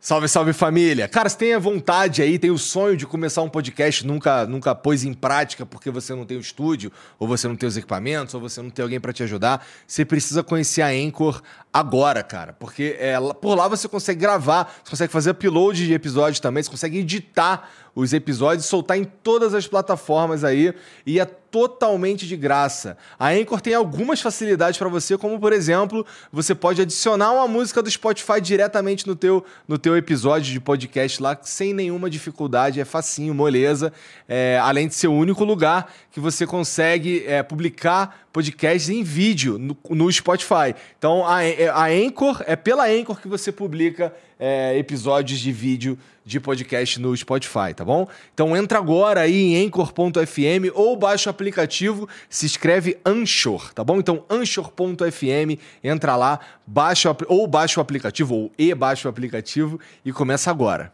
Salve, salve, família! Cara, se tem a vontade aí, tem o sonho de começar um podcast, nunca pôs em prática porque você não tem o estúdio, ou você não tem os equipamentos, ou você não tem alguém pra te ajudar, você precisa conhecer a Anchor agora, cara, porque por lá você consegue gravar, você consegue fazer upload de episódios também, você consegue editar os episódios, soltar em todas as plataformas aí, e é totalmente de graça. A Anchor tem algumas facilidades para você, como, por exemplo, você pode adicionar uma música do Spotify diretamente no teu episódio de podcast lá, sem nenhuma dificuldade, é facinho, moleza, além de ser o único lugar que você consegue publicar podcasts em vídeo no Spotify. Então, a Anchor, é pela Anchor que você publica episódios de vídeo de podcast no Spotify, tá bom? Então entra agora aí em anchor.fm ou baixa o aplicativo, se escreve Anchor, tá bom? Então anchor.fm, entra lá, baixa o aplicativo baixa o aplicativo e começa agora.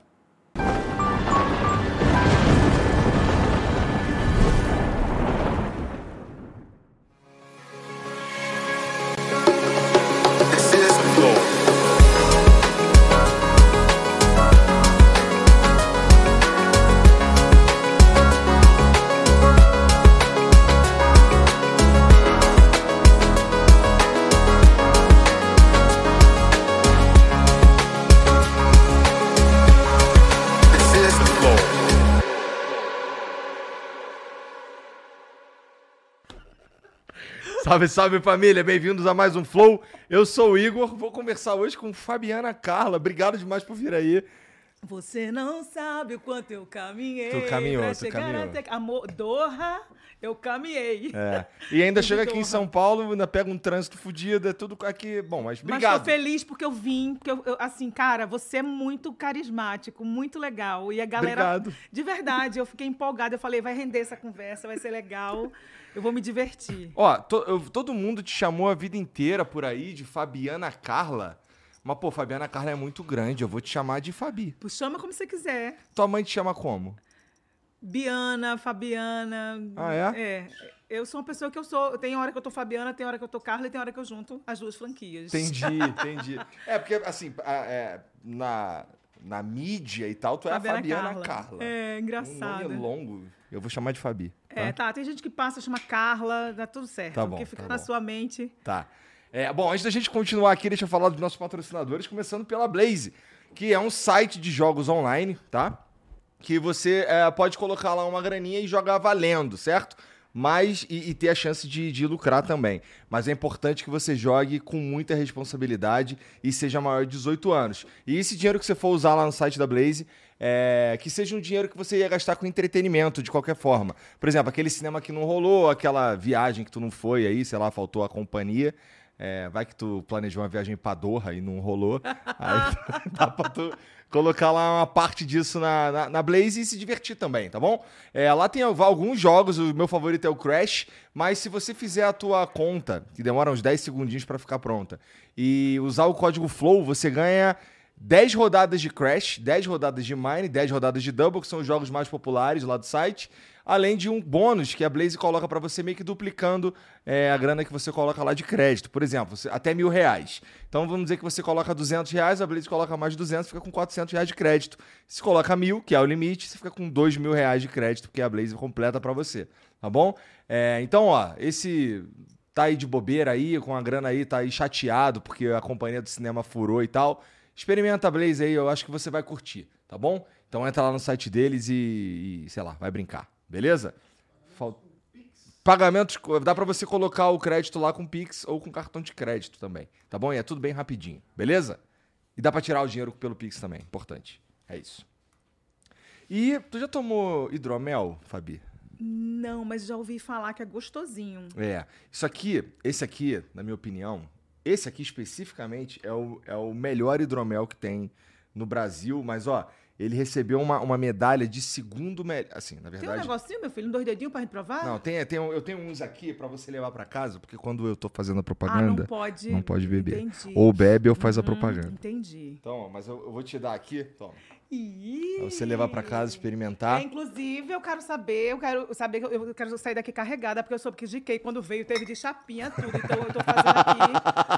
Salve, salve, família! Bem-vindos a mais um Flow. Eu sou o Igor, vou conversar hoje com Fabiana Karla. Obrigado demais por vir aí. Você não sabe o quanto eu caminhei. Tu caminhou. Até... Amor, Doha, eu caminhei. É. E ainda chega aqui em São Paulo, ainda pega um trânsito fodido, é tudo aqui... Bom, mas obrigado. Mas tô feliz porque eu vim, porque eu assim, cara, você é muito carismático, muito legal. E a galera... Obrigado. De verdade, eu fiquei empolgada, eu falei, vai render essa conversa, vai ser legal. Eu vou me divertir. Ó, todo mundo te chamou a vida inteira por aí de Fabiana Karla. Mas, pô, Fabiana Karla é muito grande. Eu vou te chamar de Fabi. Pô, chama como você quiser. Tua mãe te chama como? Biana, Fabiana. Ah, é? É. Eu sou uma pessoa que eu sou... Tem hora que eu tô Fabiana, tem hora que eu tô Karla e tem hora que eu junto as duas franquias. Entendi. É, porque, assim, na mídia e tal, tu é Fabiana, a Fabiana Karla. É, engraçado. Um nome longo. Eu vou chamar de Fabi. Tá? É, tá. Tem gente que passa, chama Karla, dá tudo certo. Tá bom, porque fica tá na bom. Sua mente. Tá. É, bom, antes da gente continuar aqui, deixa eu falar dos nossos patrocinadores, começando pela Blaze, que é um site de jogos online, tá? Que você pode colocar lá uma graninha e jogar valendo, certo? Mas, e ter a chance de lucrar também. Mas é importante que você jogue com muita responsabilidade e seja maior de 18 anos. E esse dinheiro que você for usar lá no site da Blaze, que seja um dinheiro que você ia gastar com entretenimento, de qualquer forma. Por exemplo, aquele cinema que não rolou, aquela viagem que tu não foi aí, sei lá, faltou a companhia. É, vai que tu planejou uma viagem pra Doha e não rolou. Aí dá pra tu colocar lá uma parte disso na Blaze e se divertir também, tá bom? É, lá tem alguns jogos, o meu favorito é o Crash, mas se você fizer a tua conta, que demora uns 10 segundinhos pra ficar pronta, e usar o código FLOW, você ganha 10 rodadas de Crash, 10 rodadas de Mine, 10 rodadas de Double, que são os jogos mais populares lá do site, além de um bônus que a Blaze coloca pra você, meio que duplicando a grana que você coloca lá de crédito. Por exemplo, até R$1.000. Então vamos dizer que você coloca R$200, a Blaze coloca mais de 200, fica com R$400 de crédito. Se coloca 1.000, que é o limite, você fica com R$2.000 de crédito, que a Blaze completa pra você, tá bom? É, então, ó, esse... Tá aí de bobeira aí, com a grana aí, tá aí chateado, porque a companhia do cinema furou e tal. Experimenta a Blaze aí, eu acho que você vai curtir, tá bom? Então entra lá no site deles e sei lá, vai brincar. Beleza? Pagamentos, dá pra você colocar o crédito lá com Pix ou com cartão de crédito também, tá bom? E é tudo bem rapidinho, beleza? E dá pra tirar o dinheiro pelo Pix também, importante. É isso. E tu já tomou hidromel, Fabi? Não, mas já ouvi falar que é gostosinho. É, isso aqui, esse aqui, na minha opinião, esse aqui especificamente é o melhor hidromel que tem no Brasil, mas ó... Ele recebeu uma medalha de segundo melhor. Assim, na verdade. Tem um negocinho, meu filho? Um 2 dedinhos pra gente provar? Não, eu tenho uns aqui pra você levar pra casa, porque quando eu tô fazendo a propaganda. Ah, não pode beber. Entendi. Ou bebe ou faz a propaganda. Entendi. Então, mas eu vou te dar aqui. Toma. Pra você levar pra casa, experimentar. É, inclusive, eu quero sair daqui carregada, porque eu soube que GK, quando veio, teve de chapinha tudo. Então, eu tô fazendo aqui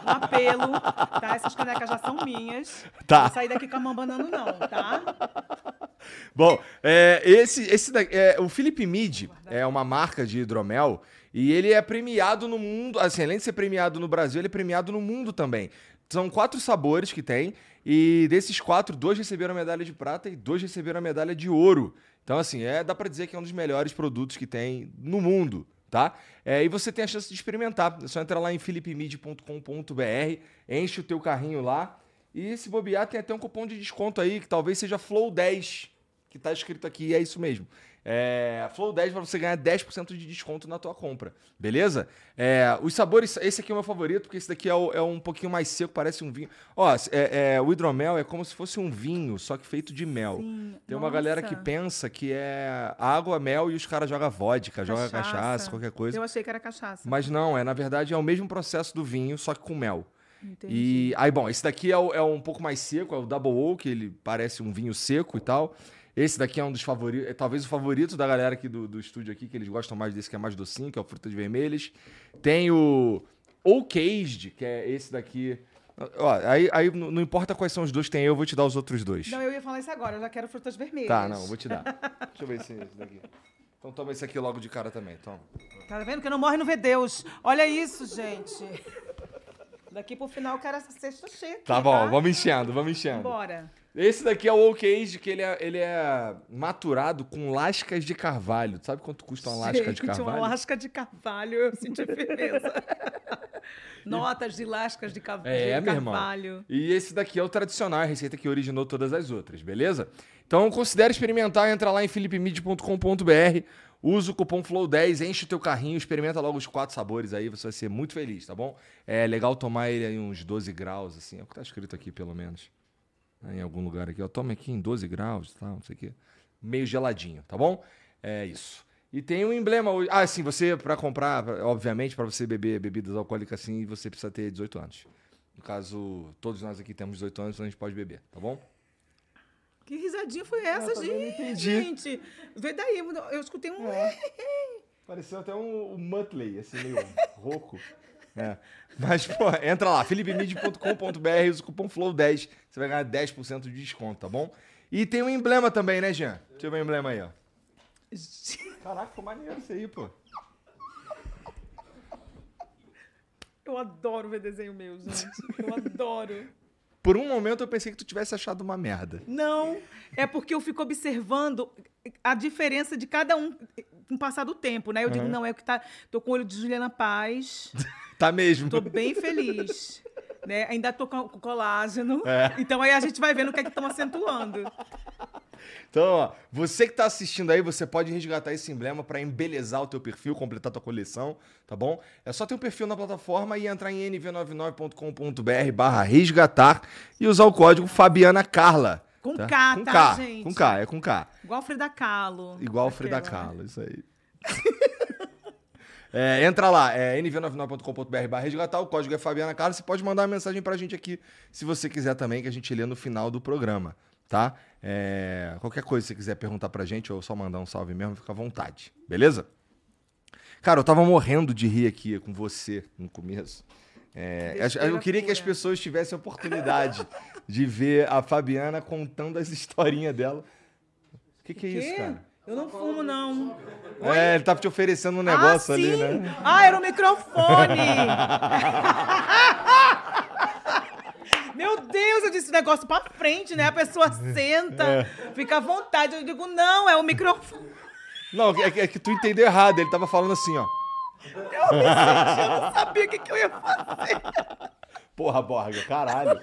um apelo, tá? Essas canecas já são minhas. Tá. Não sair daqui camambanando, não, tá? Bom, o Philippe Mead é uma marca de hidromel e ele é premiado no mundo. Assim, além de ser premiado no Brasil, ele é premiado no mundo também. São 4 sabores que tem, e desses 4, 2 receberam a medalha de prata e 2 receberam a medalha de ouro. Então, assim, dá pra dizer que é um dos melhores produtos que tem no mundo, tá? E você tem a chance de experimentar. É só entrar lá em philippemid.com.br, enche o teu carrinho lá, e se bobear, tem até um cupom de desconto aí, que talvez seja Flow 10, que tá escrito aqui, é isso mesmo. Flow 10 para você ganhar 10% de desconto na tua compra, beleza? Os sabores, esse aqui é o meu favorito, porque esse daqui é um pouquinho mais seco, parece um vinho. O hidromel é como se fosse um vinho, só que feito de mel. Sim, tem uma galera que pensa que é água, mel, e os caras jogam vodka, jogam cachaça, qualquer coisa. Eu achei que era cachaça. Mas não, na verdade é o mesmo processo do vinho, só que com mel. Entendi. E aí, bom, esse daqui é um pouco mais seco, é o Double Oak, ele parece um vinho seco e tal. Esse daqui é um dos favoritos, talvez o favorito da galera aqui do estúdio aqui, que eles gostam mais desse, que é mais docinho, que é o Frutas Vermelhas. Tem o Oakaged, que é esse daqui. Ó, aí não importa quais são os dois que tem, eu vou te dar os outros dois. Não, eu ia falar isso agora, eu já quero Frutas Vermelhas. Tá, não, vou te dar. Deixa eu ver esse daqui. Então toma esse aqui logo de cara também, toma. Tá vendo que não morre, não vê Deus. Olha isso, gente. Daqui pro final eu quero essa sexta cheia. Tá bom, tá? Vamos enchendo. Bora. Esse daqui é o Oakage, que ele é maturado com lascas de carvalho. Sabe quanto custa uma lasca de carvalho? Uma lasca de carvalho, eu senti a diferença. Notas de lascas de carvalho. Meu irmão. E esse daqui é o tradicional, a receita que originou todas as outras, beleza? Então, considere experimentar, entra lá em philippemid.com.br, usa o cupom FLOW10, enche o teu carrinho, experimenta logo os 4 sabores aí, você vai ser muito feliz, tá bom? É legal tomar ele aí uns 12 graus, assim, é o que tá escrito aqui, pelo menos. Em algum lugar aqui, ó, tome aqui em 12 graus, tá, não sei o quê. Meio geladinho, tá bom? É isso. E tem um emblema hoje. Ah, sim, você, pra comprar, obviamente, pra você beber bebidas alcoólicas assim, você precisa ter 18 anos. No caso, todos nós aqui temos 18 anos, então a gente pode beber, tá bom? Que risadinha foi essa, gente? Vê daí, eu escutei um... Pareceu até um Muttley, assim, meio rouco. Mas, pô, entra lá, philippemid.com.br, usa o cupom FLOW10, você vai ganhar 10% de desconto, tá bom? E tem um emblema também, né, Jean? Deixa eu ver o emblema aí, ó. Caraca, ficou maneiro isso aí, pô. Eu adoro ver desenho meu, gente. Eu adoro. Por um momento eu pensei que tu tivesse achado uma merda. Não, é porque eu fico observando a diferença de cada um com o passar do tempo, né? Eu digo, não, é o que tá... Tô com o olho de Juliana Paz. Tá mesmo. Tô bem feliz. Né? Ainda tô com colágeno. Então aí a gente vai vendo o que é que estão acentuando. Então, ó, você que tá assistindo aí, você pode resgatar esse emblema pra embelezar o teu perfil, completar tua coleção, tá bom? É só ter um perfil na plataforma e entrar em nv99.com.br/resgatar e usar o código Fabiana Karla. Com tá? K, tá, gente? Com K, é com K. Igual Frida Kahlo. Igual Frida Kahlo, isso aí. Entra lá, nv99.com.br/resgatar, o código é Fabiana Karla, você pode mandar uma mensagem pra gente aqui, se você quiser também, que a gente lê no final do programa. Tá? Qualquer coisa que você quiser perguntar pra gente ou só mandar um salve mesmo, fica à vontade, beleza? Cara, eu tava morrendo de rir aqui com você no começo. Eu queria que as pessoas tivessem a oportunidade de ver a Fabiana contando as historinhas dela. O que é isso, cara? Eu não fumo, não. Ele tava te oferecendo um negócio ali, né? Ah, era o microfone! Meu Deus, eu disse o negócio pra frente, né? A pessoa senta, fica à vontade. Eu digo, não, é o microfone. Não, é que tu entendeu errado. Ele tava falando assim, ó. Eu não sabia o que eu ia fazer. Porra, Borga, caralho.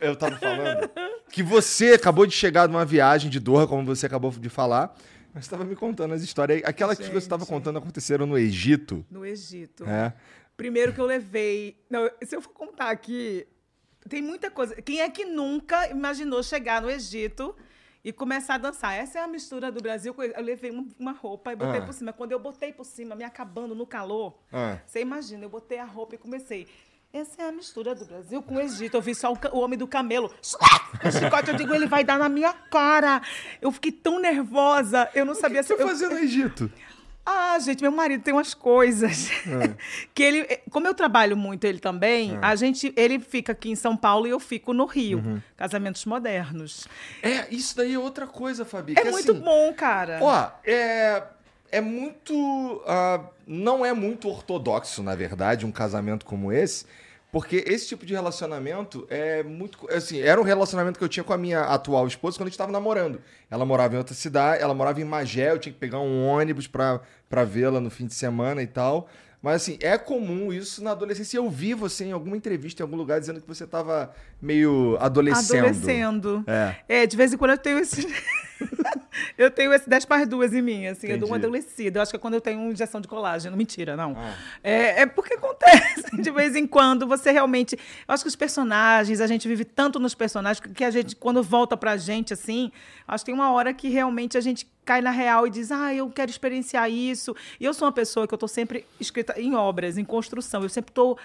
Eu tava falando que você acabou de chegar de uma viagem de Doha, como você acabou de falar. Mas você tava me contando as histórias. Aquelas que você tava contando aconteceram no Egito. No Egito. Primeiro que eu levei... Não, se eu for contar aqui, tem muita coisa. Quem é que nunca imaginou chegar no Egito e começar a dançar? Essa é a mistura do Brasil. Eu levei uma roupa e botei por cima. Quando eu botei por cima, me acabando no calor, você imagina, eu botei a roupa e comecei. Essa é a mistura do Brasil com o Egito. Eu vi só o homem do camelo. O chicote, eu digo, ele vai dar na minha cara. Eu fiquei tão nervosa. Eu não sabia se... O que você fazia no Egito? Ah, gente, meu marido tem umas coisas. Que ele... Como eu trabalho muito ele também, ele fica aqui em São Paulo e eu fico no Rio. Uhum. Casamentos modernos. É, isso daí é outra coisa, Fabi. É muito assim, bom, cara. Ó, é muito... não é muito ortodoxo, na verdade, um casamento como esse, porque esse tipo de relacionamento é muito... Assim, era um relacionamento que eu tinha com a minha atual esposa quando a gente estava namorando. Ela morava em outra cidade, ela morava em Magé, eu tinha que pegar um ônibus para vê-la no fim de semana e tal. Mas, assim, é comum isso na adolescência. Eu vi você em alguma entrevista, em algum lugar, dizendo que você estava meio adolescendo. Adolescendo. É, de vez em quando eu tenho esse... Eu tenho esse 10 / 2 em mim, assim. Entendi. Eu dou uma adolecida. Eu acho que é quando eu tenho injeção de colágeno. Mentira, não. É porque acontece de vez em quando. Você realmente... Eu acho que os personagens, a gente vive tanto nos personagens que a gente, quando volta pra gente, assim, acho que tem uma hora que realmente a gente cai na real e diz, eu quero experienciar isso. E eu sou uma pessoa que eu tô sempre escrita em obras, em construção. Eu sempre tô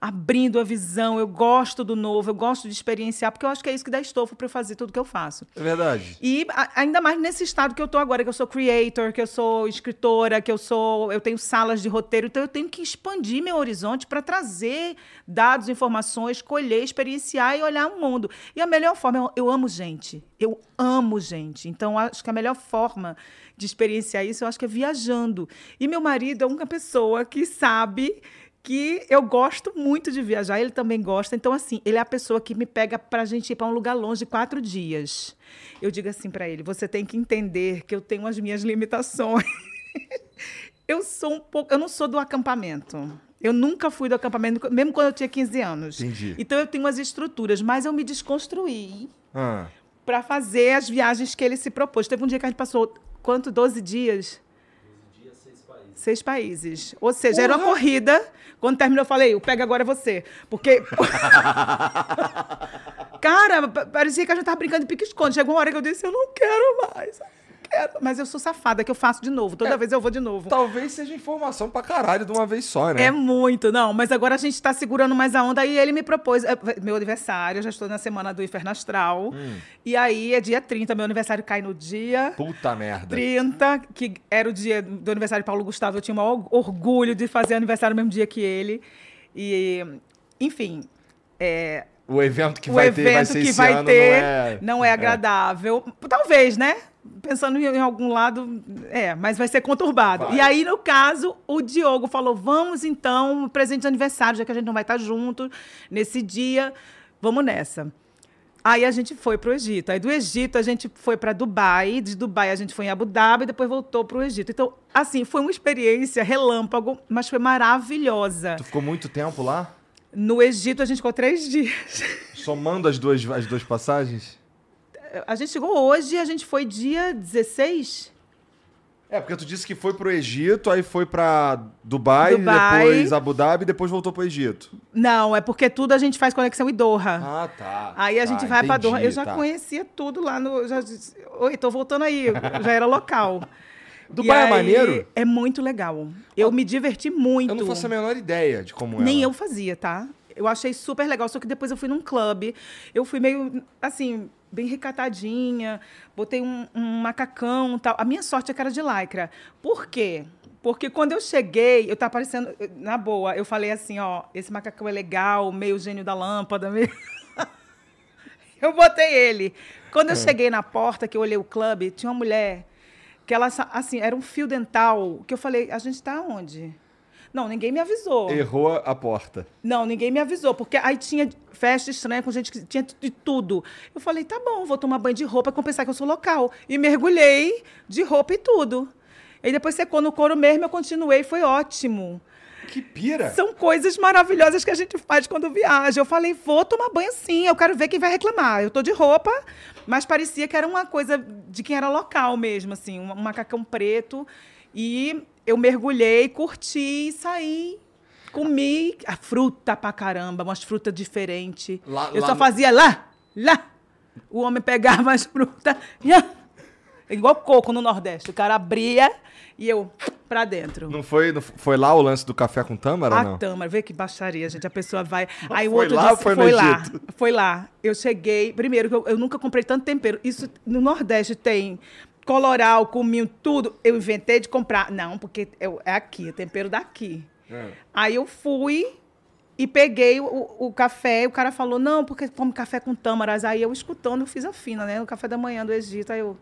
abrindo a visão. Eu gosto do novo, eu gosto de experienciar, porque eu acho que é isso que dá estofo pra eu fazer tudo que eu faço. É verdade. E ainda mais nesse estado que eu tô agora, que eu sou creator, que eu sou escritora, eu tenho salas de roteiro, então eu tenho que expandir meu horizonte para trazer dados, informações, colher, experienciar e olhar o mundo. E a melhor forma, eu amo gente, então acho que a melhor forma de experienciar isso, eu acho que é viajando. E meu marido é uma pessoa que sabe que eu gosto muito de viajar, ele também gosta, então assim, ele é a pessoa que me pega pra gente ir pra um lugar longe 4 dias. Eu digo assim pra ele, você tem que entender que eu tenho as minhas limitações. Eu não sou do acampamento. Eu nunca fui do acampamento, mesmo quando eu tinha 15 anos. Entendi. Então eu tenho as estruturas, mas eu me desconstruí pra fazer as viagens que ele se propôs. Teve um dia que a gente passou, 12 dias? 6 países. Ou seja, era uma corrida. Quando terminou, eu falei, o pega agora é você. Porque... Cara, parecia que a gente tava brincando de pique-esconde. Chegou uma hora que eu disse, eu não quero mais. Mas eu sou safada, que eu faço de novo. Toda vez eu vou de novo. Talvez seja informação pra caralho de uma vez só, né? É muito, não. Mas agora a gente tá segurando mais a onda. E ele me propôs... Meu aniversário, eu já estou na semana do Inferno Astral. E aí é dia 30. Meu aniversário cai no dia... Puta merda. 30, que era o dia do aniversário de Paulo Gustavo. Eu tinha o maior orgulho de fazer aniversário no mesmo dia que ele. E, enfim... O evento que vai ter vai ser esse ano, não é agradável. Talvez, né? Pensando em algum lado, mas vai ser conturbado. Vai. E aí, no caso, o Diogo falou, vamos então, presente de aniversário, já que a gente não vai estar junto nesse dia, vamos nessa. Aí a gente foi pro Egito. Aí do Egito a gente foi para Dubai, de Dubai a gente foi em Abu Dhabi e depois voltou pro Egito. Então, assim, foi uma experiência relâmpago, mas foi maravilhosa. Tu ficou muito tempo lá? No Egito, a gente ficou 3 dias. Somando as duas passagens? A gente chegou hoje e a gente foi dia 16. Porque tu disse que foi pro Egito, aí foi pra Dubai, depois Abu Dhabi e depois voltou pro Egito. Não, é porque tudo a gente faz conexão em Doha. Ah, tá. Aí a gente vai pra Doha. Eu já conhecia tudo lá no... Já disse, oi, tô voltando aí. Já era local. Dubai é maneiro? É muito legal. Eu me diverti muito. Eu não faço a menor ideia de como era. Nem eu fazia, tá? Eu achei super legal, só que depois eu fui num clube. Eu fui meio, assim, bem recatadinha. Botei um macacão e tal. A minha sorte é que era de lycra. Por quê? Porque quando eu cheguei, eu tava parecendo... Na boa, eu falei assim, esse macacão é legal, meio gênio da lâmpada. Meio... Eu botei ele. Quando eu cheguei na porta, que eu olhei o clube, tinha uma mulher... Que ela, assim, era um fio dental, que eu falei, a gente tá onde? Não, ninguém me avisou. Errou a porta. Não, ninguém me avisou, porque aí tinha festa estranha com gente que tinha de tudo. Eu falei, tá bom, vou tomar banho de roupa, compensar que eu sou local. E mergulhei de roupa e tudo. E depois secou no couro mesmo, eu continuei, foi ótimo. Que pira! São coisas maravilhosas que a gente faz quando viaja. Eu falei, vou tomar banho sim, eu quero ver quem vai reclamar. Eu tô de roupa, mas parecia que era uma coisa de quem era local mesmo, assim, um macacão preto. E eu mergulhei, curti, saí, comi a fruta pra caramba, umas frutas diferentes. Eu só fazia lá. O homem pegava as frutas. igual coco no Nordeste. O cara abria e eu pra dentro. Não foi lá o lance do café com tâmara, não? A tâmara, vê que baixaria, gente. A pessoa vai... Aí o outro disse, foi lá. Eu cheguei... Primeiro, eu nunca comprei tanto tempero. Isso no Nordeste tem... Colorau, cominho, tudo. Eu inventei de comprar. Não, porque é aqui, é tempero daqui. É. Aí eu fui e peguei o café. E o cara falou, não, porque come café com tâmaras. Aí eu escutando, eu fiz a fina, né? No café da manhã do Egito. Aí eu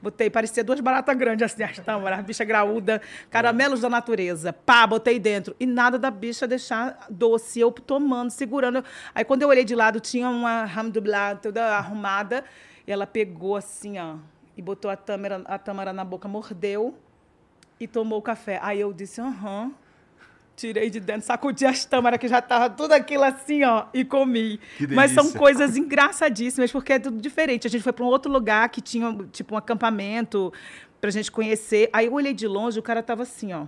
botei, parecia duas baratas grandes, assim, as tâmaras, bicha graúda, caramelos da natureza. Pá, botei dentro. E nada da bicha deixar doce. Eu tomando, segurando. Aí quando eu olhei de lado, tinha uma alhamdulillah toda arrumada. E ela pegou assim, ó. E botou a tâmara na boca, mordeu e tomou o café. Aí eu disse, tirei de dentro, sacudi as tâmaras, que já tava tudo aquilo assim, ó, e comi. Mas são coisas engraçadíssimas, porque é tudo diferente. A gente foi para um outro lugar que tinha, tipo, um acampamento pra gente conhecer. Aí eu olhei de longe, o cara tava assim, ó,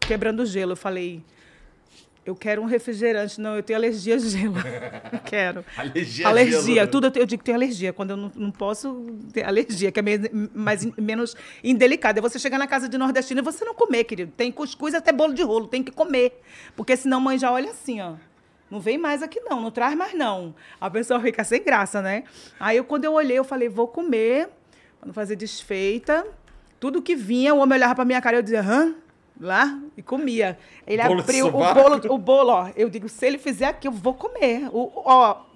quebrando o gelo. Eu falei... Eu quero um refrigerante. Não, eu tenho alergia a gelo. Eu quero. Alergia. Tudo eu digo que tenho alergia. Quando eu não posso ter alergia, que é menos indelicada. É você chegar na casa de nordestino e você não comer, querido. Tem cuscuz até bolo de rolo. Tem que comer. Porque senão a mãe já olha assim, ó. Não vem mais aqui, não. Não traz mais, não. A pessoa fica sem graça, né? Aí, quando eu olhei, eu falei, vou comer. Pra não fazer desfeita. Tudo que vinha, o homem olhava pra minha cara e eu dizia, lá e comia. Ele bolo abriu o bolo, ó. Eu digo, se ele fizer aqui, eu vou comer.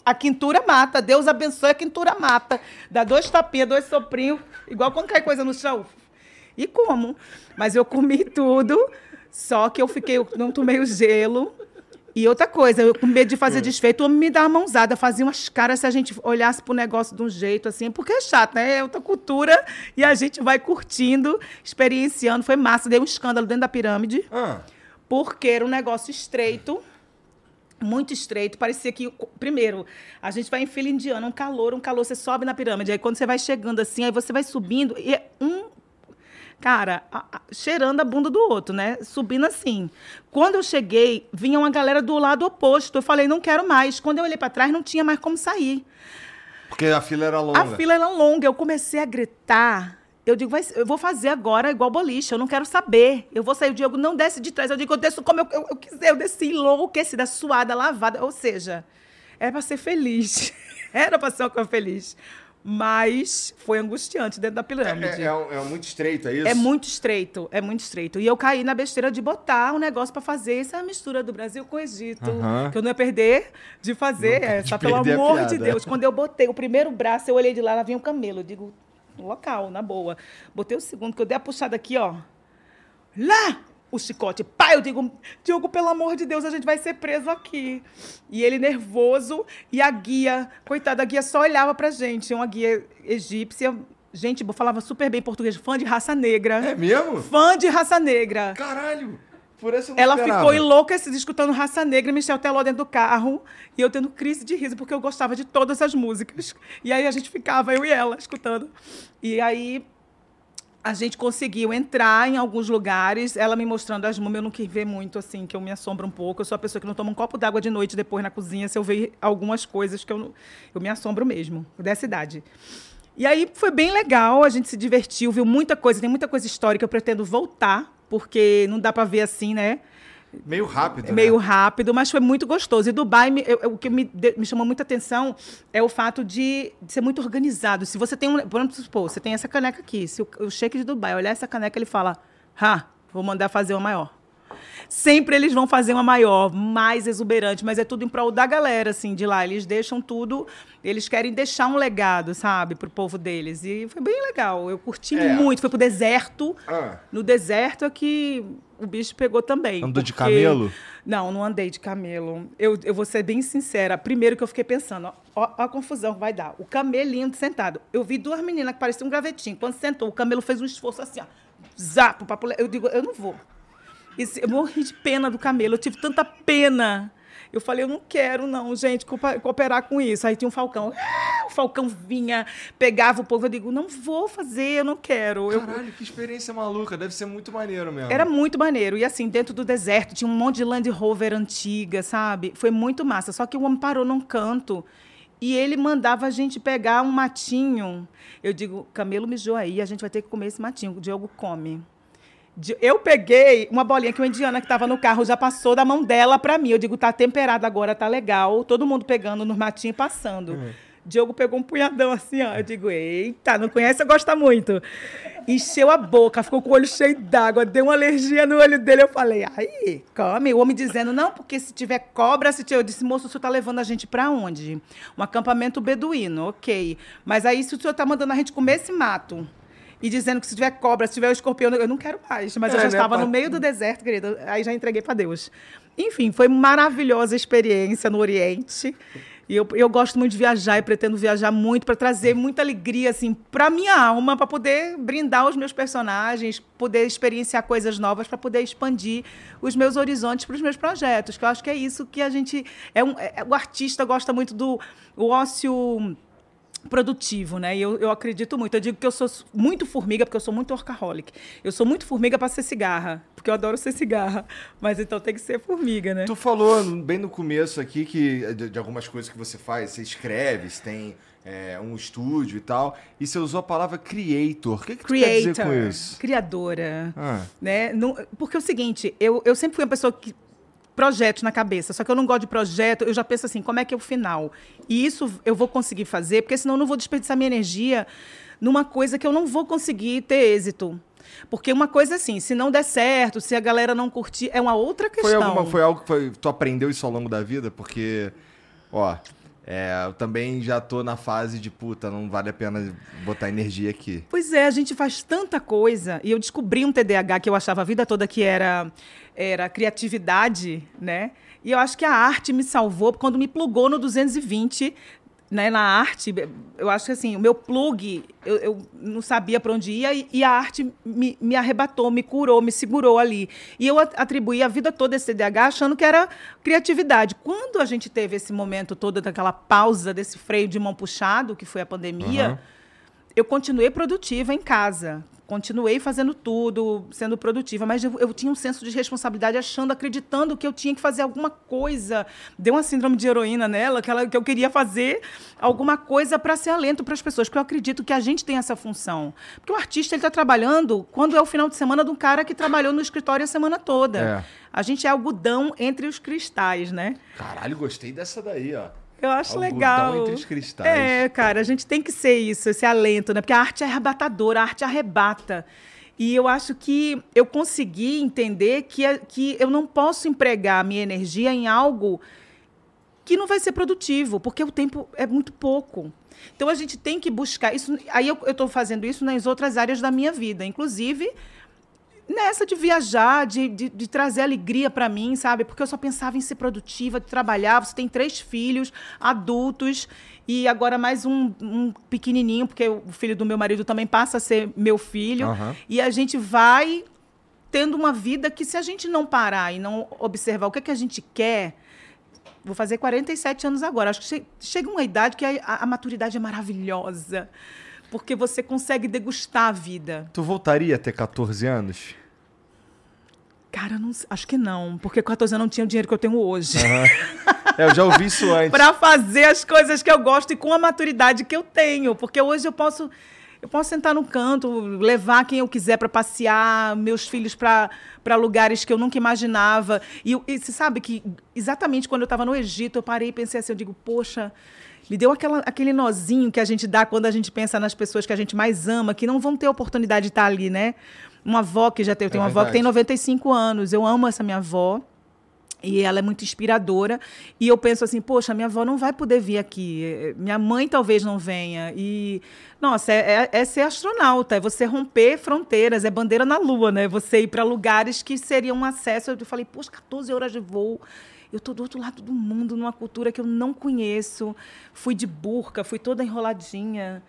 A quintura mata. Deus abençoe, a quintura mata. Dá 2 tapinhas, 2 soprinhos, igual quando cai coisa no chão. E como? Mas eu comi tudo, só que eu não tomei o gelo. E outra coisa, eu com medo de fazer desfeito, o homem me dava uma mãozada, fazia umas caras se a gente olhasse pro negócio de um jeito, assim, porque é chato, né? É outra cultura e a gente vai curtindo, experienciando. Foi massa, deu um escândalo dentro da pirâmide, porque era um negócio estreito, muito estreito. Parecia que, primeiro, a gente vai em fila indiana, um calor, você sobe na pirâmide. Aí quando você vai chegando assim, aí você vai subindo e é Cara, cheirando a bunda do outro, né? Subindo assim. Quando eu cheguei, vinha uma galera do lado oposto. Eu falei, não quero mais. Quando eu olhei para trás, não tinha mais como sair. Porque a fila era longa. Eu comecei a gritar. Eu digo, eu vou fazer agora igual boliche. Eu não quero saber. Eu vou sair. O Diogo não desce de trás. Eu digo, eu desço como eu quiser. Eu desci enlouquecida, suada, lavada. Ou seja, era para ser feliz. Era para ser uma coisa feliz. Mas foi angustiante dentro da pirâmide. É muito estreito, é isso? É muito estreito. E eu caí na besteira de botar um negócio para fazer essa mistura do Brasil com o Egito. Que eu não ia perder de fazer essa, pelo amor de Deus. Quando eu botei o primeiro braço, eu olhei de lá vinha um camelo. Eu digo, no local, na boa. Botei o segundo, que eu dei a puxada aqui, ó. Lá! O chicote. Pá, eu digo, Diogo, pelo amor de Deus, a gente vai ser preso aqui. E ele nervoso, e a guia, coitada, a guia só olhava pra gente. Uma guia egípcia, gente, falava super bem português, fã de Raça Negra. É mesmo? Fã de Raça Negra. Caralho! Por isso eu não esperava. Ficou enlouquecida escutando Raça Negra e Michel Teló dentro do carro. E eu tendo crise de riso, porque eu gostava de todas as músicas. E aí a gente ficava, eu e ela, escutando. E aí... A gente conseguiu entrar em alguns lugares, ela me mostrando as múmias, eu não quis ver muito, assim, que eu me assombro um pouco. Eu sou a pessoa que não toma um copo d'água de noite depois na cozinha, se eu ver algumas coisas que eu me assombro mesmo, dessa idade. E aí foi bem legal, a gente se divertiu, viu muita coisa, tem muita coisa histórica, eu pretendo voltar, porque não dá para ver assim, né? Meio rápido, Meio rápido, mas foi muito gostoso. E Dubai, o que me chamou muita atenção é o fato de ser muito organizado. Se você tem por exemplo, supor, você tem essa caneca aqui. Se o cheque de Dubai olhar essa caneca, ele fala, vou mandar fazer uma maior. Sempre eles vão fazer uma maior, mais exuberante, mas é tudo em prol da galera, assim, de lá. Eles deixam tudo, eles querem deixar um legado, sabe, pro povo deles. E foi bem legal, eu curti muito. Foi pro deserto, no deserto é que o bicho pegou também. Andou de camelo? Não andei de camelo. Eu vou ser bem sincera, primeiro que eu fiquei pensando, ó a confusão que vai dar. O camelinho sentado, eu vi 2 meninas que pareciam um gravetinho. Quando sentou, o camelo fez um esforço assim, ó, zapo, papo, eu digo, eu não vou. Eu morri de pena do camelo, eu tive tanta pena. Eu falei, eu não quero, não, gente, cooperar com isso. Aí tinha um falcão. O falcão vinha, pegava o povo. Eu digo, não vou fazer, eu não quero. Caralho, que experiência maluca. Deve ser muito maneiro mesmo. Era muito maneiro. E assim, dentro do deserto, tinha um monte de Land Rover antiga, sabe? Foi muito massa. Só que o homem parou num canto E ele mandava a gente pegar um matinho. Eu digo, Camelo mijou aí, a gente vai ter que comer esse matinho. O Diogo come. Eu peguei uma bolinha que uma indiana que estava no carro já passou da mão dela para mim. Eu digo, tá temperado agora, tá legal. Todo mundo pegando nos matinhos e passando. Diogo pegou um punhadão assim, ó. Eu digo, eita, não conhece, gosta muito. Encheu a boca, ficou com o olho cheio d'água, deu uma alergia no olho dele. Eu falei, aí, come. O homem dizendo, não, porque se tiver cobra, se tiver... Eu disse, moço, o senhor tá levando a gente pra onde? Um acampamento beduíno, ok. Mas aí, se o senhor tá mandando a gente comer esse mato, e dizendo que se tiver cobra, se tiver um escorpião, eu não quero mais. Mas eu já estava no meio do deserto, querida. Aí já entreguei pra Deus. Enfim, foi maravilhosa a experiência no Oriente. E eu gosto muito de viajar e pretendo viajar muito para trazer muita alegria, assim, para minha alma, para poder brindar os meus personagens, poder experienciar coisas novas, para poder expandir os meus horizontes para os meus projetos, que eu acho que é isso que a gente... o artista gosta muito do ócio produtivo, né? E eu acredito muito. Eu digo que eu sou muito formiga, porque eu sou muito workaholic. Eu sou muito formiga para ser cigarra, porque eu adoro ser cigarra. Mas então tem que ser formiga, né? Tu falou bem no começo aqui que de algumas coisas que você faz, você escreve, você tem um estúdio e tal, e você usou a palavra creator. O que, tu quer dizer com isso? Criadora. Né? Não, porque é o seguinte, eu sempre fui uma pessoa que projetos na cabeça, só que eu não gosto de projeto, eu já penso assim, como é que é o final? E isso eu vou conseguir fazer, porque senão eu não vou desperdiçar minha energia numa coisa que eu não vou conseguir ter êxito. Porque uma coisa assim, se não der certo, se a galera não curtir, é uma outra questão. Foi algo que tu aprendeu isso ao longo da vida? Porque, ó... eu também já tô na fase de, puta, não vale a pena botar energia aqui. Pois é, a gente faz tanta coisa. E eu descobri um TDAH que eu achava a vida toda que era criatividade, né? E eu acho que a arte me salvou quando me plugou no 220, né? Na arte, eu acho que assim, o meu plug, eu não sabia para onde ia e a arte me arrebatou, me curou, me segurou ali. E eu atribuí a vida toda esse TDAH achando que era criatividade. Quando a gente teve esse momento todo daquela pausa, desse freio de mão puxado, que foi a pandemia, eu continuei produtiva em casa. Continuei fazendo tudo, sendo produtiva, mas eu tinha um senso de responsabilidade, acreditando que eu tinha que fazer alguma coisa. Deu uma síndrome de heroína nela, que eu queria fazer alguma coisa para ser alento para as pessoas, porque eu acredito que a gente tem essa função. Porque o artista está trabalhando quando é o final de semana de um cara que trabalhou no escritório a semana toda. A gente é algodão entre os cristais, né? Caralho, gostei dessa daí, ó. Eu acho legal. Entre os cristais. É, cara, a gente tem que ser isso, esse alento, né? Porque a arte é arrebatadora, a arte arrebata. E eu acho que eu consegui entender que eu não posso empregar a minha energia em algo que não vai ser produtivo, porque o tempo é muito pouco. Então, a gente tem que buscar isso. Aí eu estou fazendo isso nas outras áreas da minha vida, inclusive... nessa de viajar, de trazer alegria para mim, sabe? Porque eu só pensava em ser produtiva, de trabalhar. Você tem 3 filhos adultos e agora mais um pequenininho, porque o filho do meu marido também passa a ser meu filho. E a gente vai tendo uma vida que, se a gente não parar e não observar o que é que a gente quer... Vou fazer 47 anos agora. Acho que chega uma idade que a maturidade é maravilhosa. Porque você consegue degustar a vida. Tu voltaria a ter 14 anos? Cara, acho que não. Porque 14 anos não tinha o dinheiro que eu tenho hoje. Eu já ouvi isso antes. Pra fazer as coisas que eu gosto e com a maturidade que eu tenho. Porque hoje eu posso sentar no canto, levar quem eu quiser para passear, meus filhos para lugares que eu nunca imaginava. E você sabe que exatamente quando eu estava no Egito, eu parei e pensei assim, eu digo, poxa... Me deu aquele nozinho que a gente dá quando a gente pensa nas pessoas que a gente mais ama, que não vão ter oportunidade de estar ali, né? Uma avó que eu tenho uma avó que tem 95 anos. Eu amo essa minha avó. E ela é muito inspiradora. E eu penso assim, poxa, minha avó não vai poder vir aqui. Minha mãe talvez não venha. E, nossa, é ser astronauta. É você romper fronteiras. É bandeira na lua, né? Você ir para lugares que seriam um acesso. Eu falei, poxa, 14 horas de voo. Eu estou do outro lado do mundo, numa cultura que eu não conheço. Fui de burca, fui toda enroladinha,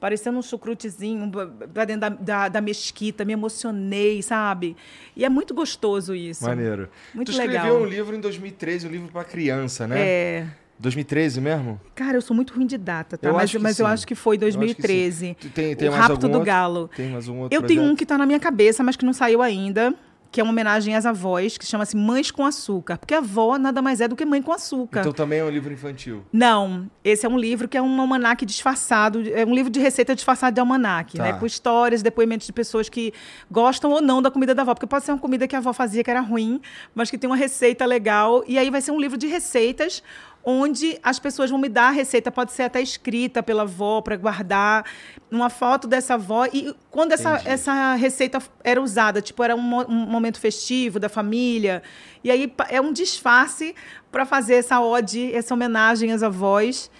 parecendo um chucrutezinho para dentro da mesquita. Me emocionei, sabe? E é muito gostoso isso. Maneiro. Muito legal. Tu escreveu um livro em 2013, um livro para criança, né? 2013 mesmo? Cara, eu sou muito ruim de data, tá? Mas eu acho que foi 2013. Tem mais algum outro? Tem mais um outro? Eu tenho um que está na minha cabeça, mas que não saiu ainda. que é uma homenagem às avós, que chama-se Mães com Açúcar, porque avó nada mais é do que mãe com açúcar. Então também é um livro infantil? Não, esse é um livro que é um almanaque disfarçado, é um livro de receita disfarçado de almanaque, tá, né? Com histórias, depoimentos de pessoas que gostam ou não da comida da avó, porque pode ser uma comida que a avó fazia que era ruim, mas que tem uma receita legal, e aí vai ser um livro de receitas, onde as pessoas vão me dar a receita, pode ser até escrita pela avó, para guardar uma foto dessa avó. E quando essa receita era usada, tipo, era um momento festivo da família. E aí é um disfarce para fazer essa ode, essa homenagem às avós.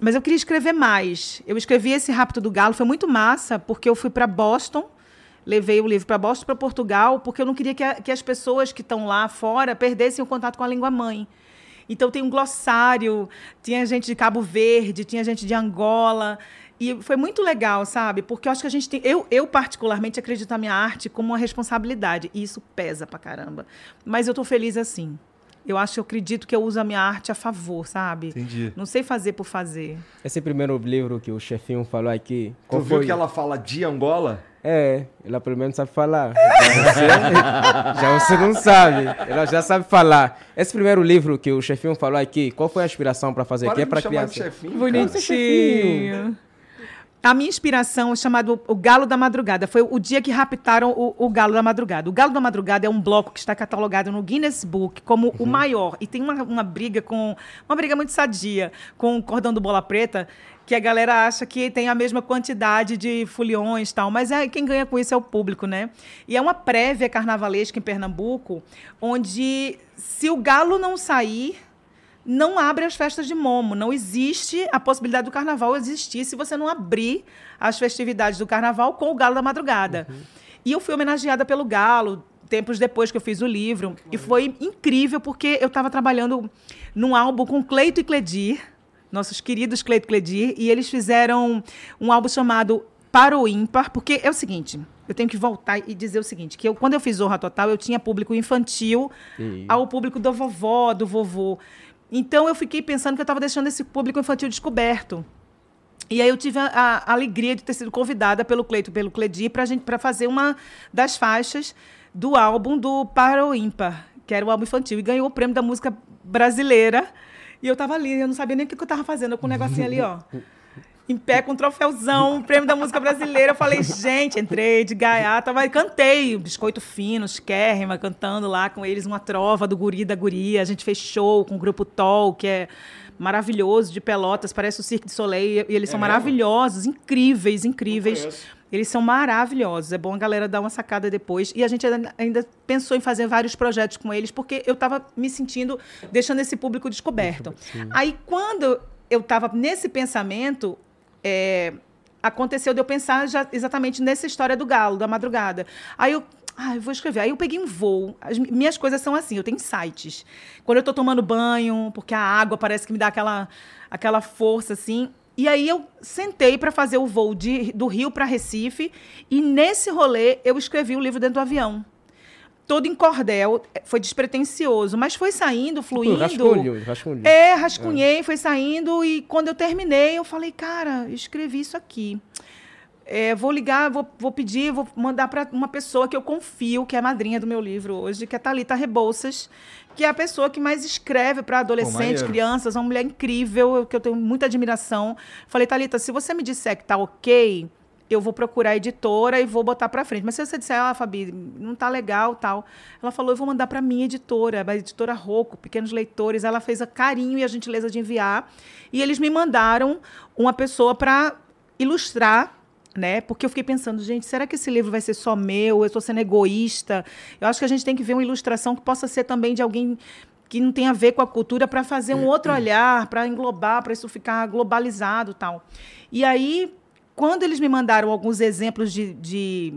Mas eu queria escrever mais. Eu escrevi esse Rapto do Galo, foi muito massa, porque eu fui para Boston. Levei o livro para Boston, para Portugal, porque eu não queria que as pessoas que estão lá fora perdessem o contato com a língua mãe. Então, tem um glossário, tinha gente de Cabo Verde, tinha gente de Angola. E foi muito legal, sabe? Porque eu acho que a gente tem... Eu particularmente, acredito na minha arte como uma responsabilidade. E isso pesa pra caramba. Mas eu tô feliz assim. Eu acredito que eu uso a minha arte a favor, sabe? Entendi. Não sei fazer por fazer. Esse primeiro livro que o chefinho falou aqui... Tu viu que ela fala de Angola? É, ela pelo menos sabe falar. Já você não sabe. Ela já sabe falar. Esse primeiro livro que o chefinho falou aqui, qual foi a inspiração para fazer? Para aqui? É para criança. Chefinho, bonitinho. A minha inspiração é chamada O Galo da Madrugada. Foi o dia que raptaram o Galo da Madrugada. O Galo da Madrugada é um bloco que está catalogado no Guinness Book como o maior. E tem uma briga muito sadia com o cordão do Bola Preta, que a galera acha que tem a mesma quantidade de foliões e tal, mas quem ganha com isso é o público, né? E é uma prévia carnavalesca em Pernambuco, onde se o galo não sair, não abre as festas de Momo. Não existe a possibilidade do carnaval existir se você não abrir as festividades do carnaval com o Galo da Madrugada. E eu fui homenageada pelo Galo, tempos depois que eu fiz o livro, e foi incrível, porque eu estava trabalhando num álbum com Cleito e Cleidir, nossos queridos Cleito e Cleidir, e eles fizeram um álbum chamado Para o Ímpar, porque é o seguinte, eu tenho que voltar e dizer o seguinte, que quando eu fiz Zorra Total, eu tinha público infantil ao público da vovó, do vovô. Então, eu fiquei pensando que eu estava deixando esse público infantil descoberto. E aí eu tive a alegria de ter sido convidada pelo Cleito e pelo Cleidir para fazer uma das faixas do álbum do Para o Ímpar, que era o álbum infantil, e ganhou o prêmio da música brasileira. E eu tava ali, eu não sabia nem o que eu tava fazendo, eu com um negocinho ali, ó. Em pé, com um troféuzão, um prêmio da música brasileira. Eu falei, gente, entrei de gaiata, mas cantei. Biscoito Fino, Esquérrima, cantando lá com eles uma trova do Guri da Guria. A gente fez show com o Grupo Tol, que é maravilhoso, de Pelotas. Parece o Cirque du Soleil. E eles são maravilhosos, incríveis, incríveis. Eles são maravilhosos. É bom a galera dar uma sacada depois. E a gente ainda pensou em fazer vários projetos com eles, porque eu estava me sentindo, deixando esse público descoberto. Sim. Aí, quando eu estava nesse pensamento, aconteceu de eu pensar já exatamente nessa história do Galo, da Madrugada. Aí eu vou escrever. Aí eu peguei um voo. As minhas coisas são assim, eu tenho insights. Quando eu estou tomando banho, porque a água parece que me dá aquela força, assim... E aí eu sentei para fazer o voo do Rio para Recife, e nesse rolê eu escrevi o livro dentro do avião. Todo em cordel, foi despretensioso, mas foi saindo, fluindo. Rascunhei. Foi saindo, e quando eu terminei, eu falei, cara, eu escrevi isso aqui. Vou ligar, vou pedir, vou mandar para uma pessoa que eu confio, que é a madrinha do meu livro hoje, que é a Thalita Rebouças, que é a pessoa que mais escreve para adolescentes, crianças, uma mulher incrível, que eu tenho muita admiração. Falei, Thalita, se você me disser que tá ok, eu vou procurar a editora e vou botar para frente. Mas se você disser, Fabi, não tá legal, tal. Ela falou, eu vou mandar para minha editora, a editora Rocco, Pequenos Leitores. Ela fez a carinho e a gentileza de enviar. E eles me mandaram uma pessoa para ilustrar, né? Porque eu fiquei pensando, gente, será que esse livro vai ser só meu? Eu estou sendo egoísta? Eu acho que a gente tem que ver uma ilustração que possa ser também de alguém que não tem a ver com a cultura, para fazer um outro olhar, para englobar, para isso ficar globalizado e tal. E aí, quando eles me mandaram alguns exemplos de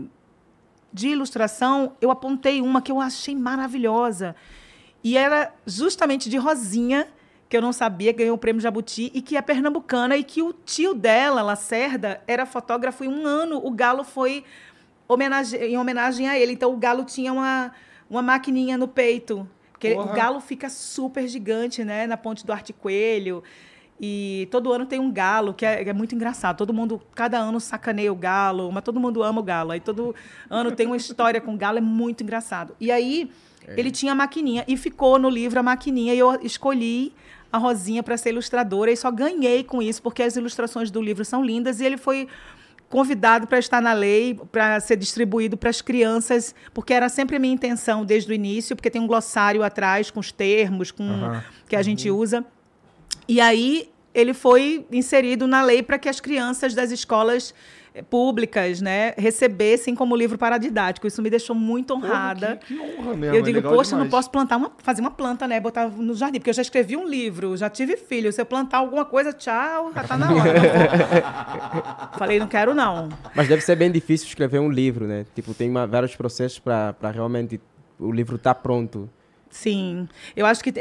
ilustração, eu apontei uma que eu achei maravilhosa. E era justamente de Rosinha, que eu não sabia, ganhou o prêmio Jabuti, e que é pernambucana, e que o tio dela, Lacerda, era fotógrafo, e um ano o Galo foi em homenagem a ele. Então o Galo tinha uma maquininha no peito, porque o Galo fica super gigante, né, na ponte do Arte Coelho. E todo ano tem um galo, que é muito engraçado. Todo mundo, cada ano sacaneia o galo, mas todo mundo ama o galo. Aí todo ano tem uma história com o galo, é muito engraçado. E aí ele tinha a maquininha e ficou no livro a maquininha. E eu escolhi a Rosinha para ser ilustradora e só ganhei com isso, porque as ilustrações do livro são lindas. E ele foi convidado para estar na lei, para ser distribuído para as crianças, porque era sempre a minha intenção desde o início, porque tem um glossário atrás com os termos que a gente usa. E aí ele foi inserido na lei para que as crianças das escolas públicas, né, recebessem como livro paradidático. Isso me deixou muito honrada. Pô, que honra mesmo. Eu digo, poxa, demais. Não posso plantar fazer uma planta, né? Botar no jardim, porque eu já escrevi um livro, já tive filho. Se eu plantar alguma coisa, tchau, já tá na hora. Falei, não quero, não. Mas deve ser bem difícil escrever um livro, né? Tipo, tem vários processos para realmente o livro estar pronto. Sim, eu acho que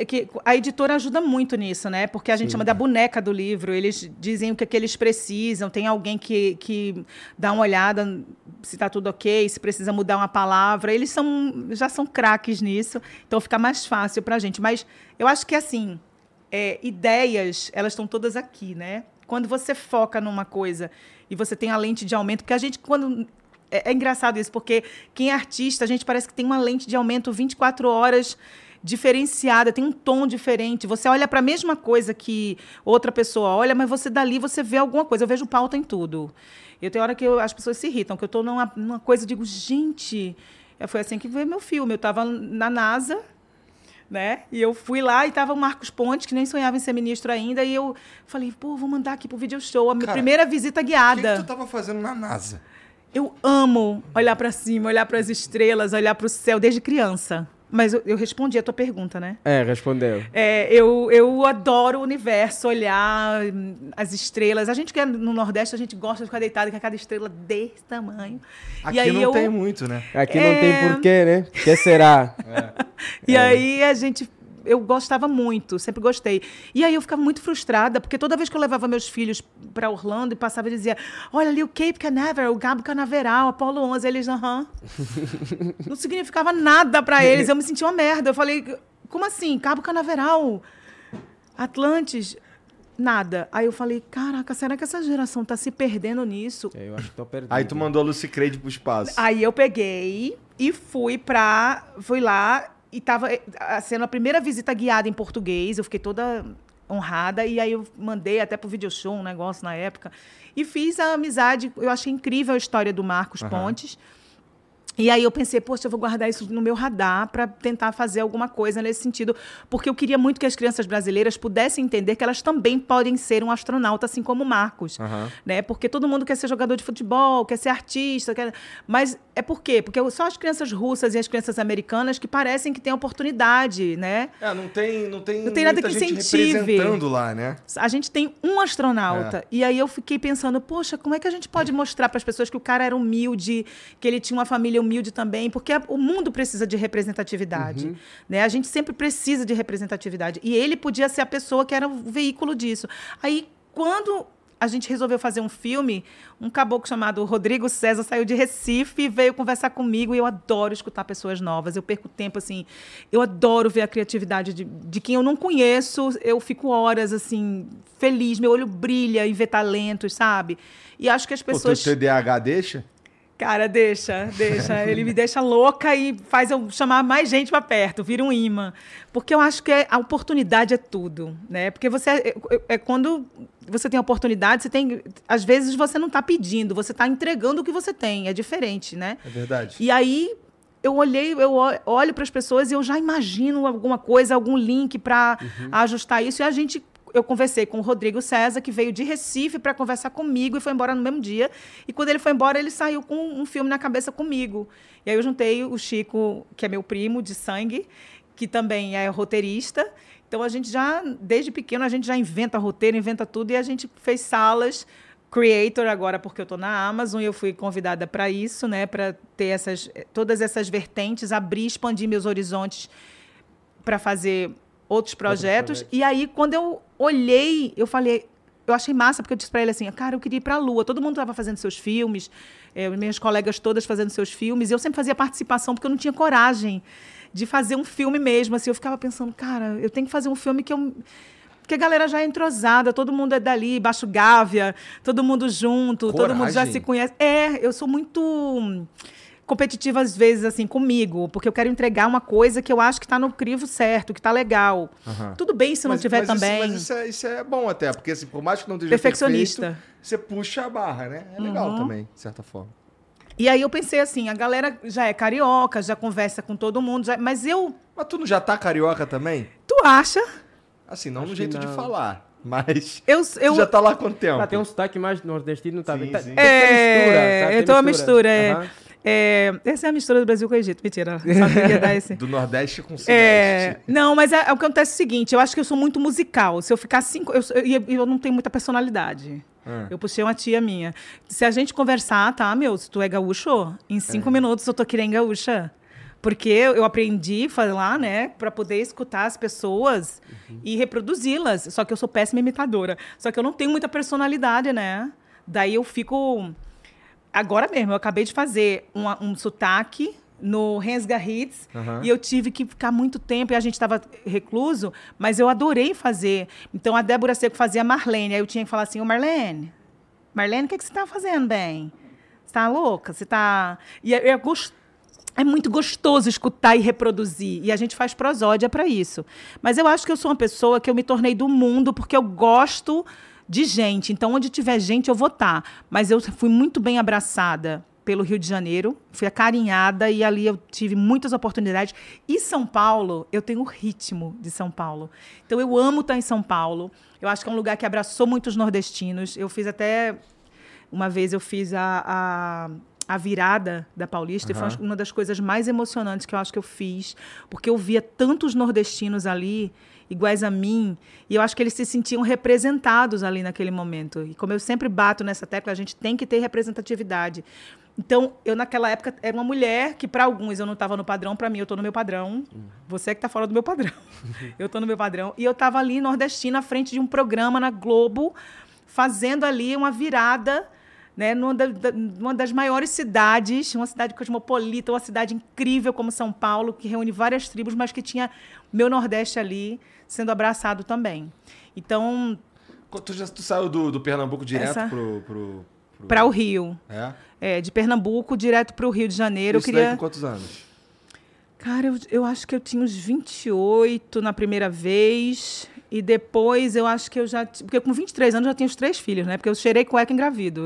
a editora ajuda muito nisso, né? Porque a gente chama da boneca do livro, eles dizem o que eles precisam, tem alguém que dá uma olhada se está tudo ok, se precisa mudar uma palavra, eles já são craques nisso, então fica mais fácil para a gente. Mas eu acho que, assim, ideias, elas estão todas aqui, né? Quando você foca numa coisa e você tem a lente de aumento, porque a gente, quando... É engraçado isso, porque quem é artista, a gente parece que tem uma lente de aumento 24 horas diferenciada, tem um tom diferente. Você olha para a mesma coisa que outra pessoa olha, mas você dali, você vê alguma coisa. Eu vejo pauta em tudo. Eu tenho hora que as pessoas se irritam, que eu estou numa coisa e digo, gente, foi assim que veio meu filme. Eu estava na NASA, né? E eu fui lá e estava o Marcos Pontes, que nem sonhava em ser ministro ainda, e eu falei, pô, vou mandar aqui pro video show, a minha primeira visita guiada. O que tu estava fazendo na NASA? Eu amo olhar para cima, olhar para as estrelas, olhar para o céu desde criança. Mas eu respondi a tua pergunta, né? Respondeu. Eu adoro o universo, olhar as estrelas. A gente que é no Nordeste, a gente gosta de ficar deitado com cada estrela desse tamanho. Aqui e aí não tem muito, né? Aqui não tem porquê, né? O que será? E aí a gente... Eu gostava muito, sempre gostei. E aí eu ficava muito frustrada, porque toda vez que eu levava meus filhos para Orlando e passava, e dizia, olha ali o Cape Canaveral, o Cabo Canaveral, Apolo 11, eles, não significava nada para eles, eu me sentia uma merda. Eu falei, como assim? Cabo Canaveral, Atlantis, nada. Aí eu falei, caraca, será que essa geração tá se perdendo nisso? Eu acho que tô perdendo. Aí tu mandou a Lucicreide pro espaço. Aí eu peguei e fui lá. E estava sendo a primeira visita guiada em português, eu fiquei toda honrada, e aí eu mandei até pro video show um negócio na época, e fiz a amizade, eu achei incrível a história do Marcos Pontes, e aí eu pensei, poxa, eu vou guardar isso no meu radar para tentar fazer alguma coisa nesse sentido, porque eu queria muito que as crianças brasileiras pudessem entender que elas também podem ser um astronauta, assim como o Marcos. Né? Porque todo mundo quer ser jogador de futebol, quer ser artista, mas é por quê? Porque só as crianças russas e as crianças americanas que parecem que têm oportunidade, né? Não tem nada que incentive. Representando lá, né? A gente tem um astronauta. E aí eu fiquei pensando, poxa, como é que a gente pode mostrar para as pessoas que o cara era humilde, que ele tinha uma família humilde também, porque o mundo precisa de representatividade, né? A gente sempre precisa de representatividade. E ele podia ser a pessoa que era o veículo disso. Aí, quando a gente resolveu fazer um filme, um caboclo chamado Rodrigo César saiu de Recife e veio conversar comigo. E eu adoro escutar pessoas novas. Eu perco tempo, assim... Eu adoro ver a criatividade de quem eu não conheço. Eu fico horas, assim, feliz. Meu olho brilha em ver talentos, sabe? E acho que as pessoas... O teu TDAH deixa? Cara, deixa. Ele me deixa louca e faz eu chamar mais gente para perto, vira um imã. Porque eu acho que a oportunidade é tudo, né? Porque você quando você tem oportunidade, você tem, às vezes você não está pedindo, você está entregando o que você tem, é diferente, né? É verdade. E aí eu olho para as pessoas e eu já imagino alguma coisa, algum link para ajustar isso, e a gente... Eu conversei com o Rodrigo César, que veio de Recife para conversar comigo e foi embora no mesmo dia. E quando ele foi embora, ele saiu com um filme na cabeça comigo. E aí eu juntei o Chico, que é meu primo de sangue, que também é roteirista. Então, a gente já, desde pequeno, a gente já inventa roteiro, inventa tudo. E a gente fez salas Creator agora, porque eu estou na Amazon e eu fui convidada para isso, né? Para ter todas essas vertentes, abrir, expandir meus horizontes para fazer... Outros projetos. E aí, quando eu olhei, eu falei... Eu achei massa, porque eu disse para ele assim, cara, eu queria ir para a Lua. Todo mundo estava fazendo seus filmes, minhas colegas todas fazendo seus filmes, e eu sempre fazia participação, porque eu não tinha coragem de fazer um filme mesmo. Assim, eu ficava pensando, cara, eu tenho que fazer um filme que eu... Porque a galera já é entrosada, todo mundo é dali, Baixo Gávea, todo mundo junto, coragem. Todo mundo já se conhece. É, eu sou muito competitiva às vezes, assim, comigo, porque eu quero entregar uma coisa que eu acho que tá no crivo certo, que tá legal. Uhum. Tudo bem se não tiver também. Isso é bom até, porque assim, por mais que não esteja perfeccionista, perfeito, você puxa a barra, né? É legal também, de certa forma. E aí eu pensei assim, a galera já é carioca, já conversa com todo mundo, mas eu... Mas tu não já tá carioca também? Tu acha? Assim, não no jeito de falar, mas eu já tá lá há quanto tempo? Tá, tem um sotaque mais nordestino, tá vendo? É, eu tô a mistura, essa é a mistura do Brasil com o Egito, mentira. Do Nordeste com o Sudeste. Não, mas acontece o seguinte, eu acho que eu sou muito musical. Se eu ficar cinco... Eu não tenho muita personalidade. Eu puxei uma tia minha. Se a gente conversar, tá, meu, se tu é gaúcho, em 5 minutos eu tô querendo gaúcha. Porque eu aprendi a falar, né, pra poder escutar as pessoas e reproduzi-las. Só que eu sou péssima imitadora. Só que eu não tenho muita personalidade, né? Daí eu fico... Agora mesmo, eu acabei de fazer um sotaque no Rensga Hits e eu tive que ficar muito tempo e a gente estava recluso, mas eu adorei fazer. Então, a Débora Seco fazia Marlene, aí eu tinha que falar assim, ô Marlene, Marlene, o que você está fazendo, bem? Você tá louca? Você tá... E é muito gostoso escutar e reproduzir. E a gente faz prosódia para isso. Mas eu acho que eu sou uma pessoa que eu me tornei do mundo porque eu gosto... de gente. Então, onde tiver gente, eu vou estar. Mas eu fui muito bem abraçada pelo Rio de Janeiro. Fui acarinhada e ali eu tive muitas oportunidades. E São Paulo, eu tenho o ritmo de São Paulo. Então, eu amo estar em São Paulo. Eu acho que é um lugar que abraçou muitos nordestinos. Eu fiz até... Uma vez eu fiz a virada da Paulista e foi uma das coisas mais emocionantes que eu acho que eu fiz. Porque eu via tantos nordestinos ali... iguais a mim, e eu acho que eles se sentiam representados ali naquele momento. E como eu sempre bato nessa tecla, a gente tem que ter representatividade. Então, eu naquela época era uma mulher que para alguns eu não estava no padrão, para mim eu estou no meu padrão. Você é que está fora do meu padrão. Eu estou no meu padrão. E eu estava ali nordestina, à frente de um programa na Globo, fazendo ali uma virada, né, numa das maiores cidades, uma cidade cosmopolita, uma cidade incrível como São Paulo, que reúne várias tribos, mas que tinha meu Nordeste ali sendo abraçado também. Então... Tu saiu do Pernambuco direto para o Rio. É? É, de Pernambuco direto para o Rio de Janeiro. Isso daí com quantos anos? Cara, eu acho que eu tinha uns 28 na primeira vez... E depois eu acho que eu já... Porque com 23 anos eu já tinha os 3 filhos, né? Porque eu cheirei cueca engravido.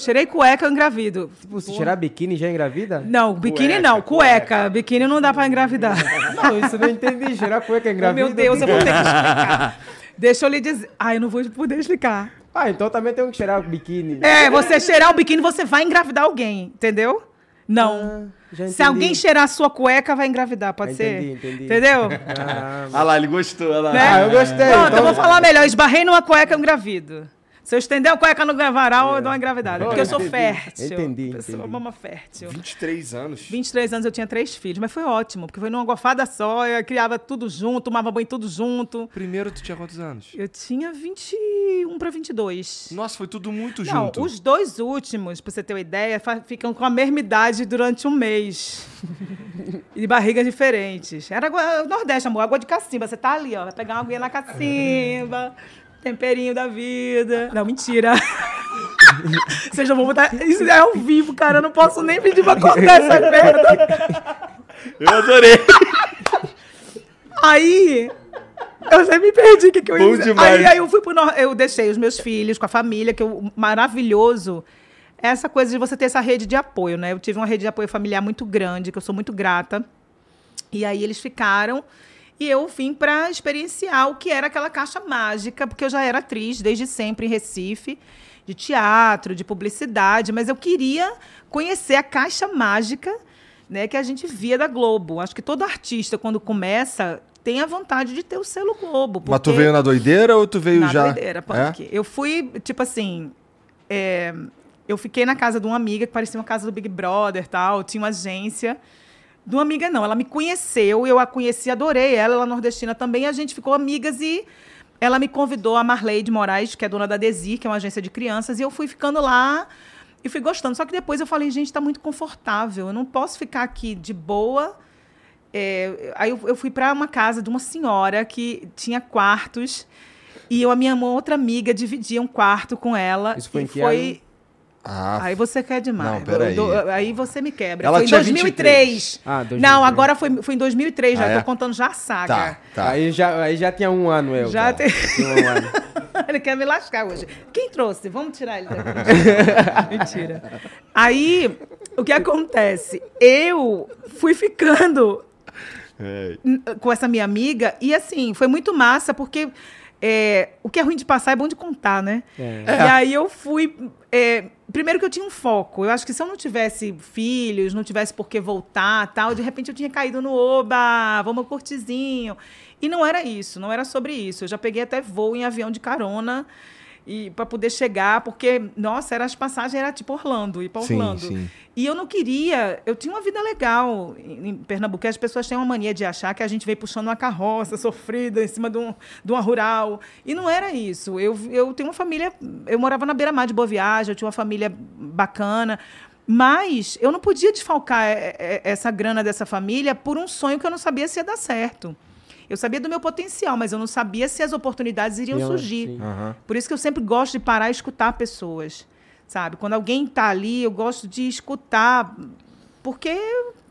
Cheirei cueca engravido. Tipo, se cheirar biquíni já engravida? Não, biquíni não. Cueca. Biquíni não dá pra engravidar. Não, isso eu não entendi. Cheirar cueca engravida? Meu Deus, eu vou ter que explicar. Deixa eu lhe dizer... eu não vou poder explicar. Então também tem que cheirar o biquíni. Você cheirar o biquíni, você vai engravidar alguém. Entendeu? Não. Se alguém cheirar a sua cueca, vai engravidar, pode ser? Entendi. Entendeu? Olha lá, ele gostou. Olha lá. Né? Eu gostei. Pronto, então... eu vou falar melhor. Eu esbarrei numa cueca, eu engravido. Se eu estender a cueca no varal, eu dou uma engravidada. Porque eu sou fértil. Eu sou uma fértil. 23 anos. 23 anos eu tinha 3 filhos, mas foi ótimo, porque foi numa gofada só, eu criava tudo junto, tomava banho tudo junto. Primeiro, tu tinha quantos anos? Eu tinha 21 para 22. Nossa, foi tudo muito junto. Não, os 2 últimos, pra você ter uma ideia, ficam com a mesma idade durante 1 mês. E barrigas diferentes. Era o Nordeste, amor, água de cacimba. Você tá ali, ó, vai pegar uma aguinha na cacimba... Temperinho da vida. Não, mentira. Vocês não vão botar... Isso é ao vivo, cara. Eu não posso nem pedir pra cortar essa merda. Eu adorei. Aí... Eu já me perdi o que eu ia dizer. Aí eu fui pro... Eu deixei os meus filhos com a família, que eu... Maravilhoso. Essa coisa de você ter essa rede de apoio, né? Eu tive uma rede de apoio familiar muito grande, que eu sou muito grata. E aí eles ficaram... E eu vim para experienciar o que era aquela caixa mágica, porque eu já era atriz desde sempre em Recife, de teatro, de publicidade, mas eu queria conhecer a caixa mágica, né, que a gente via da Globo. Acho que todo artista, quando começa, tem a vontade de ter o selo Globo. Porque... Mas tu veio na doideira ou tu veio já? Na doideira, porque eu fui, tipo assim... Eu fiquei na casa de uma amiga que parecia uma casa do Big Brother, tal, tinha uma agência... De uma amiga, não. Ela me conheceu, eu a conheci, adorei ela, ela nordestina também. A gente ficou amigas e ela me convidou, a Marley de Moraes, que é dona da Desir, que é uma agência de crianças, e eu fui ficando lá e fui gostando. Só que depois eu falei, gente, tá muito confortável, eu não posso ficar aqui de boa Aí eu fui para uma casa de uma senhora que tinha quartos e eu, a minha outra amiga dividia um quarto com ela. Isso foi em que foi... Aí você quer demais. Não, peraí. Aí você me quebra. Ela foi em 2003. Ah, 2003. Não, agora foi em 2003 já. Tô contando já a saga. Tá. Aí já tinha um ano eu. Já tem... um ano. Ele quer me lascar hoje. Quem trouxe? Vamos tirar ele daqui. Mentira. Aí, o que acontece? Eu fui ficando com essa minha amiga e assim, foi muito massa porque... o que é ruim de passar é bom de contar, né? E aí eu fui... primeiro que eu tinha um foco. Eu acho que se eu não tivesse filhos, não tivesse por que voltar, tal, de repente eu tinha caído no oba, vamos curtizinho. E não era isso, não era sobre isso. Eu já peguei até voo em avião de carona para poder chegar, porque, nossa, as passagens eram tipo Orlando, ir para Orlando. Sim. E eu não queria... Eu tinha uma vida legal em Pernambuco. As pessoas têm uma mania de achar que a gente veio puxando uma carroça sofrida em cima de uma rural. E não era isso. Eu tenho uma família... Eu morava na beira-mar de Boa Viagem, eu tinha uma família bacana. Mas eu não podia desfalcar essa grana dessa família por um sonho que eu não sabia se ia dar certo. Eu sabia do meu potencial, mas eu não sabia se as oportunidades iriam surgir. Uhum. Por isso que eu sempre gosto de parar e escutar pessoas. Sabe? Quando alguém está ali, eu gosto de escutar, porque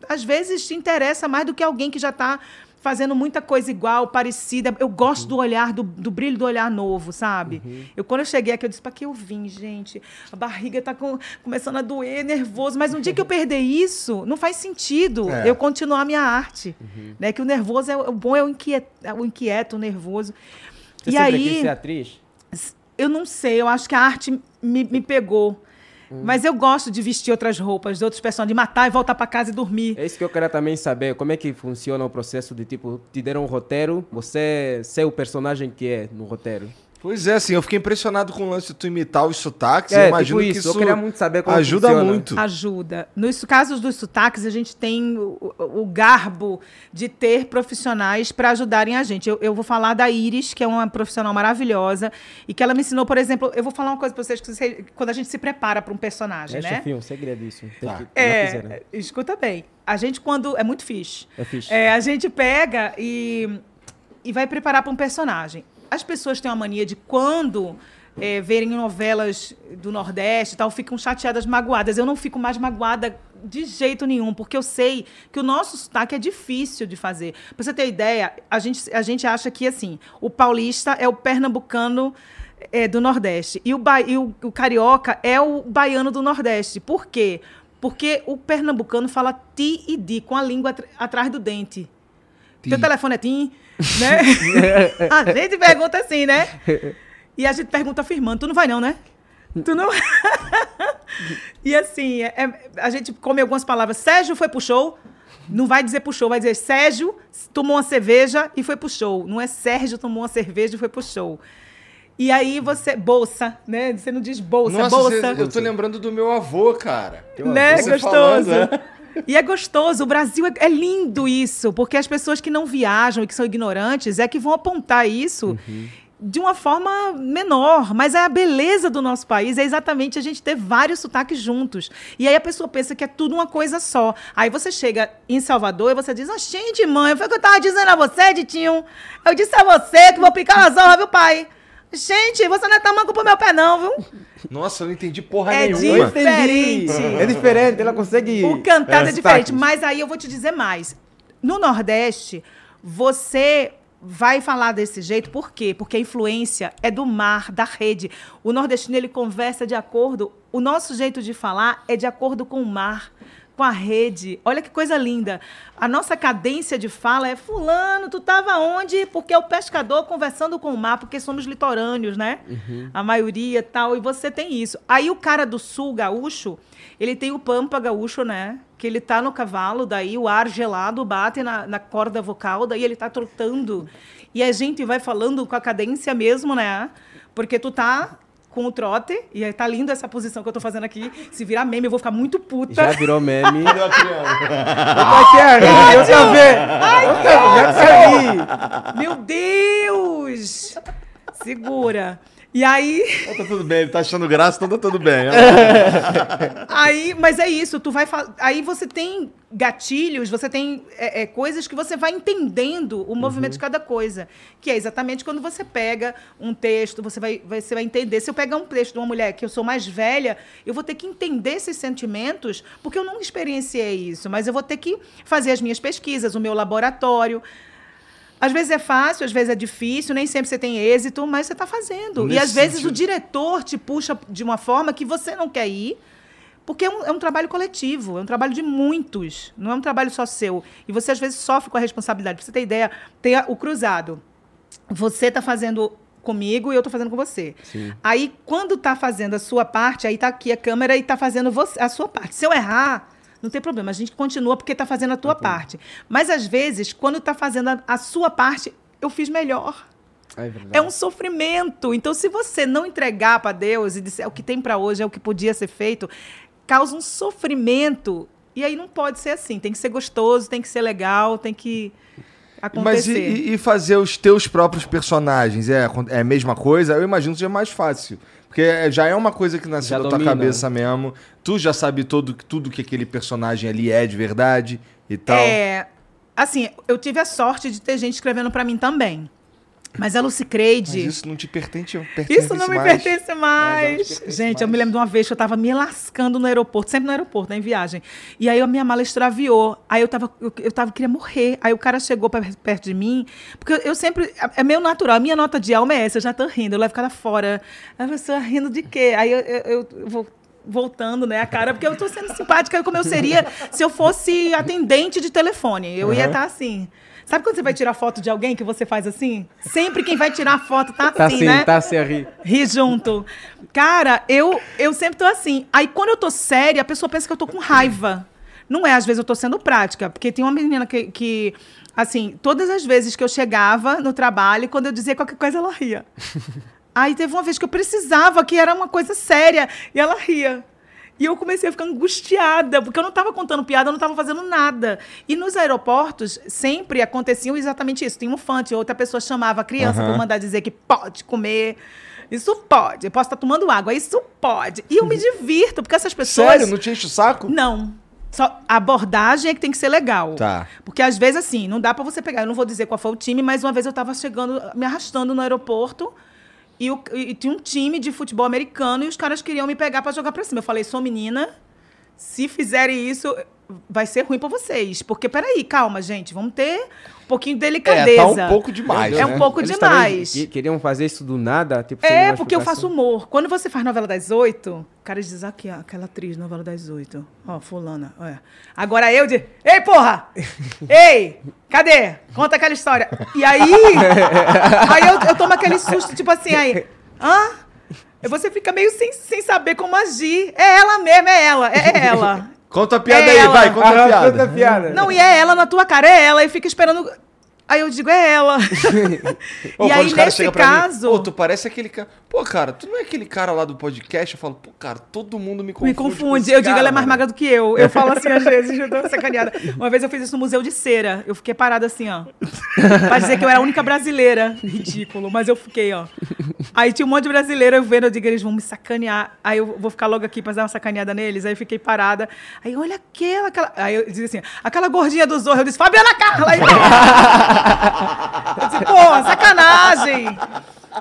às vezes te interessa mais do que alguém que já está fazendo muita coisa igual, parecida. Eu gosto do olhar, do brilho do olhar novo, sabe? Uhum. Quando eu cheguei aqui, eu disse, para que eu vim, gente? A barriga está começando a doer, nervoso. Mas um dia que eu perder isso, não faz sentido eu continuar a minha arte. Uhum. Né? Que o nervoso o bom é o inquieto, o nervoso. Você sempre quis ser atriz? Eu não sei, eu acho que a arte me pegou. Mas eu gosto de vestir outras roupas de outros personagens, de matar e voltar para casa e dormir. É isso que eu quero também saber. Como é que funciona o processo de, tipo, te deram um roteiro, você ser o personagem que é no roteiro? Pois é, assim, eu fiquei impressionado com o lance de tu imitar os sotaques. Eu imagino tipo isso. Eu queria muito saber como ajuda funciona. Ajuda. Nos casos dos sotaques, a gente tem o garbo de ter profissionais para ajudarem a gente. Eu vou falar da Iris, que é uma profissional maravilhosa, e que ela me ensinou, por exemplo, eu vou falar uma coisa para vocês, que quando a gente se prepara para um personagem, né? Sofia, um segredo isso. Tá. Escuta bem. A gente, quando... É muito fixe. É fixe. A gente pega e vai preparar para um personagem. As pessoas têm uma mania de quando verem novelas do Nordeste e tal, ficam chateadas, magoadas. Eu não fico mais magoada de jeito nenhum, porque eu sei que o nosso sotaque é difícil de fazer. Pra você ter ideia, a gente acha que, assim, o paulista é o pernambucano do Nordeste e o carioca é o baiano do Nordeste. Por quê? Porque o pernambucano fala ti e di, com a língua atrás do dente. Tim. Teu telefone é Tim, né? A gente pergunta assim, né? E a gente pergunta afirmando, tu não vai não, né? Tu não... E assim, a gente come algumas palavras. Sérgio foi pro show, não vai dizer pro show, vai dizer Sérgio tomou uma cerveja e foi pro show. Não é Sérgio tomou uma cerveja e foi pro show. E aí você... Bolsa, né? Você não diz bolsa, nossa, bolsa. Eu tô lembrando do meu avô, cara. Né? Gostoso. Falando, E é gostoso, o Brasil é lindo isso, porque as pessoas que não viajam e que são ignorantes é que vão apontar isso de uma forma menor, mas a beleza do nosso país é exatamente a gente ter vários sotaques juntos. E aí a pessoa pensa que é tudo uma coisa só. Aí você chega em Salvador e você diz, gente, mãe, foi o que eu tava dizendo a você, Ditinho. Eu disse a você que vou picar a zorra, viu, pai? Gente, você não é tamanco pro meu pé, não, viu? Nossa, eu não entendi porra nenhuma. É diferente, ela consegue... O cantado é diferente, mas aí eu vou te dizer mais. No Nordeste, você vai falar desse jeito, por quê? Porque a influência é do mar, da rede. O nordestino, ele conversa de acordo... O nosso jeito de falar é de acordo com o mar, com a rede. Olha que coisa linda. A nossa cadência de fala é fulano, tu tava onde? Porque é o pescador conversando com o mar, porque somos litorâneos, né? Uhum. A maioria, tal, e você tem isso. Aí o cara do sul, gaúcho, ele tem o pampa gaúcho, né? Que ele tá no cavalo, daí o ar gelado bate na corda vocal, daí ele tá trotando. E a gente vai falando com a cadência mesmo, né? Porque tu tá... com o trote, e aí tá linda essa posição que eu tô fazendo aqui. Se virar meme, eu vou ficar muito puta. Já virou meme. Eu quero ver. Ai, meu Deus! Segura. E aí... Oh, tá tudo bem, ele tá achando graça, então tá tudo bem. Aí, mas é isso, tu vai... Aí você tem gatilhos, você tem coisas que você vai entendendo o movimento de cada coisa. Que é exatamente quando você pega um texto, você vai entender. Se eu pegar um texto de uma mulher que eu sou mais velha, eu vou ter que entender esses sentimentos, porque eu não experienciei isso, mas eu vou ter que fazer as minhas pesquisas, o meu laboratório... Às vezes é fácil, às vezes é difícil, nem sempre você tem êxito, mas você está fazendo. Nesse e, às vezes, sentido. O diretor te puxa de uma forma que você não quer ir, porque é um trabalho coletivo, é um trabalho de muitos, não é um trabalho só seu. E você, às vezes, sofre com a responsabilidade. Pra você ter ideia, tem o cruzado. Você está fazendo comigo e eu estou fazendo com você. Sim. Aí, quando está fazendo a sua parte, aí está aqui a câmera e está fazendo a sua parte. Se eu errar... Não tem problema, a gente continua porque está fazendo a tua parte. Mas, às vezes, quando está fazendo a sua parte, eu fiz melhor. É um sofrimento. Então, se você não entregar para Deus e disser o que tem para hoje, é o que podia ser feito, causa um sofrimento. E aí não pode ser assim. Tem que ser gostoso, tem que ser legal, tem que... acontecer. Mas e fazer os teus próprios personagens? É a mesma coisa? Eu imagino que seja mais fácil. Porque já é uma coisa que nasceu da tua cabeça mesmo. Tu já sabe tudo que aquele personagem ali é de verdade e tal. Assim, eu tive a sorte de ter gente escrevendo pra mim também. Mas a Lucicreide... Mas isso não te pertence isso não me mais. Pertence mais. Gente, eu me lembro de uma vez que eu tava me lascando no aeroporto, sempre no aeroporto, né, em viagem. E aí a minha mala extraviou. Aí eu queria morrer. Aí o cara chegou perto de mim, porque eu sempre... É meio natural. A minha nota de alma é essa, eu já tô rindo. Eu levo o cara fora. Aí a pessoa rindo de quê? Aí eu vou... voltando, né, a cara, porque eu tô sendo simpática como eu seria se eu fosse atendente de telefone. Eu ia estar assim. Sabe quando você vai tirar foto de alguém que você faz assim? Sempre quem vai tirar foto tá assim, né? Tá assim, a rir. Ri junto. Cara, eu sempre tô assim. Aí quando eu tô séria, a pessoa pensa que eu tô com raiva. Não é, às vezes eu tô sendo prática, porque tem uma menina que assim, todas as vezes que eu chegava no trabalho, quando eu dizia qualquer coisa, ela ria. Aí teve uma vez que eu precisava, que era uma coisa séria, e ela ria. E eu comecei a ficar angustiada, porque eu não estava contando piada, eu não estava fazendo nada. E nos aeroportos sempre acontecia exatamente isso. Tem um fante, outra pessoa chamava a criança para mandar dizer que pode comer. Isso pode, eu posso estar tomando água, isso pode. E eu me divirto, porque essas pessoas... Sério? Não te enche o saco? Não. Só a abordagem é que tem que ser legal. Tá. Porque, às vezes, assim, não dá para você pegar. Eu não vou dizer qual foi o time, mas uma vez eu estava chegando, me arrastando no aeroporto, e tinha um time de futebol americano e os caras queriam me pegar pra jogar pra cima. Eu falei, sou menina, se fizerem isso, vai ser ruim pra vocês. Porque, peraí, calma, gente, vamos ter um pouquinho de delicadeza. Tá um pouco demais, né? É um pouco demais. Queriam fazer isso do nada? Tipo, porque eu faço humor. Quando você faz novela das 8, o cara diz, aqui, ó, aquela atriz, novela das 8. Ó, fulana, olha. Agora eu digo, ei, porra! Ei! Cadê? Conta aquela história. E aí, eu tomo aquele susto, tipo assim, aí, hã? Você fica meio sem saber como agir. É ela mesmo, é ela. Conta a piada aí, vai, conta a piada. Não, e é ela na tua cara, é ela, e fica esperando... Aí eu digo, é ela. E aí, nesse caso... Mim, tu parece aquele cara... Pô, cara, tu não é aquele cara lá do podcast? Eu falo, pô, cara, todo mundo me confunde. Me confunde. Eu digo, ela é mais magra do que eu. Eu falo assim, às vezes, eu dou uma sacaneada. Uma vez eu fiz isso no Museu de Cera. Eu fiquei parada assim, ó. Pra dizer que eu era a única brasileira. Ridículo. Mas eu fiquei, ó. Aí tinha um monte de brasileiro, eu vendo, eu digo, eles vão me sacanear. Aí eu vou ficar logo aqui pra dar uma sacaneada neles. Aí eu fiquei parada. Aí, olha aquela... Aí eu disse assim, aquela gordinha do Zorra. Eu disse, Fabiana Karla. Aí... Eu disse, pô, sacanagem.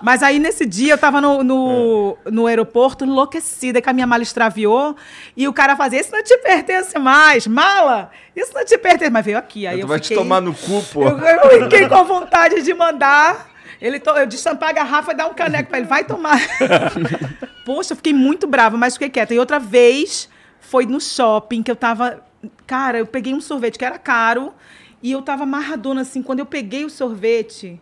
Mas aí, nesse dia, eu tava no aeroporto, enlouquecida, que a minha mala extraviou. E o cara fazia, isso não te pertence mais, mala. Isso não te pertence. Mas veio aqui. Aí eu vai fiquei, te tomar no cu, pô. Eu fiquei com vontade de mandar. Eu destampar a garrafa e dar um caneco pra ele. Vai tomar. Poxa, eu fiquei muito brava, mas fiquei quieta. E outra vez, foi no shopping, que eu tava... Cara, eu peguei um sorvete que era caro. E eu tava amarradona, assim, quando eu peguei o sorvete,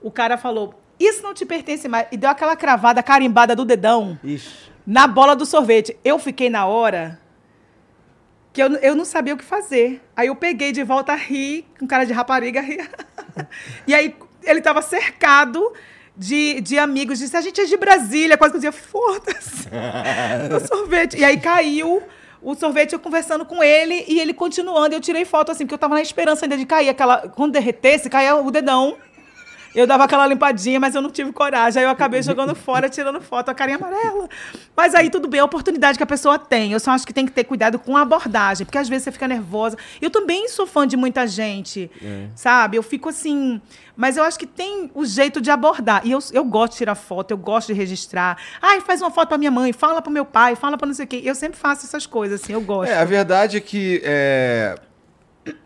o cara falou, isso não te pertence mais. E deu aquela cravada carimbada do dedão. Ixi. Na bola do sorvete. Eu fiquei na hora que eu não sabia o que fazer. Aí eu peguei de volta, ri, com cara de rapariga, ri. E aí ele tava cercado de amigos, disse, a gente é de Brasília, quase que eu dizia, foda-se, o sorvete. E aí caiu... O sorvete, eu conversando com ele e ele continuando. Eu tirei foto assim, porque eu tava na esperança ainda de cair aquela... Quando derretesse, caia o dedão. Eu dava aquela limpadinha, mas eu não tive coragem. Aí eu acabei jogando fora, tirando foto, a carinha amarela. Mas aí tudo bem, é a oportunidade que a pessoa tem. Eu só acho que tem que ter cuidado com a abordagem, porque às vezes você fica nervosa. Eu também sou fã de muita gente, sabe? Eu fico assim... Mas eu acho que tem o jeito de abordar. E eu gosto de tirar foto, eu gosto de registrar. Ai, faz uma foto pra minha mãe, fala pro meu pai, fala pra não sei o quê. Eu sempre faço essas coisas, assim, eu gosto. É, a verdade é que...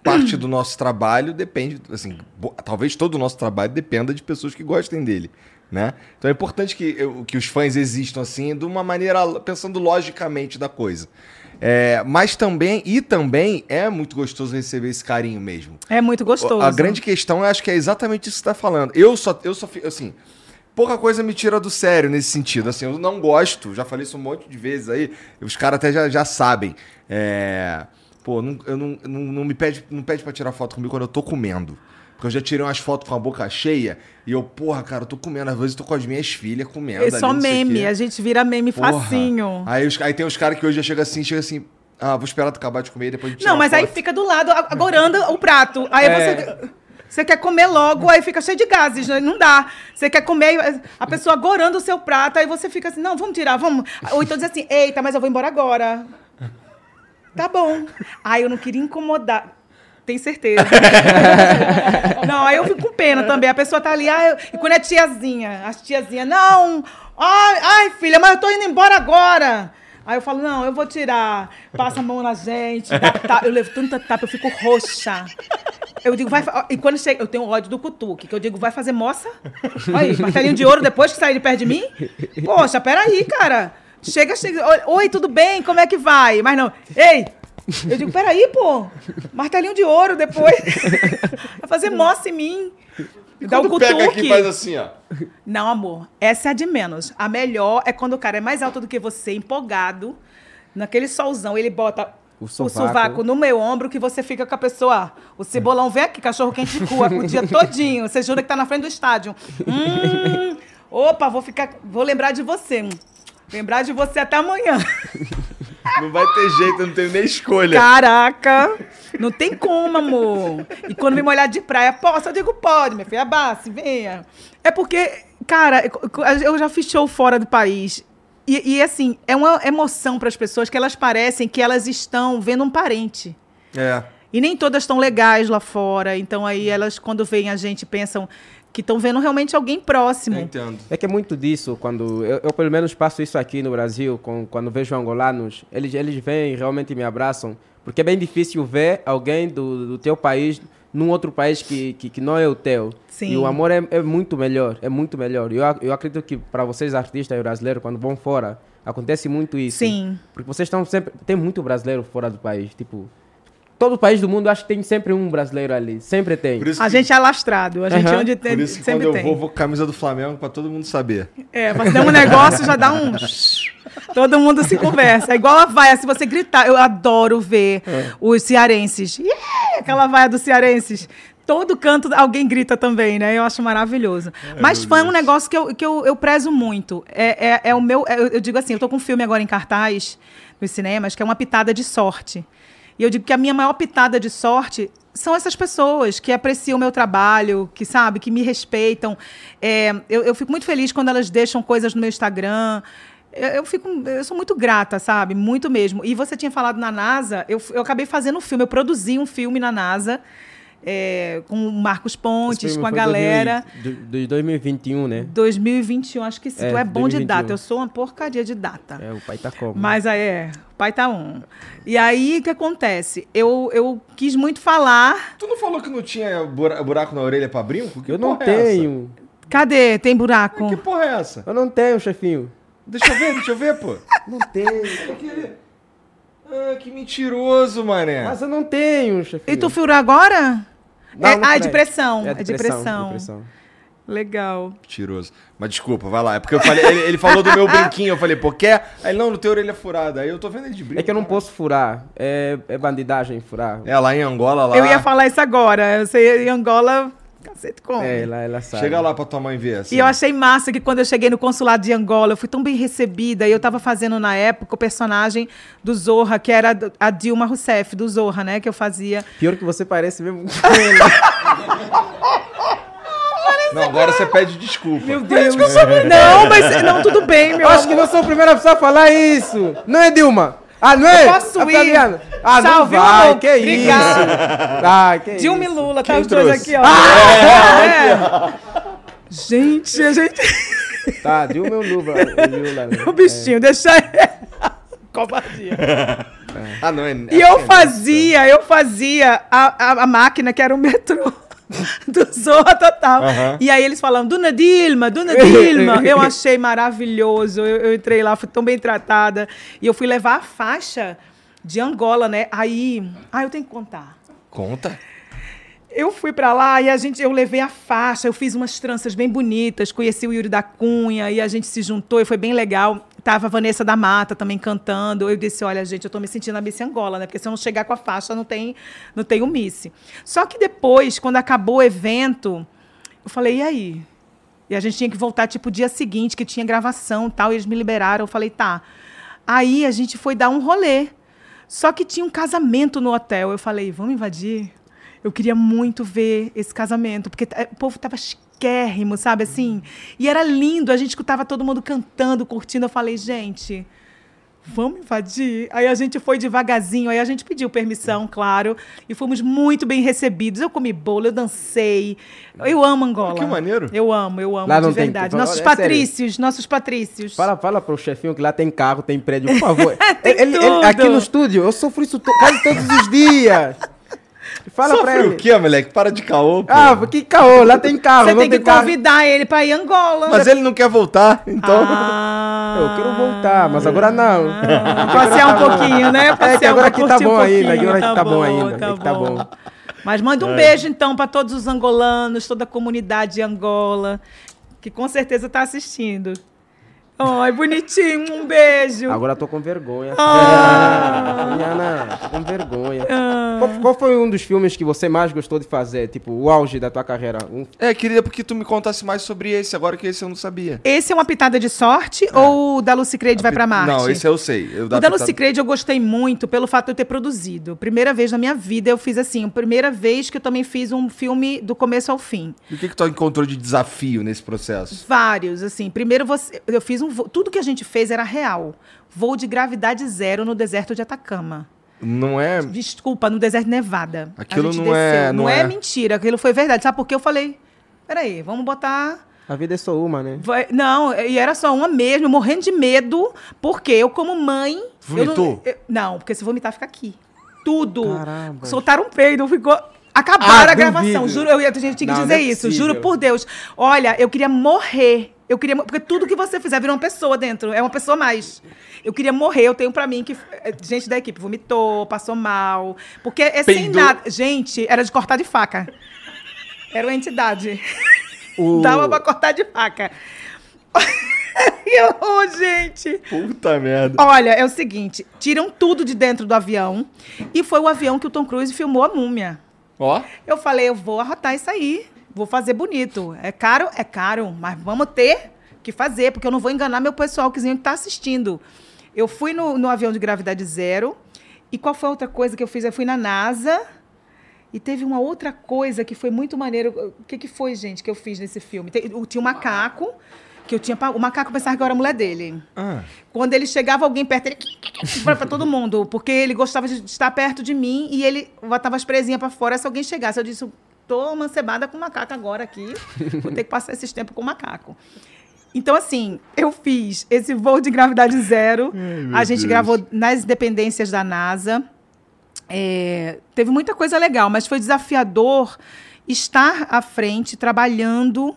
parte do nosso trabalho depende, assim, talvez todo o nosso trabalho dependa de pessoas que gostem dele, né? Então é importante que os fãs existam, assim, de uma maneira, pensando logicamente da coisa. É, mas também, é muito gostoso receber esse carinho mesmo. É muito gostoso. A grande questão, eu acho que é exatamente isso que você tá falando. Eu só assim... Pouca coisa me tira do sério nesse sentido. Assim, eu não gosto, já falei isso um monte de vezes aí, os caras até já sabem. Pô, não pede pra tirar foto comigo quando eu tô comendo. Porque eu já tirei umas fotos com a boca cheia e eu, porra, cara, eu tô comendo. Às vezes eu tô com as minhas filhas comendo. É só meme, a gente vira meme facinho. Aí tem os caras que hoje já chega assim... Ah, vou esperar tu acabar de comer e depois a gente tira foto. Não, mas aí fica do lado, agorando o prato. Aí você quer comer logo, aí fica cheio de gases, né? Não dá. Você quer comer, a pessoa gorando o seu prato, aí você fica assim, não, vamos tirar, vamos. Ou então diz assim, eita, mas eu vou embora agora. Tá bom. Ai, eu não queria incomodar. Tem certeza. Não, aí eu fico com pena também. A pessoa tá ali, e quando é tiazinha, as tiazinhas, não, ai, filha, mas eu tô indo embora agora. Aí eu falo, não, eu vou tirar. Passa a mão na gente. Eu levo tanta tapa, eu fico roxa. Eu digo, vai... E quando chega... Eu tenho ódio do cutuque, que eu digo, vai fazer moça? Olha aí, martelinho de ouro depois que sair de perto de mim? Poxa, peraí, cara. Chega. Oi, tudo bem? Como é que vai? Mas não. Ei! Eu digo, peraí, pô. Martelinho de ouro depois. Vai fazer moça em mim. E dá um cutuque. Pega aqui e faz assim, ó. Não, amor. Essa é a de menos. A melhor é quando o cara é mais alto do que você, empolgado, naquele solzão, ele bota o sovaco no meu ombro, que você fica com a pessoa. O cebolão vem aqui, cachorro quente de rua, o dia todinho. Você jura que tá na frente do estádio. Opa, vou lembrar de você. Lembrar de você até amanhã. Não vai ter jeito, eu não tenho nem escolha. Caraca! Não tem como, amor. E quando me molhar de praia, posso? Eu digo, pode, minha filha, abaste, venha. É porque, cara, eu já fiz show fora do país. E assim, é uma emoção para as pessoas que elas parecem que elas estão vendo um parente. É. E nem todas estão legais lá fora. Então aí elas, quando veem a gente, pensam... que estão vendo realmente alguém próximo. Entendo. É que é muito disso, quando... Eu pelo menos passo isso aqui no Brasil, quando vejo angolanos, eles vêm e realmente me abraçam, porque é bem difícil ver alguém do teu país num outro país que não é o teu. Sim. E o amor é muito melhor, é muito melhor. Eu acredito que para vocês artistas brasileiros, quando vão fora, acontece muito isso. Sim. Porque vocês estão sempre... Tem muito brasileiro fora do país, tipo... Todo país do mundo, acho que tem sempre um brasileiro ali. Sempre tem. A gente é alastrado. A gente onde tem, sempre tem. Por isso que quando eu vou camisa do Flamengo, pra todo mundo saber. É, pra ter um negócio, já dá um... Todo mundo se conversa. É igual a vaia, se você gritar. Eu adoro ver os cearenses. Yeah! Aquela vaia dos cearenses. Todo canto alguém grita também, né? Eu acho maravilhoso. Mas fã é um negócio que eu prezo muito. É o meu... Eu digo assim, eu tô com um filme agora em cartaz, nos cinemas, que é uma pitada de sorte. E eu digo que a minha maior pitada de sorte são essas pessoas que apreciam o meu trabalho, que, sabe, que me respeitam. Eu fico muito feliz quando elas deixam coisas no meu Instagram. Eu sou muito grata, sabe? Muito mesmo. E você tinha falado na NASA, eu acabei fazendo um filme, eu produzi um filme na NASA, com o Marcos Pontes, com a galera. De 2021, né? 2021, acho que sim. Tu é bom 2021. De data. Eu sou uma porcaria de data. É, o pai tá como? Mas aí o pai tá on. E aí, o que acontece? Eu quis muito falar... Tu não falou que não tinha buraco na orelha pra brinco? Que eu não tenho. Cadê? Tem buraco. Que porra é essa? Eu não tenho, chefinho. Deixa eu ver, pô. Não tenho. Ah, que mentiroso, mané. Mas eu não tenho, chefinho. E tu furou agora? Não, não é depressão. É depressão. Legal. Mentiroso. Mas desculpa, vai lá. É porque eu falei, ele falou do meu brinquinho. Eu falei, pô, quer? Aí não tem orelha furada. Aí eu tô vendo ele de brinco. É que eu não posso furar. É bandidagem furar. É, lá em Angola, lá... Eu ia falar isso agora. Eu sei, em Angola... Cacete, como? É, ela sabe. Chega lá pra tua mãe ver assim. E eu achei massa que quando eu cheguei no consulado de Angola, eu fui tão bem recebida. E eu tava fazendo, na época, o personagem do Zorra, que era a Dilma Rousseff, do Zorra, né? Que eu fazia. Pior que você parece mesmo com ela. Não, agora você pede desculpa. Meu Deus. Desculpa. Não, mas não, tudo bem, meu Acho amor. Que não sou a primeira pessoa a falar isso. Não é, Dilma? Ah, não é? Eu posso ir. Ah, salve, não vai, amor. Que obrigado. Isso. Ah, que Dilma isso. e Lula, tá os dois aqui, ó. Ah, é. Gente, a gente... Tá, Dilma e Lula. O bichinho, deixa ele... Covardia. Ah, não, é... E eu fazia a máquina que era o metrô. Do Zorra Total. Uhum. E aí eles falam, Dona Dilma, Dona Dilma. Eu achei maravilhoso. Eu entrei lá, fui tão bem tratada. E eu fui levar a faixa de Angola, né? Aí... Ah, eu tenho que contar. Conta. Eu fui pra lá e eu levei a faixa. Eu fiz umas tranças bem bonitas. Conheci o Yuri da Cunha e a gente se juntou. E foi bem legal. Tava a Vanessa da Mata também cantando. Eu disse, olha, gente, eu tô me sentindo a Miss Angola, né? Porque se eu não chegar com a faixa, não tem o Miss. Só que depois, quando acabou o evento, eu falei, e aí? E a gente tinha que voltar, tipo, dia seguinte, que tinha gravação e tal, e eles me liberaram. Eu falei, tá. Aí a gente foi dar um rolê. Só que tinha um casamento no hotel. Eu falei, vamos invadir? Eu queria muito ver esse casamento, porque o povo tava chiquérrimo, sabe, assim? E era lindo, a gente escutava todo mundo cantando, curtindo. Eu falei, gente, vamos invadir? Aí a gente foi devagarzinho, aí a gente pediu permissão, claro, e fomos muito bem recebidos. Eu comi bolo, eu dancei, eu amo Angola. Que maneiro. Eu amo, lá não de verdade. Tem... Nossos patrícios. Fala pro chefinho que lá tem carro, tem prédio, por favor. Ele, aqui no estúdio, eu sofro isso quase todos os dias. Fala sofre pra ele. O quê, moleque? Para de caô, pô. Ah, que caô? Lá tem carro. Você tem que convidar ele pra ir a Angola. Mas ele não quer voltar, então... Eu quero voltar, mas agora não. Passear um pouquinho, né? É que agora aqui tá bom ainda. Agora aqui tá bom ainda. Tá bom. Mas manda um beijo, então, pra todos os angolanos, toda a comunidade de Angola, que com certeza tá assistindo. Ai, bonitinho, um beijo. Agora tô com vergonha. Tô com vergonha. Qual foi um dos filmes que você mais gostou de fazer? Tipo, o auge da tua carreira? Queria porque tu me contasse mais sobre esse, agora que esse eu não sabia. Esse é uma pitada de sorte ou o da Lucicreide vai pra Marte? Não, esse eu sei. O da Lucicreide eu gostei muito pelo fato de eu ter produzido. Primeira vez na minha vida eu fiz assim, primeira vez que eu também fiz um filme do começo ao fim. E o que tu encontrou de desafio nesse processo? Vários, assim. Primeiro, eu fiz um voo, tudo que a gente fez era real. Voo de gravidade zero no deserto de Atacama. Não é... Desculpa, no deserto de Nevada. Aquilo não é... Não é mentira, aquilo foi verdade. Sabe por quê? Eu falei, peraí, vamos botar... A vida é só uma, né? Não, e era só uma mesmo, morrendo de medo, porque eu como mãe... Vomitou? Não, porque se vomitar, fica aqui. Tudo. Caramba. Soltaram um peido, ficou... Acabaram a gravação, duvido. Juro, eu tinha que dizer isso, juro por Deus. Olha, eu queria morrer. Porque tudo que você fizer vira uma pessoa dentro. É uma pessoa a mais. Eu queria morrer. Eu tenho pra mim que... Gente da equipe vomitou, passou mal. Porque é sem nada... Gente, era de cortar de faca. Era uma entidade. Dava pra cortar de faca. Oh, gente. Puta merda. Olha, é o seguinte. Tiram tudo de dentro do avião. E foi o avião que o Tom Cruise filmou a Múmia. Ó. Eu falei, eu vou arrotar isso aí. Vou fazer bonito. É caro, mas vamos ter que fazer, porque eu não vou enganar meu pessoal que está assistindo. Eu fui no avião de gravidade zero, e qual foi a outra coisa que eu fiz? Eu fui na NASA, e teve uma outra coisa que foi muito maneiro. O que foi, gente, que eu fiz nesse filme? Tinha um macaco, que eu tinha... O macaco pensava que eu era a mulher dele. Ah. Quando ele chegava, alguém perto, ele... Para todo mundo, porque ele gostava de estar perto de mim, e ele botava as presinhas para fora se alguém chegasse. Eu disse... Tô amancebada com macaco agora aqui. Vou ter que passar esses tempos com macaco. Então, assim, eu fiz esse voo de gravidade zero. Ai, a gente gravou nas dependências da NASA. Teve muita coisa legal, mas foi desafiador estar à frente, trabalhando.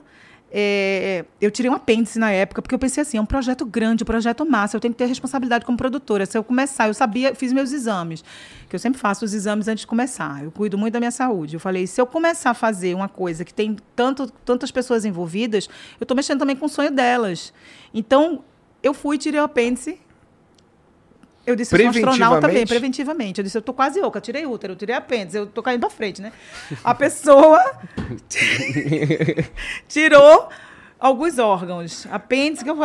Eu tirei um apêndice na época, porque eu pensei assim, é um projeto grande, um projeto massa, eu tenho que ter responsabilidade como produtora. Se eu começar, eu sabia, fiz meus exames, que eu sempre faço os exames antes de começar, eu cuido muito da minha saúde. Eu falei, se eu começar a fazer uma coisa que tem tantas pessoas envolvidas, eu estou mexendo também com o sonho delas. Então, eu fui, tirei o apêndice, eu disse, eu sou astronauta também, preventivamente. Eu disse, eu tô quase oca, eu tirei útero, eu tirei apêndice, eu tô caindo pra frente, né? A pessoa tirou alguns órgãos. Apêndice, que eu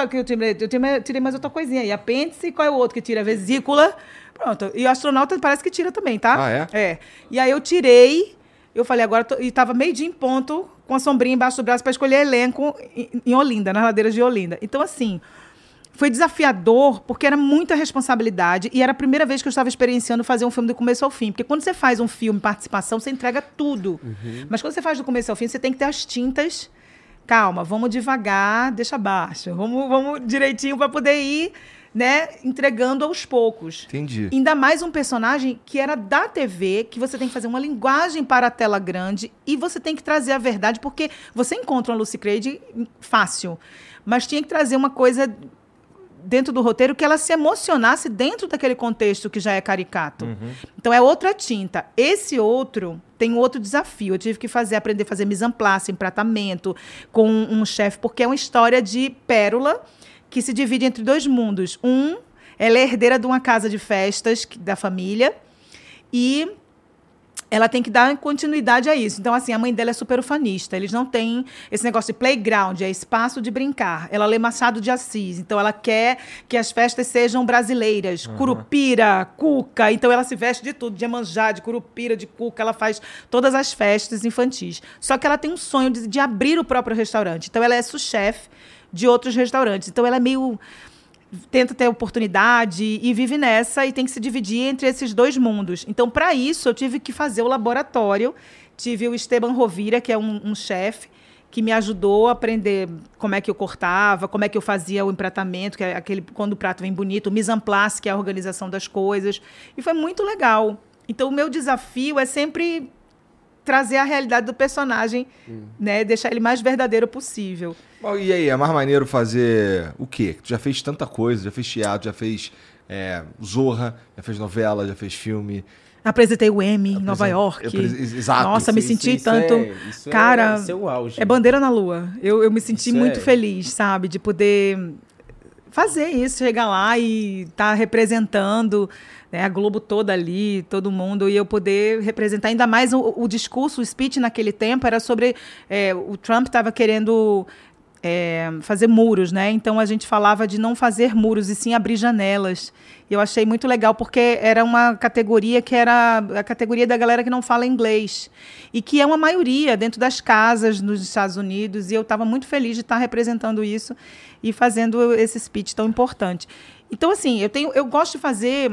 tirei mais outra coisinha aí. Apêndice, qual é o outro que tira? Vesícula. Pronto. E o astronauta parece que tira também, tá? Ah, é? É. E aí eu tirei Eu falei, agora... E estava meio dia em ponto, com a sombrinha embaixo do braço, para escolher elenco em Olinda, nas ladeiras de Olinda. Então, assim, foi desafiador, porque era muita responsabilidade e era a primeira vez que eu estava experienciando fazer um filme do começo ao fim. Porque quando você faz um filme, participação, você entrega tudo. Uhum. Mas quando você faz do começo ao fim, você tem que ter as tintas... Calma, vamos devagar, deixa baixo. Vamos direitinho para poder ir, né, entregando aos poucos. Entendi. Ainda mais um personagem que era da TV, que você tem que fazer uma linguagem para a tela grande e você tem que trazer a verdade, porque você encontra uma Lucicreide fácil, mas tinha que trazer uma coisa dentro do roteiro que ela se emocionasse dentro daquele contexto que já é caricato. Uhum. Então é outra tinta. Esse outro tem outro desafio. Eu tive que aprender a fazer mise-en-place, empratamento, com um chefe, porque é uma história de pérola que se divide entre dois mundos. Ela é herdeira de uma casa de festas da família e ela tem que dar continuidade a isso. Então, assim, a mãe dela é super ufanista. Eles não têm esse negócio de playground, é espaço de brincar. Ela lê Machado de Assis. Então, ela quer que as festas sejam brasileiras. Uhum. Curupira, cuca. Então, ela se veste de tudo, de Iemanjá, de curupira, de cuca. Ela faz todas as festas infantis. Só que ela tem um sonho de abrir o próprio restaurante. Então, ela é sous-chef de outros restaurantes. Então, ela é meio... tenta ter oportunidade e vive nessa e tem que se dividir entre esses dois mundos. Então, para isso, eu tive que fazer o laboratório. Tive o Esteban Rovira, que é um chefe, que me ajudou a aprender como é que eu cortava, como é que eu fazia o empratamento, que é aquele, quando o prato vem bonito, o mise-en-place, que é a organização das coisas. E foi muito legal. Então, o meu desafio é sempre trazer a realidade do personagem, né? Deixar ele mais verdadeiro possível. Bom, e aí, é mais maneiro fazer o quê? Tu já fez tanta coisa, já fez teatro, já fez Zorra, já fez novela, já fez filme. Apresentei o Emmy em Nova York. Exato. Nossa, me senti tanto... Isso cara, é seu auge. É bandeira na lua. Eu me senti muito feliz, sabe? De poder fazer isso, chegar lá e estar representando... a Globo toda ali, todo mundo, e eu poder representar ainda mais o discurso, o speech naquele tempo era sobre... o Trump estava querendo fazer muros, né? Então, a gente falava de não fazer muros, e sim abrir janelas. E eu achei muito legal, porque era uma categoria que era a categoria da galera que não fala inglês, e que é uma maioria dentro das casas nos Estados Unidos, e eu estava muito feliz de estar representando isso e fazendo esse speech tão importante. Então, assim, eu gosto de fazer...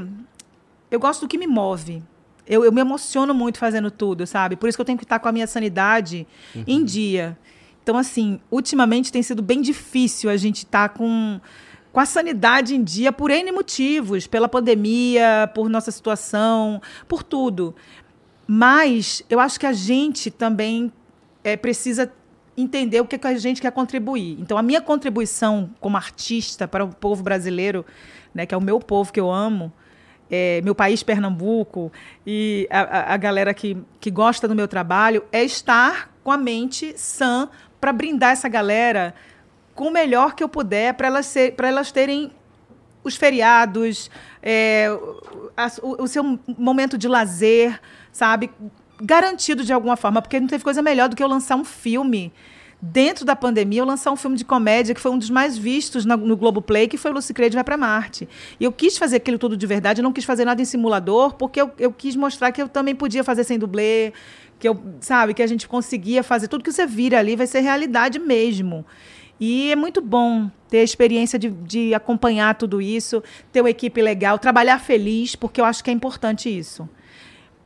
Eu gosto do que me move. Eu me emociono muito fazendo tudo, sabe? Por isso que eu tenho que estar com a minha sanidade em dia. Então, assim, ultimamente tem sido bem difícil a gente estar com a sanidade em dia por N motivos. Pela pandemia, por nossa situação, por tudo. Mas eu acho que a gente também precisa entender o que a gente quer contribuir. Então, a minha contribuição como artista para o povo brasileiro, né, que é o meu povo que eu amo, meu país, Pernambuco, e a galera que gosta do meu trabalho, é estar com a mente sã para brindar essa galera com o melhor que eu puder, para elas terem os feriados, o seu momento de lazer, sabe? Garantido de alguma forma, porque não teve coisa melhor do que eu lançar um filme. Dentro da pandemia, eu lançar um filme de comédia que foi um dos mais vistos no Globoplay, que foi o Lucicreide Vai Pra Marte. E eu quis fazer aquilo tudo de verdade, eu não quis fazer nada em simulador, porque eu quis mostrar que eu também podia fazer sem dublê, que eu, sabe, que a gente conseguia fazer. Tudo que você vira ali vai ser realidade mesmo. E é muito bom ter a experiência de acompanhar tudo isso, ter uma equipe legal, trabalhar feliz, porque eu acho que é importante isso.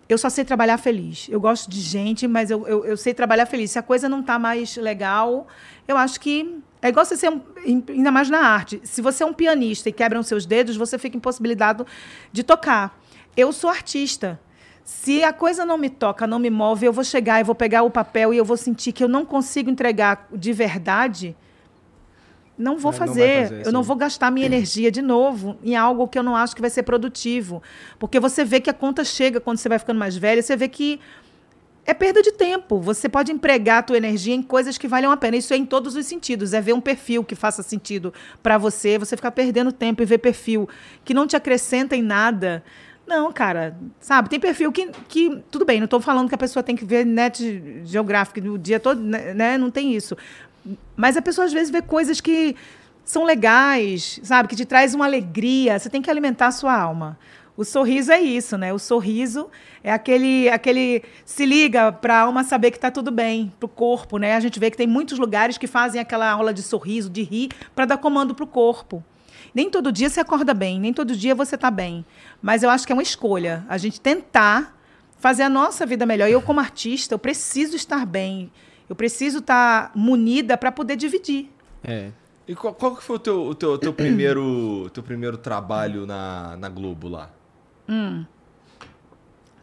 Eu só sei trabalhar feliz. Eu gosto de gente, mas eu sei trabalhar feliz. Se a coisa não está mais legal, eu acho que... É igual você ser, ainda mais na arte. Se você é um pianista e quebram seus dedos, você fica impossibilitado de tocar. Eu sou artista. Se a coisa não me toca, não me move, eu vou chegar, eu vou pegar o papel e eu vou sentir que eu não consigo entregar de verdade... Não vou fazer. Eu não vou gastar minha energia de novo em algo que eu não acho que vai ser produtivo. Porque você vê que a conta chega quando você vai ficando mais velha, você vê que é perda de tempo. Você pode empregar a tua energia em coisas que valham a pena. Isso é em todos os sentidos. É ver um perfil que faça sentido para você, você ficar perdendo tempo e ver perfil que não te acrescenta em nada. Não, cara, sabe? Tem perfil que tudo bem, não estou falando que a pessoa tem que ver net geográfico o dia todo, né? Não tem isso. Mas a pessoa, às vezes, vê coisas que são legais, sabe? Que te traz uma alegria. Você tem que alimentar a sua alma. O sorriso é isso, né? O sorriso é aquele se liga para a alma saber que está tudo bem, para o corpo, né? A gente vê que tem muitos lugares que fazem aquela aula de sorriso, de rir, para dar comando para o corpo. Nem todo dia você acorda bem, nem todo dia você está bem. Mas eu acho que é uma escolha, a gente tentar fazer a nossa vida melhor. E eu, como artista, eu preciso estar bem, eu preciso estar munida para poder dividir. É. E qual que foi o teu primeiro trabalho na Globo lá?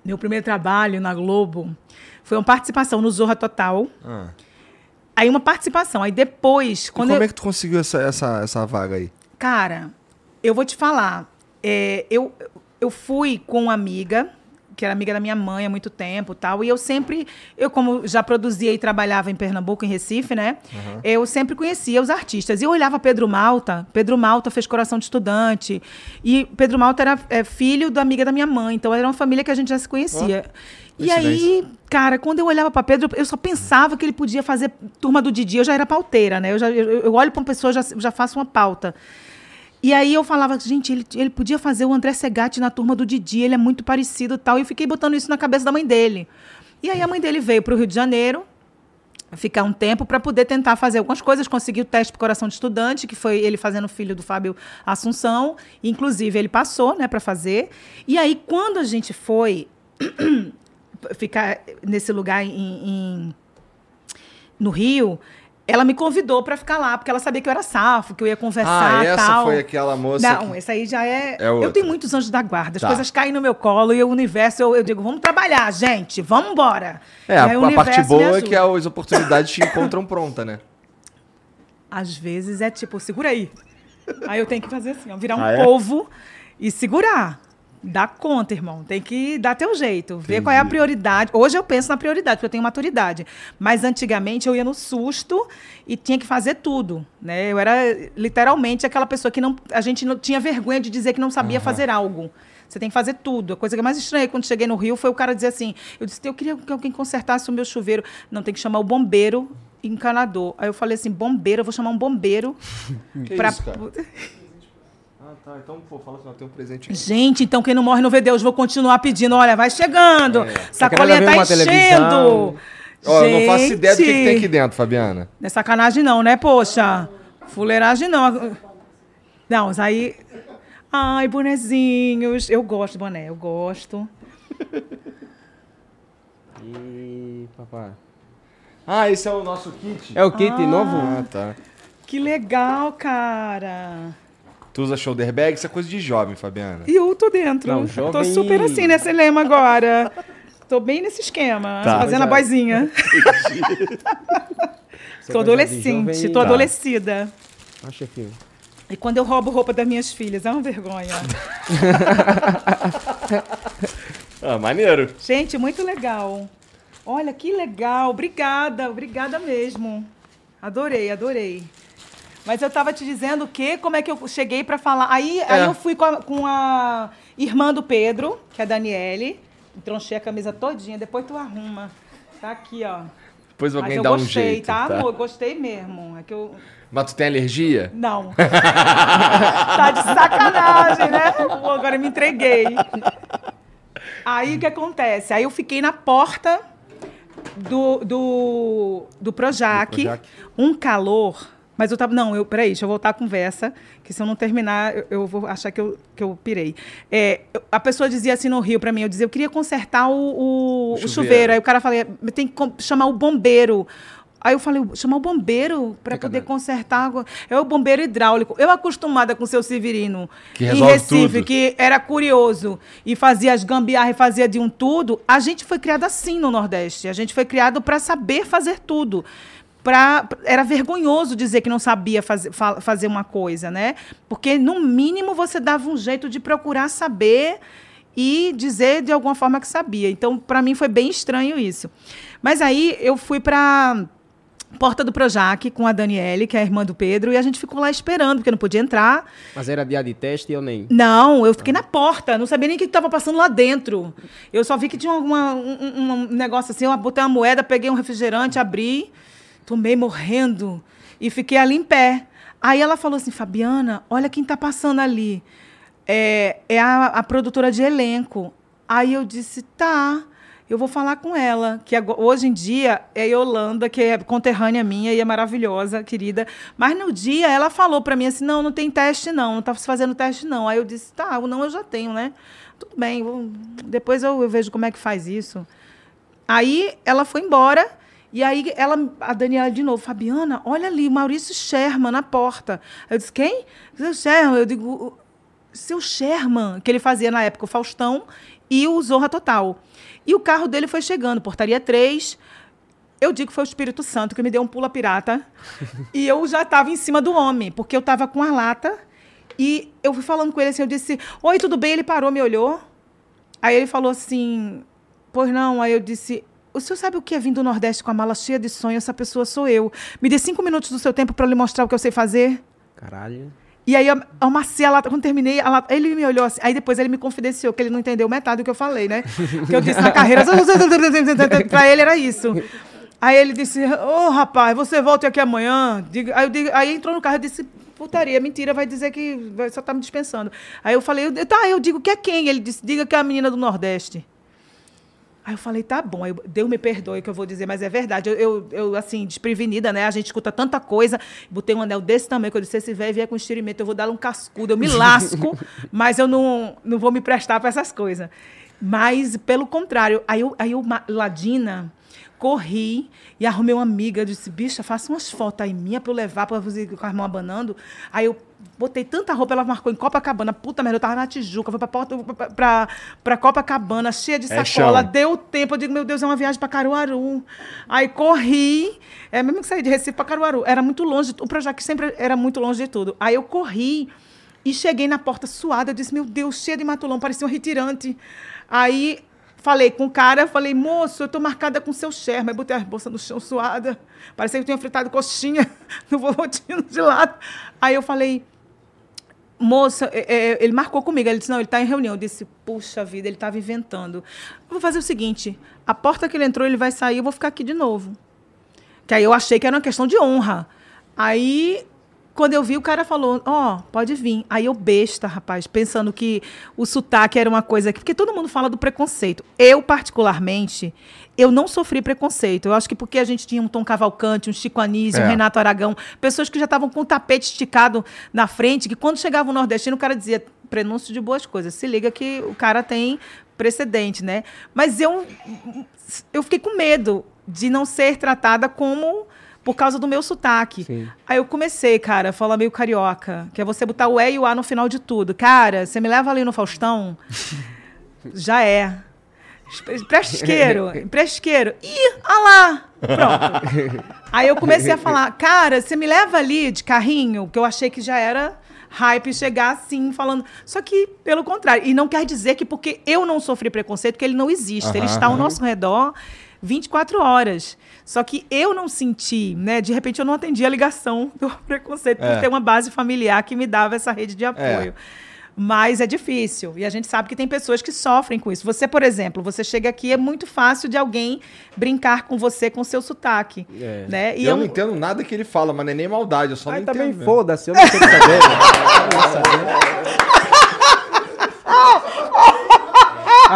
Meu primeiro trabalho na Globo foi uma participação no Zorra Total. Ah. Aí uma participação. Aí depois... Como é que tu conseguiu essa vaga aí? Cara, eu vou te falar. Eu fui com uma amiga, que era amiga da minha mãe há muito tempo e tal, e eu como já produzia e trabalhava em Pernambuco, em Recife, né? Uhum. Eu sempre conhecia os artistas. E eu olhava Pedro Malta fez Coração de Estudante, e Pedro Malta era filho da amiga da minha mãe, então era uma família que a gente já se conhecia. E aí, cara, quando eu olhava para Pedro, eu só pensava que ele podia fazer Turma do Didi, eu já era pauteira, né? Eu olho para uma pessoa e já faço uma pauta. E aí eu falava, gente, ele podia fazer o André Segatti na Turma do Didi, ele é muito parecido e tal. E eu fiquei botando isso na cabeça da mãe dele. E aí a mãe dele veio para o Rio de Janeiro, ficar um tempo para poder tentar fazer algumas coisas. Consegui o teste para Coração de Estudante, que foi ele fazendo o filho do Fábio Assunção. Inclusive, ele passou, né, para fazer. E aí, quando a gente foi ficar nesse lugar no Rio... Ela me convidou pra ficar lá, porque ela sabia que eu era safo, que eu ia conversar e tal. Ah, essa foi aquela moça... Não, essa aí já é... Eu tenho muitos anjos da guarda. As coisas caem no meu colo e o universo... Eu digo, vamos trabalhar, gente, vamos embora. É, a parte boa é que as oportunidades te encontram pronta, né? Às vezes é tipo, segura aí. Aí eu tenho que fazer assim, ó, virar um polvo e segurar. Dá conta, irmão. Tem que dar teu jeito. Ver qual é a prioridade. Hoje eu penso na prioridade, porque eu tenho maturidade. Mas antigamente eu ia no susto e tinha que fazer tudo, né? Eu era literalmente aquela pessoa que não... A gente não tinha vergonha de dizer que não sabia fazer algo. Você tem que fazer tudo. A coisa que mais estranha quando cheguei no Rio foi o cara dizer assim... Eu disse, eu queria que alguém consertasse o meu chuveiro. Não, tem que chamar o bombeiro encanador. Aí eu falei assim, bombeiro? Eu vou chamar um bombeiro. Que pra... isso, cara? Tá, então, pô, fala que nós temos um presente aqui. Gente, então quem não morre não vê Deus. Vou continuar pedindo. Olha, vai chegando. Sacolinha tá enchendo. Ó, eu não faço ideia do que tem aqui dentro, Fabiana. Não é sacanagem não, né, poxa? Fuleiragem não. Não, mas aí... Ai, bonezinhos. Eu gosto de boné, eu gosto. Ih, papai. Ah, esse é o nosso kit. É o kit novo? Ah, tá. Que legal, cara. Tu usa shoulder bag? Isso é coisa de jovem, Fabiana. E eu tô dentro. Não, jovem... Tô super assim nesse lema agora. Tô bem nesse esquema. Tá, fazendo a boizinha. Tô adolescente, jovem... tô adolescida. Acha que... E quando eu roubo roupa das minhas filhas, é uma vergonha. Ah, maneiro. Gente, muito legal. Olha, que legal. Obrigada, obrigada mesmo. Adorei, adorei. Mas eu tava te dizendo como é que eu cheguei pra falar. Aí eu fui com a irmã do Pedro, que é a Daniele. Entronchei a camisa todinha, depois tu arruma. Tá aqui, ó. Depois alguém dá um jeito. Mas eu gostei, tá, amor? Eu gostei mesmo. É que eu... Mas tu tem alergia? Não. Tá de sacanagem, né? Pô, agora eu me entreguei. Aí o que acontece? Aí eu fiquei na porta do Projac. Um calor... Mas eu tava... Não, peraí, deixa eu voltar à conversa, que se eu não terminar, eu vou achar que eu pirei. A pessoa dizia assim no Rio pra mim, eu dizia, eu queria consertar o chuveiro. Aí o cara falou, tem que chamar o bombeiro. Aí eu falei, chamar o bombeiro pra poder consertar. É o bombeiro hidráulico. Eu, acostumada com o seu Severino, que em Recife, tudo. Que era curioso e fazia as gambiarras e fazia de um tudo, a gente foi criado assim no Nordeste. A gente foi criado pra saber fazer tudo. Era vergonhoso dizer que não sabia fazer uma coisa, né? Porque, no mínimo, você dava um jeito de procurar saber e dizer de alguma forma que sabia. Então, para mim, foi bem estranho isso. Mas aí, eu fui para porta do Projac com a Daniele, que é a irmã do Pedro, e a gente ficou lá esperando, porque eu não podia entrar. Mas era dia de teste e eu nem... Não, eu fiquei na porta, não sabia nem o que estava passando lá dentro. Eu só vi que tinha um negócio assim, eu botei uma moeda, peguei um refrigerante, abri... Tomei morrendo e fiquei ali em pé. Aí ela falou assim, Fabiana, olha quem tá passando ali. é a produtora de elenco. Aí eu disse, tá, eu vou falar com ela, que agora, hoje em dia é a Yolanda, que é conterrânea minha e é maravilhosa, querida. Mas no dia ela falou para mim assim, não tem teste não, não tá fazendo teste não. Aí eu disse, tá, o não eu já tenho, né? Tudo bem, depois eu vejo como é que faz isso. Aí ela foi embora e aí a Daniela de novo, Fabiana, olha ali, Maurício Sherman na porta. Eu disse, quem? Seu Sherman, eu digo, seu Sherman, que ele fazia na época o Faustão e o Zorra Total. E o carro dele foi chegando, portaria 3. Eu digo que foi o Espírito Santo que me deu um pula pirata. E eu já estava em cima do homem, porque eu estava com a lata. E eu fui falando com ele assim, eu disse, oi, tudo bem? Ele parou, me olhou. Aí ele falou assim, pois não. Aí eu disse, o senhor sabe o que é vir do Nordeste com a mala cheia de sonho? Essa pessoa sou eu. Me dê 5 minutos do seu tempo para eu lhe mostrar o que eu sei fazer. Caralho. E aí eu amassei a lata, quando terminei, a lata, ele me olhou assim, aí depois ele me confidenciou, que ele não entendeu metade do que eu falei, né? Que eu disse na carreira, pra ele era isso. Aí ele disse, ô, rapaz, você volta aqui amanhã? Aí entrou no carro e disse, putaria, mentira, vai dizer que só tá me dispensando. Aí eu falei, tá, eu digo que é quem? Ele disse, diga que é a menina do Nordeste. Aí eu falei, tá bom, Deus me perdoe que eu vou dizer, mas é verdade. Eu assim, desprevenida, né? A gente escuta tanta coisa. Botei um anel desse tamanho, que eu disse, esse velho vier com estiramento, eu vou dar um cascudo, eu me lasco, mas eu não vou me prestar para essas coisas. Mas, pelo contrário, aí eu ladina, corri e arrumei uma amiga, eu disse, bicha, faça umas fotos aí minha para eu levar, para você com as mãos abanando. Aí eu botei tanta roupa, ela marcou em Copacabana. Puta merda, eu tava na Tijuca, fui pra Copacabana, cheia de sacola. Deu tempo, eu digo, meu Deus, é uma viagem pra Caruaru. Aí corri, mesmo que saí de Recife pra Caruaru, era muito longe, o projeto sempre era muito longe de tudo. Aí eu corri e cheguei na porta suada, eu disse, meu Deus, cheia de matulão, parecia um retirante. Aí falei com o cara, falei, moço, eu tô marcada com o seu Sherman. Aí botei as bolsas no chão suada, parecia que eu tinha fritado coxinha no volantino de lado. Aí eu falei, moça, ele marcou comigo. Ele disse, não, ele está em reunião. Eu disse, puxa vida, ele estava inventando. Eu vou fazer o seguinte, a porta que ele entrou, ele vai sair, eu vou ficar aqui de novo. Que aí eu achei que era uma questão de honra. Aí, quando eu vi, o cara falou, ó, pode vir. Aí eu besta, rapaz, pensando que o sotaque era uma coisa... Porque todo mundo fala do preconceito. Eu, particularmente, eu não sofri preconceito. Eu acho que porque a gente tinha um Tom Cavalcante, um Chico Anísio, um Renato Aragão, pessoas que já estavam com o tapete esticado na frente, que quando chegava o nordestino, o cara dizia prenúncio de boas coisas. Se liga que o cara tem precedente, né? Mas eu fiquei com medo de não ser tratada como... por causa do meu sotaque. Sim. Aí eu comecei, cara, a falar meio carioca, que é você botar o E e o A no final de tudo. Cara, você me leva ali no Faustão? Já é. Presqueiro. Ih, ah lá! Pronto. Aí eu comecei a falar, cara, você me leva ali de carrinho? Que eu achei que já era hype chegar assim, falando... Só que, pelo contrário. E não quer dizer que porque eu não sofri preconceito, que ele não existe. Ele está ao nosso redor 24 horas. Só que eu não senti, né? De repente, eu não atendi a ligação do preconceito por ter uma base familiar que me dava essa rede de apoio. Mas é difícil. E a gente sabe que tem pessoas que sofrem com isso. Você, por exemplo, você chega aqui, é muito fácil de alguém brincar com você, com seu sotaque. É. Né? E eu não entendo nada que ele fala, mas não é nem maldade. Eu só não entendo. Também foda-se, eu não tenho que saber.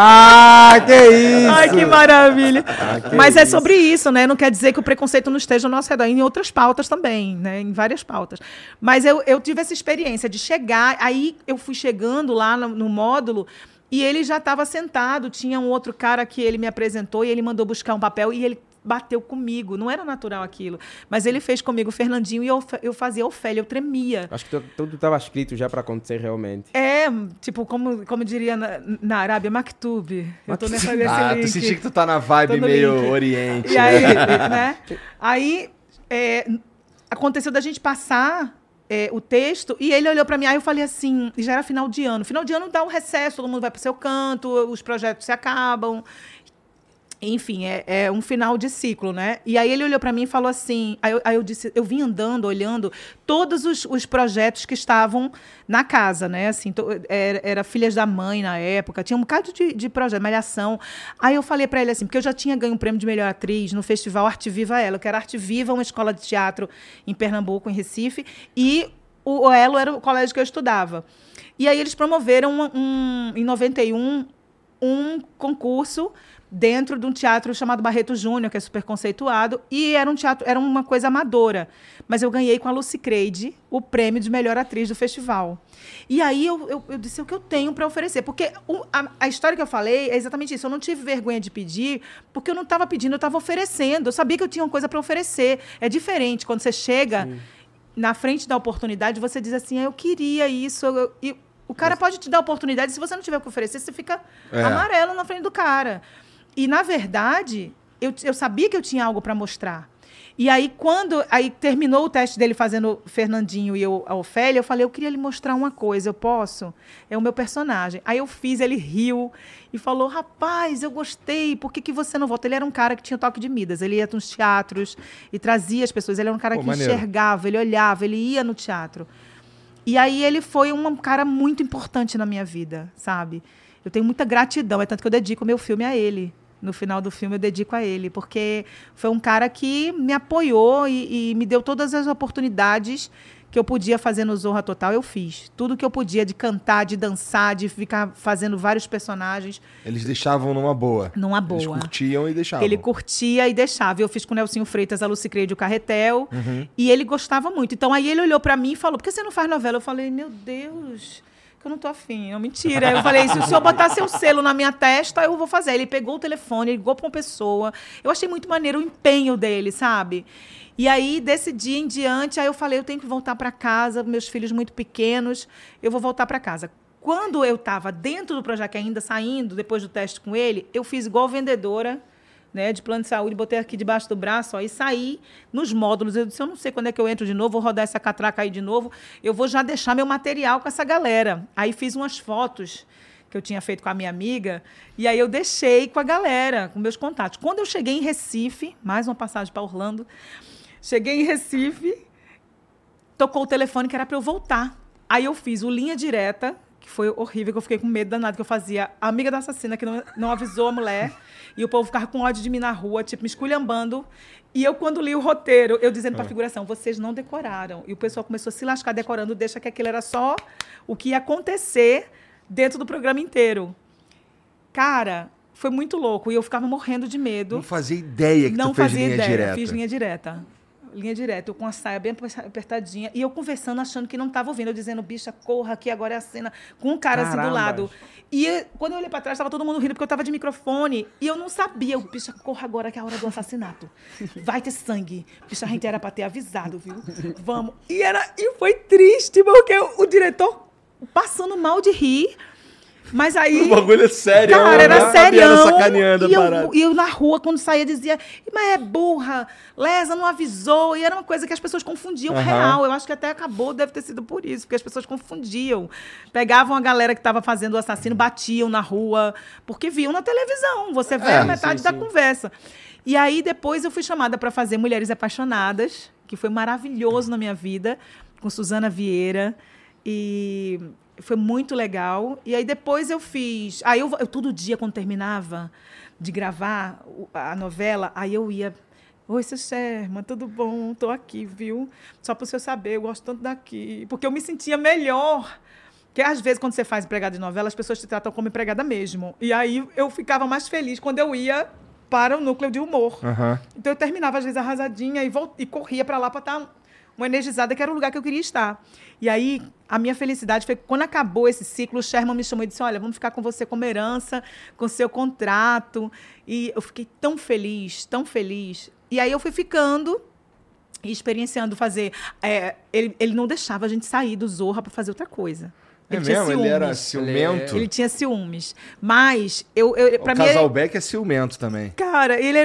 Ah, que isso! Ai, que maravilha! Mas é sobre isso, né? Não quer dizer que o preconceito não esteja ao nosso redor. Em outras pautas também, né? Em várias pautas. Mas eu tive essa experiência de chegar... Aí eu fui chegando lá no módulo e ele já estava sentado. Tinha um outro cara que ele me apresentou e ele mandou buscar um papel e ele bateu comigo. Não era natural aquilo. Mas ele fez comigo o Fernandinho e eu fazia Ofélia, eu tremia. Acho que tudo estava escrito já para acontecer realmente. Tipo, como diria na Arábia, Maktub. Eu tô nessa link. Tu senti que tu tá na vibe meio link. Oriente. E aí, né? Aí aconteceu da gente passar o texto e ele olhou para mim. Aí eu falei assim, já era final de ano. Final de ano dá um recesso, todo mundo vai pro seu canto, os projetos se acabam. Enfim, é um final de ciclo, né? E aí ele olhou para mim e falou assim... Aí eu disse, eu vim andando, olhando todos os projetos que estavam na casa, né? Assim, era Filhas da Mãe na época, tinha um bocado de projeto, Malhação. Aí eu falei para ele assim, porque eu já tinha ganho o prêmio de melhor atriz no festival Arte Viva Elo, que era Arte Viva, uma escola de teatro em Pernambuco, em Recife, e o Elo era o colégio que eu estudava. E aí eles promoveram, em 91, um concurso dentro de um teatro chamado Barreto Júnior, que é super conceituado, e era um teatro, era uma coisa amadora. Mas eu ganhei com a Lucicreide o prêmio de melhor atriz do festival. E aí eu disse o que eu tenho para oferecer. Porque a história que eu falei é exatamente isso. Eu não tive vergonha de pedir, porque eu não estava pedindo, eu estava oferecendo. Eu sabia que eu tinha uma coisa para oferecer. É diferente quando você chega na frente da oportunidade, você diz assim, eu queria isso. O cara pode te dar oportunidade, se você não tiver o que oferecer, você fica amarelo na frente do cara. E, na verdade, eu sabia que eu tinha algo para mostrar. E aí, quando terminou o teste dele fazendo Fernandinho e eu, a Ofélia, eu falei, eu queria lhe mostrar uma coisa, eu posso? É o meu personagem. Aí eu fiz, ele riu e falou, rapaz, eu gostei, por que você não volta? Ele era um cara que tinha o toque de Midas, ele ia nos teatros e trazia as pessoas. Ele era um cara que enxergava, ele olhava, ele ia no teatro. E aí ele foi um cara muito importante na minha vida, sabe? Eu tenho muita gratidão, é tanto que eu dedico o meu filme a ele. No final do filme, eu dedico a ele, porque foi um cara que me apoiou e me deu todas as oportunidades que eu podia fazer no Zorra Total, eu fiz. Tudo que eu podia, de cantar, de dançar, de ficar fazendo vários personagens. Eles deixavam numa boa. Numa boa. Eles curtiam e deixavam. Ele curtia e deixava. Eu fiz com o Nelsinho Freitas, a Lucicreide e o Carretel, e ele gostava muito. Então, aí ele olhou pra mim e falou, por que você não faz novela? Eu falei, meu Deus... que eu não tô afim, é mentira. Eu falei, se o senhor botasse um selo na minha testa, eu vou fazer. Ele pegou o telefone, ligou pra uma pessoa. Eu achei muito maneiro o empenho dele, sabe? E aí, desse dia em diante, aí eu falei, eu tenho que voltar pra casa, meus filhos muito pequenos, eu vou voltar pra casa. Quando eu tava dentro do projeto, ainda saindo, depois do teste com ele, eu fiz igual vendedora, né, de plano de saúde, botei aqui debaixo do braço, ó, e saí nos módulos. Eu disse, eu não sei quando é que eu entro de novo, vou rodar essa catraca aí de novo, eu vou já deixar meu material com essa galera. Aí fiz umas fotos que eu tinha feito com a minha amiga, e aí eu deixei com a galera, com meus contatos. Quando eu cheguei em Recife, mais uma passagem para Orlando, cheguei em Recife, tocou o telefone que era para eu voltar. Aí eu fiz o Linha Direta, que foi horrível, que eu fiquei com medo danado, que eu fazia a amiga da assassina, que não avisou a mulher, e o povo ficava com ódio de mim na rua, tipo, me esculhambando. E eu, quando li o roteiro, eu dizendo pra figuração, vocês não decoraram. E o pessoal começou a se lascar decorando, deixa que aquilo era só o que ia acontecer dentro do programa inteiro. Cara, foi muito louco, e eu ficava morrendo de medo. Não fazia ideia que tu fez Linha Direta. Não fazia ideia, eu fiz Linha Direta. Linha Direta, eu com a saia bem apertadinha, e eu conversando, achando que não estava ouvindo, eu dizendo, bicha, corra, aqui agora é a cena, com um cara assim do lado. E quando eu olhei para trás, estava todo mundo rindo, porque eu estava de microfone, e eu não sabia, eu, bicha, corra agora, que é a hora do assassinato. Vai ter sangue. Bicha, a gente era para ter avisado, viu? Vamos. E foi triste, porque o diretor passando mal de rir. Mas aí... o bagulho é sério. Cara, era sério. E eu na rua, quando saía, dizia, mas é burra, lesa, não avisou. E era uma coisa que as pessoas confundiam real. Eu acho que até acabou, deve ter sido por isso, porque as pessoas confundiam. Pegavam a galera que estava fazendo o assassino, batiam na rua, porque viam na televisão. Você vê a metade da conversa. E aí, depois, eu fui chamada para fazer Mulheres Apaixonadas, que foi maravilhoso na minha vida, com Suzana Vieira. E... foi muito legal. E aí depois eu fiz... aí eu todo dia, quando terminava de gravar a novela, aí eu ia... oi, seu Sherman, tudo bom? Tô aqui, viu? Só para o senhor saber, eu gosto tanto daqui. Porque eu me sentia melhor. Porque às vezes, quando você faz empregada de novela, as pessoas te tratam como empregada mesmo. E aí eu ficava mais feliz quando eu ia para o núcleo de humor. Então eu terminava, às vezes, arrasadinha e corria para lá para estar... uma energizada, que era o lugar que eu queria estar. E aí, a minha felicidade foi que quando acabou esse ciclo, o Sherman me chamou e disse, olha, vamos ficar com você como herança, com seu contrato. E eu fiquei tão feliz, tão feliz. E aí eu fui ficando e experienciando fazer... ele não deixava a gente sair do Zorra para fazer outra coisa. Ele tinha ciúmes. Ele era ciumento? Ele tinha ciúmes. Mas... eu pra o mim, Casalbeck é ciumento também. Cara, ele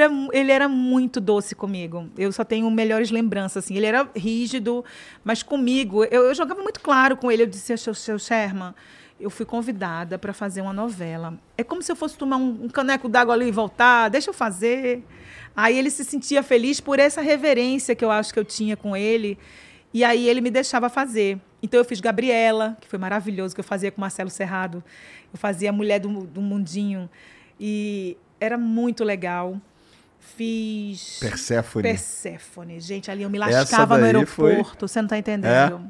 era muito doce comigo. Eu só tenho melhores lembranças, assim. Ele era rígido, mas comigo... Eu jogava muito claro com ele. Eu disse, seu Sherman, eu fui convidada para fazer uma novela. É como se eu fosse tomar um caneco d'água ali e voltar. Deixa eu fazer. Aí ele se sentia feliz por essa reverência que eu acho que eu tinha com ele. E aí ele me deixava fazer. Então eu fiz Gabriela, que foi maravilhoso, que eu fazia com Marcelo Serrado. Eu fazia a mulher do mundinho. E era muito legal. Fiz... Perséfone. Gente, ali eu me lascava no aeroporto. Foi... você não tá entendendo.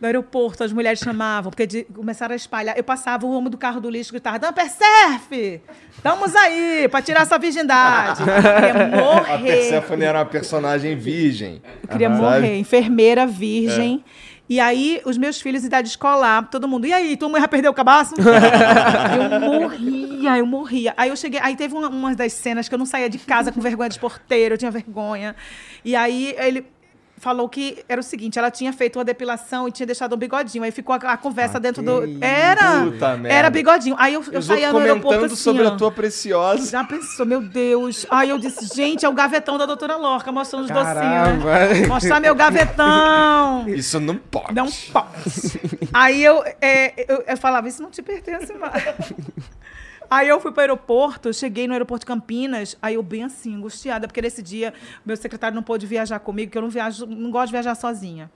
do aeroporto, as mulheres chamavam, porque começaram a espalhar. Eu passava o rumo do carro do lixo e gritava, Damperserf! Estamos aí, para tirar essa virgindade. Eu queria morrer. A Persephone era uma personagem virgem. Eu queria morrer, enfermeira virgem. É. E aí, os meus filhos, idade escolar, todo mundo, e aí, tua mãe já perdeu o cabaço? Eu morria. Aí eu cheguei, aí teve uma das cenas que eu não saía de casa com vergonha de porteiro, eu tinha vergonha. E aí, ele falou que era o seguinte, ela tinha feito uma depilação e tinha deixado um bigodinho, aí ficou a conversa dentro do... Era bigodinho. Aí eu saía no aeroporto assim, sobre a tua preciosa. Já pensou, meu Deus. Aí eu disse, gente, é o gavetão da doutora Lorca, mostrando os docinhos. Né? Mostrar meu gavetão. Isso não pode. Não pode. Aí eu falava, isso não te pertence mais. Aí eu fui para o aeroporto, cheguei no aeroporto de Campinas, aí eu bem assim, angustiada, porque nesse dia meu secretário não pôde viajar comigo, porque eu não gosto de viajar sozinha.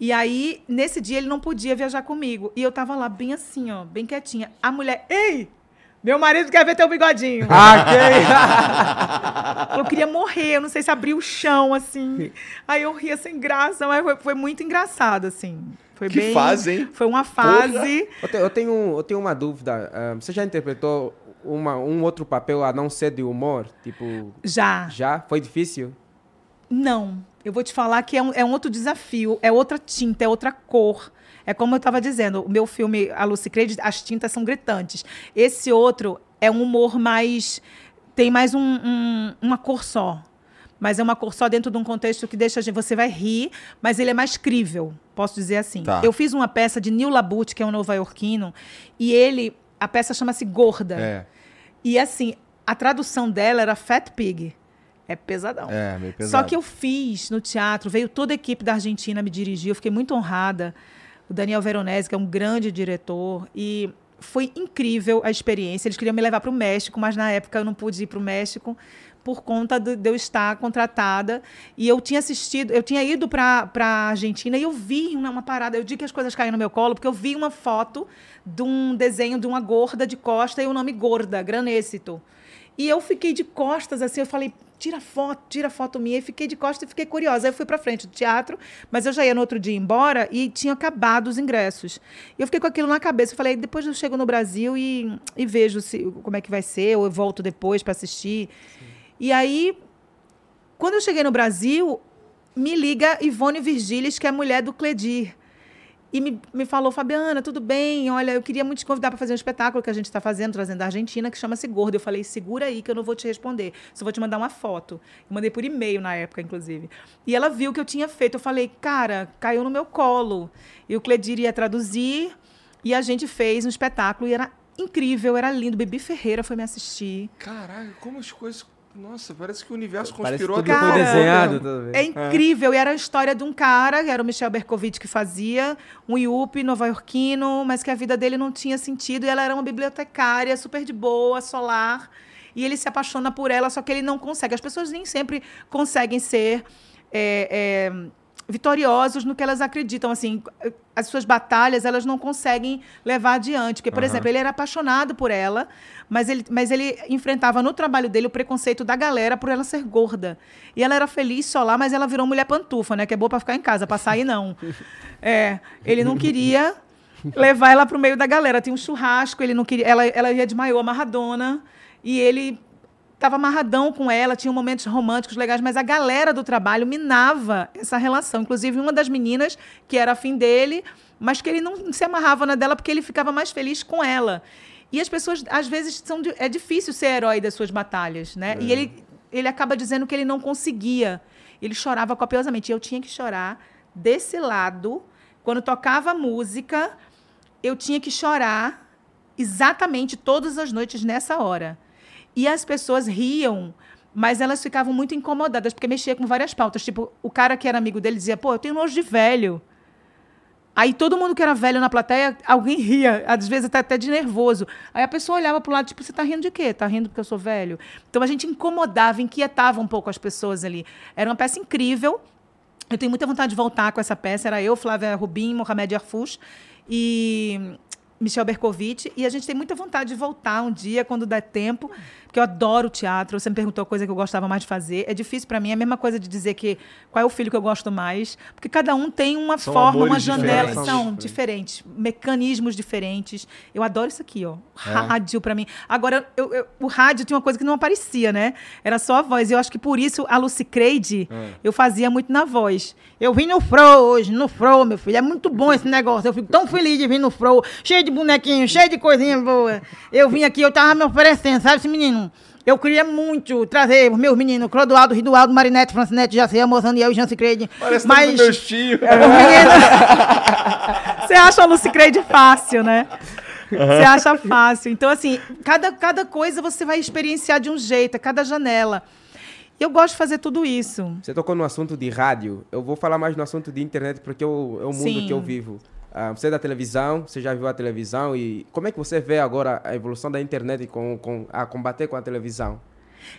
E aí, nesse dia, ele não podia viajar comigo. E eu tava lá bem assim, ó, bem quietinha. A mulher, ei, meu marido quer ver teu bigodinho. Ah, eu queria morrer, eu não sei se abrir o chão, assim. Aí eu ria sem graça, mas foi muito engraçado, assim. Foi que bem, fase, hein? Foi uma fase... Eu tenho uma dúvida. Você já interpretou um outro papel a não ser de humor? Tipo, já? Foi difícil? Não. Eu vou te falar que é um outro desafio. É outra tinta, é outra cor. É como eu estava dizendo. O meu filme, a Lucicreide, as tintas são gritantes. Esse outro é um humor mais... Tem mais uma cor só. Mas é uma cor só dentro de um contexto que deixa a gente... Você vai rir, mas ele é mais crível. Posso dizer assim. Tá. Eu fiz uma peça de Neil Labute, que é um nova-iorquino, e ele... A peça chama-se Gorda. É. E assim, a tradução dela era Fat Pig. É pesadão. É, meio pesado. Só que eu fiz no teatro, veio toda a equipe da Argentina me dirigir, eu fiquei muito honrada. O Daniel Veronese, que é um grande diretor, e... Foi incrível a experiência. Eles queriam me levar para o México, mas na época eu não pude ir para o México por conta de eu estar contratada. E eu tinha ido para a Argentina e eu vi uma parada. Eu digo que as coisas caíram no meu colo, porque eu vi uma foto de um desenho de uma gorda de costa e o nome Gorda, Granêcito. E eu fiquei de costas, assim, eu falei, tira foto minha. E fiquei de costas e fiquei curiosa. Aí eu fui pra frente do teatro, mas eu já ia no outro dia embora e tinha acabado os ingressos. E eu fiquei com aquilo na cabeça. Eu falei, depois eu chego no Brasil e vejo como é que vai ser, ou eu volto depois pra assistir. Sim. E aí, quando eu cheguei no Brasil, me liga Ivone Virgílias, que é a mulher do Cleidir. E me falou, Fabiana, tudo bem? Olha, eu queria muito te convidar para fazer um espetáculo que a gente está fazendo, trazendo da Argentina, que chama-se Gorda. Eu falei, segura aí que eu não vou te responder. Só vou te mandar uma foto. Eu mandei por e-mail na época, inclusive. E ela viu o que eu tinha feito. Eu falei, cara, caiu no meu colo. E o Cleidir ia traduzir. E a gente fez um espetáculo. E era incrível, era lindo. Bibi Ferreira foi me assistir. Caraca, como as coisas... Nossa, parece que o universo conspirou. Parece que tudo foi desenhado. É incrível. E era a história de um cara, que era o Michel Bercovitch que fazia, um iupi nova-iorquino, mas que a vida dele não tinha sentido. E ela era uma bibliotecária super de boa, solar. E ele se apaixona por ela, só que ele não consegue. As pessoas nem sempre conseguem ser vitoriosos no que elas acreditam. Assim, as suas batalhas, elas não conseguem levar adiante. Porque, por exemplo, ele era apaixonado por ela, mas ele enfrentava no trabalho dele o preconceito da galera por ela ser gorda. E ela era feliz só lá, mas ela virou mulher pantufa, né? Que é boa pra ficar em casa, pra sair não. Ele não queria levar ela pro meio da galera. Tinha um churrasco, ele não queria, ela ia de maiô amarradona, e ele estava amarradão com ela, tinha momentos românticos legais, mas a galera do trabalho minava essa relação. Inclusive, uma das meninas, que era afim dele, mas que ele não se amarrava na dela porque ele ficava mais feliz com ela. E as pessoas, às vezes, é difícil ser herói das suas batalhas, né? É. E ele acaba dizendo que ele não conseguia. Ele chorava copiosamente. Eu tinha que chorar desse lado. Quando tocava música, eu tinha que chorar exatamente todas as noites nessa hora. E as pessoas riam, mas elas ficavam muito incomodadas, porque mexia com várias pautas. Tipo, o cara que era amigo dele dizia, pô, eu tenho nojo de velho. Aí todo mundo que era velho na plateia, alguém ria, às vezes até de nervoso. Aí a pessoa olhava pro lado, tipo, você tá rindo de quê? Tá rindo porque eu sou velho? Então a gente incomodava, inquietava um pouco as pessoas ali. Era uma peça incrível. Eu tenho muita vontade de voltar com essa peça. Era eu, Flávia Rubim, Mohamed Arfouch, e... Michel Bercovitch, e a gente tem muita vontade de voltar um dia, quando der tempo, porque eu adoro teatro. Você me perguntou a coisa que eu gostava mais de fazer. É difícil para mim, é a mesma coisa de dizer que qual é o filho que eu gosto mais, porque cada um tem uma forma, uma janela. São diferentes, mecanismos diferentes. Eu adoro isso aqui, ó. Rádio, para mim. Agora, o rádio tinha uma coisa que não aparecia, né? Era só a voz. Eu acho que por isso a Lucicreide, eu fazia muito na voz. Eu vim no Flow hoje, no Flow, meu filho. É muito bom esse negócio. Eu fico tão feliz de vir no Flow, cheio de bonequinho, cheio de coisinha boa. Eu vim aqui, eu tava me oferecendo, sabe, esse menino? Eu queria muito trazer os meus meninos, Clodoaldo, Ridualdo, Marinete, Francinete, Jacé, Mozaniel e Jancicreide. Parece mas... meus tios. Você acha a Lucicreide fácil, né? Você acha fácil. Então, assim, cada coisa você vai experienciar de um jeito, a cada janela. Eu gosto de fazer tudo isso. Você tocou no assunto de rádio. Eu vou falar mais no assunto de internet, porque é o mundo Sim. que eu vivo. Você é da televisão, você já viu a televisão, e como é que você vê agora a evolução da internet a combater com a televisão?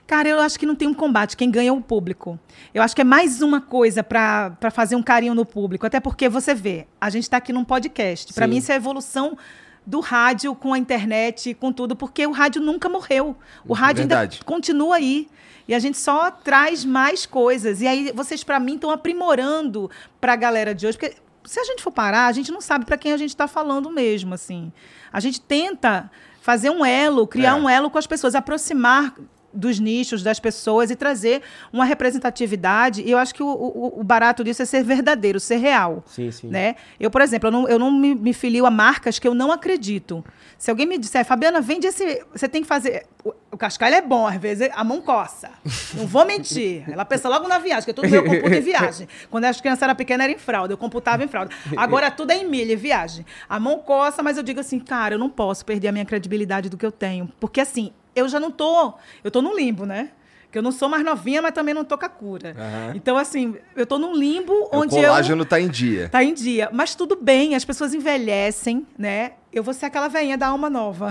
Cara, eu acho que não tem um combate, quem ganha é o público. Eu acho que é mais uma coisa para fazer um carinho no público, até porque você vê, a gente está aqui num podcast, para mim isso é a evolução do rádio com a internet, com tudo, porque o rádio nunca morreu, o rádio ainda continua aí. E a gente só traz mais coisas, e aí vocês para mim estão aprimorando para a galera de hoje, porque... Se a gente for parar, a gente não sabe para quem a gente está falando mesmo, assim. A gente tenta fazer um elo, criar um elo com as pessoas, aproximar dos nichos, das pessoas e trazer uma representatividade. E eu acho que o barato disso é ser verdadeiro, ser real. Sim, sim. Né? Eu, por exemplo, eu não me filio a marcas que eu não acredito. Se alguém me disser, Fabiana, vende esse... Você tem que fazer... O cascalho é bom, às vezes a mão coça. Não vou mentir. Ela pensa logo na viagem, porque tudo eu computo em viagem. Quando as crianças eram pequenas, era em fralda. Eu computava em fralda. Agora tudo é em milha, em viagem. A mão coça, mas eu digo assim, cara, eu não posso perder a minha credibilidade do que eu tenho. Porque assim, eu já não tô... Eu tô num limbo, né? Porque eu não sou mais novinha, mas também não tô com a cura. Uhum. Então, assim, eu tô num limbo onde eu... O colágeno tá em dia. Tá em dia. Mas tudo bem, as pessoas envelhecem, né? Eu vou ser aquela velhinha da alma nova.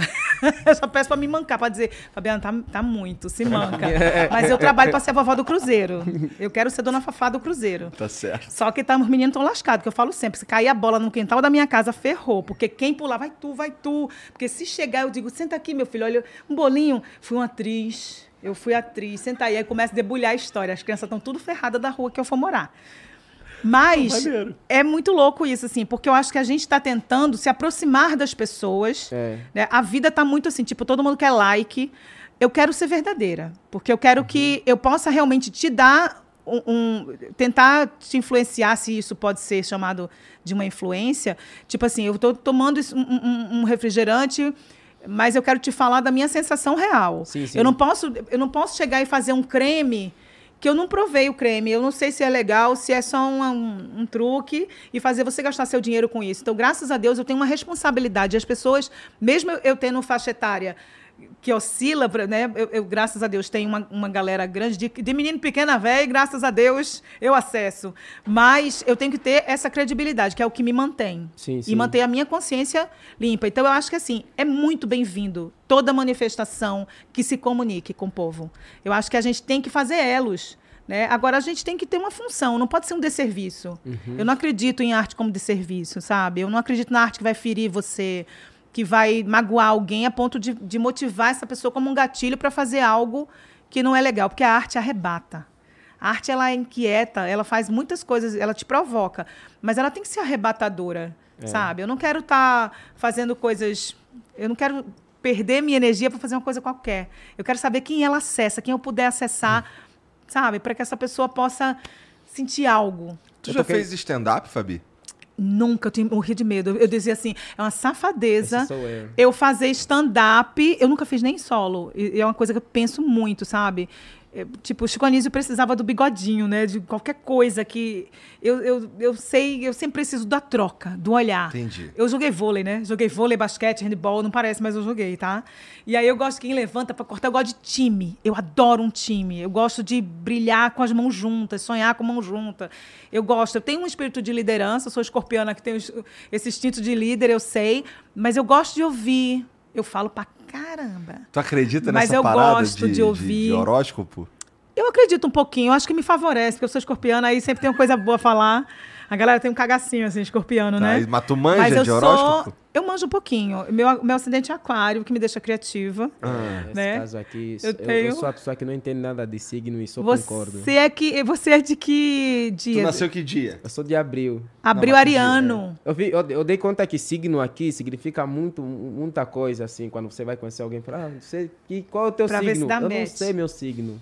Eu só peço pra me mancar, pra dizer, Fabiana, tá muito, se manca. Mas eu trabalho pra ser a vovó do cruzeiro. Eu quero ser dona Fafá do cruzeiro. Tá certo. Só que os meninos tão lascados, que eu falo sempre, se cair a bola no quintal da minha casa, ferrou. Porque quem pular, vai tu. Porque se chegar, eu digo, senta aqui, meu filho, olha, um bolinho. Eu fui atriz, senta aí, começa a debulhar a história. As crianças estão tudo ferradas da rua que eu for morar. Mas é muito louco isso, assim, porque eu acho que a gente está tentando se aproximar das pessoas. É. Né? A vida está muito assim, tipo, todo mundo quer like. Eu quero ser verdadeira, porque eu quero que eu possa realmente te dar... tentar te influenciar, se isso pode ser chamado de uma influência. Tipo assim, eu estou tomando um refrigerante... Mas eu quero te falar da minha sensação real. Sim, sim. Eu não posso chegar e fazer um creme que eu não provei o creme. Eu não sei se é legal, se é só um truque e fazer você gastar seu dinheiro com isso. Então, graças a Deus, eu tenho uma responsabilidade. As pessoas, mesmo eu tendo faixa etária que oscila, né? Eu graças a Deus, tenho uma galera grande, de menino pequeno a velho, graças a Deus, eu acesso. Mas eu tenho que ter essa credibilidade, que é o que me mantém. Sim, sim. E manter a minha consciência limpa. Então, eu acho que, assim, é muito bem-vindo toda manifestação que se comunique com o povo. Eu acho que a gente tem que fazer elos. Né? Agora, a gente tem que ter uma função, não pode ser um desserviço. Uhum. Eu não acredito em arte como desserviço, sabe? Eu não acredito na arte que vai ferir você... que vai magoar alguém a ponto de motivar essa pessoa como um gatilho para fazer algo que não é legal, porque a arte arrebata. A arte, ela é inquieta, ela faz muitas coisas, ela te provoca, mas ela tem que ser arrebatadora, sabe? Eu não quero estar fazendo coisas... Eu não quero perder minha energia para fazer uma coisa qualquer. Eu quero saber quem ela acessa, quem eu puder acessar, sabe? Para que essa pessoa possa sentir algo. Tu já fez stand-up, Fabi? Nunca, eu morri de medo. Eu dizia assim, é uma safadeza eu fazer stand-up. Eu nunca fiz nem solo. E é uma coisa que eu penso muito, sabe? Tipo, o Chico Anísio precisava do bigodinho, né? De qualquer coisa que... Eu sei, eu sempre preciso da troca, do olhar. Entendi. Eu joguei vôlei, né? Joguei vôlei, basquete, handball, não parece, mas eu joguei, tá? E aí eu gosto de quem levanta pra cortar, eu gosto de time. Eu adoro um time. Eu gosto de brilhar com as mãos juntas, sonhar com a mão junta. Eu gosto, eu tenho um espírito de liderança, eu sou escorpiana que tem esse instinto de líder, eu sei, mas eu gosto de ouvir. Eu falo pra caramba. Tu acredita nessa parada gosto de ouvir. De horóscopo? Eu acredito um pouquinho. Eu acho que me favorece, porque eu sou escorpiana, aí sempre tem uma coisa boa a falar. A galera tem um cagacinho, assim, escorpiano, tá, né? Mas tu manja de horóscopo? Eu manjo um pouquinho. Meu acidente é aquário, que me deixa criativa. Nesse caso aqui, eu sou a pessoa que não entende nada de signo e só concordo. Você é de que dia? Tu nasceu que dia? Eu sou de abril. Abril ariano. Eu dei conta que signo aqui significa muita coisa, assim, quando você vai conhecer alguém. Fala, não sei, qual é o teu signo? Eu não sei meu signo.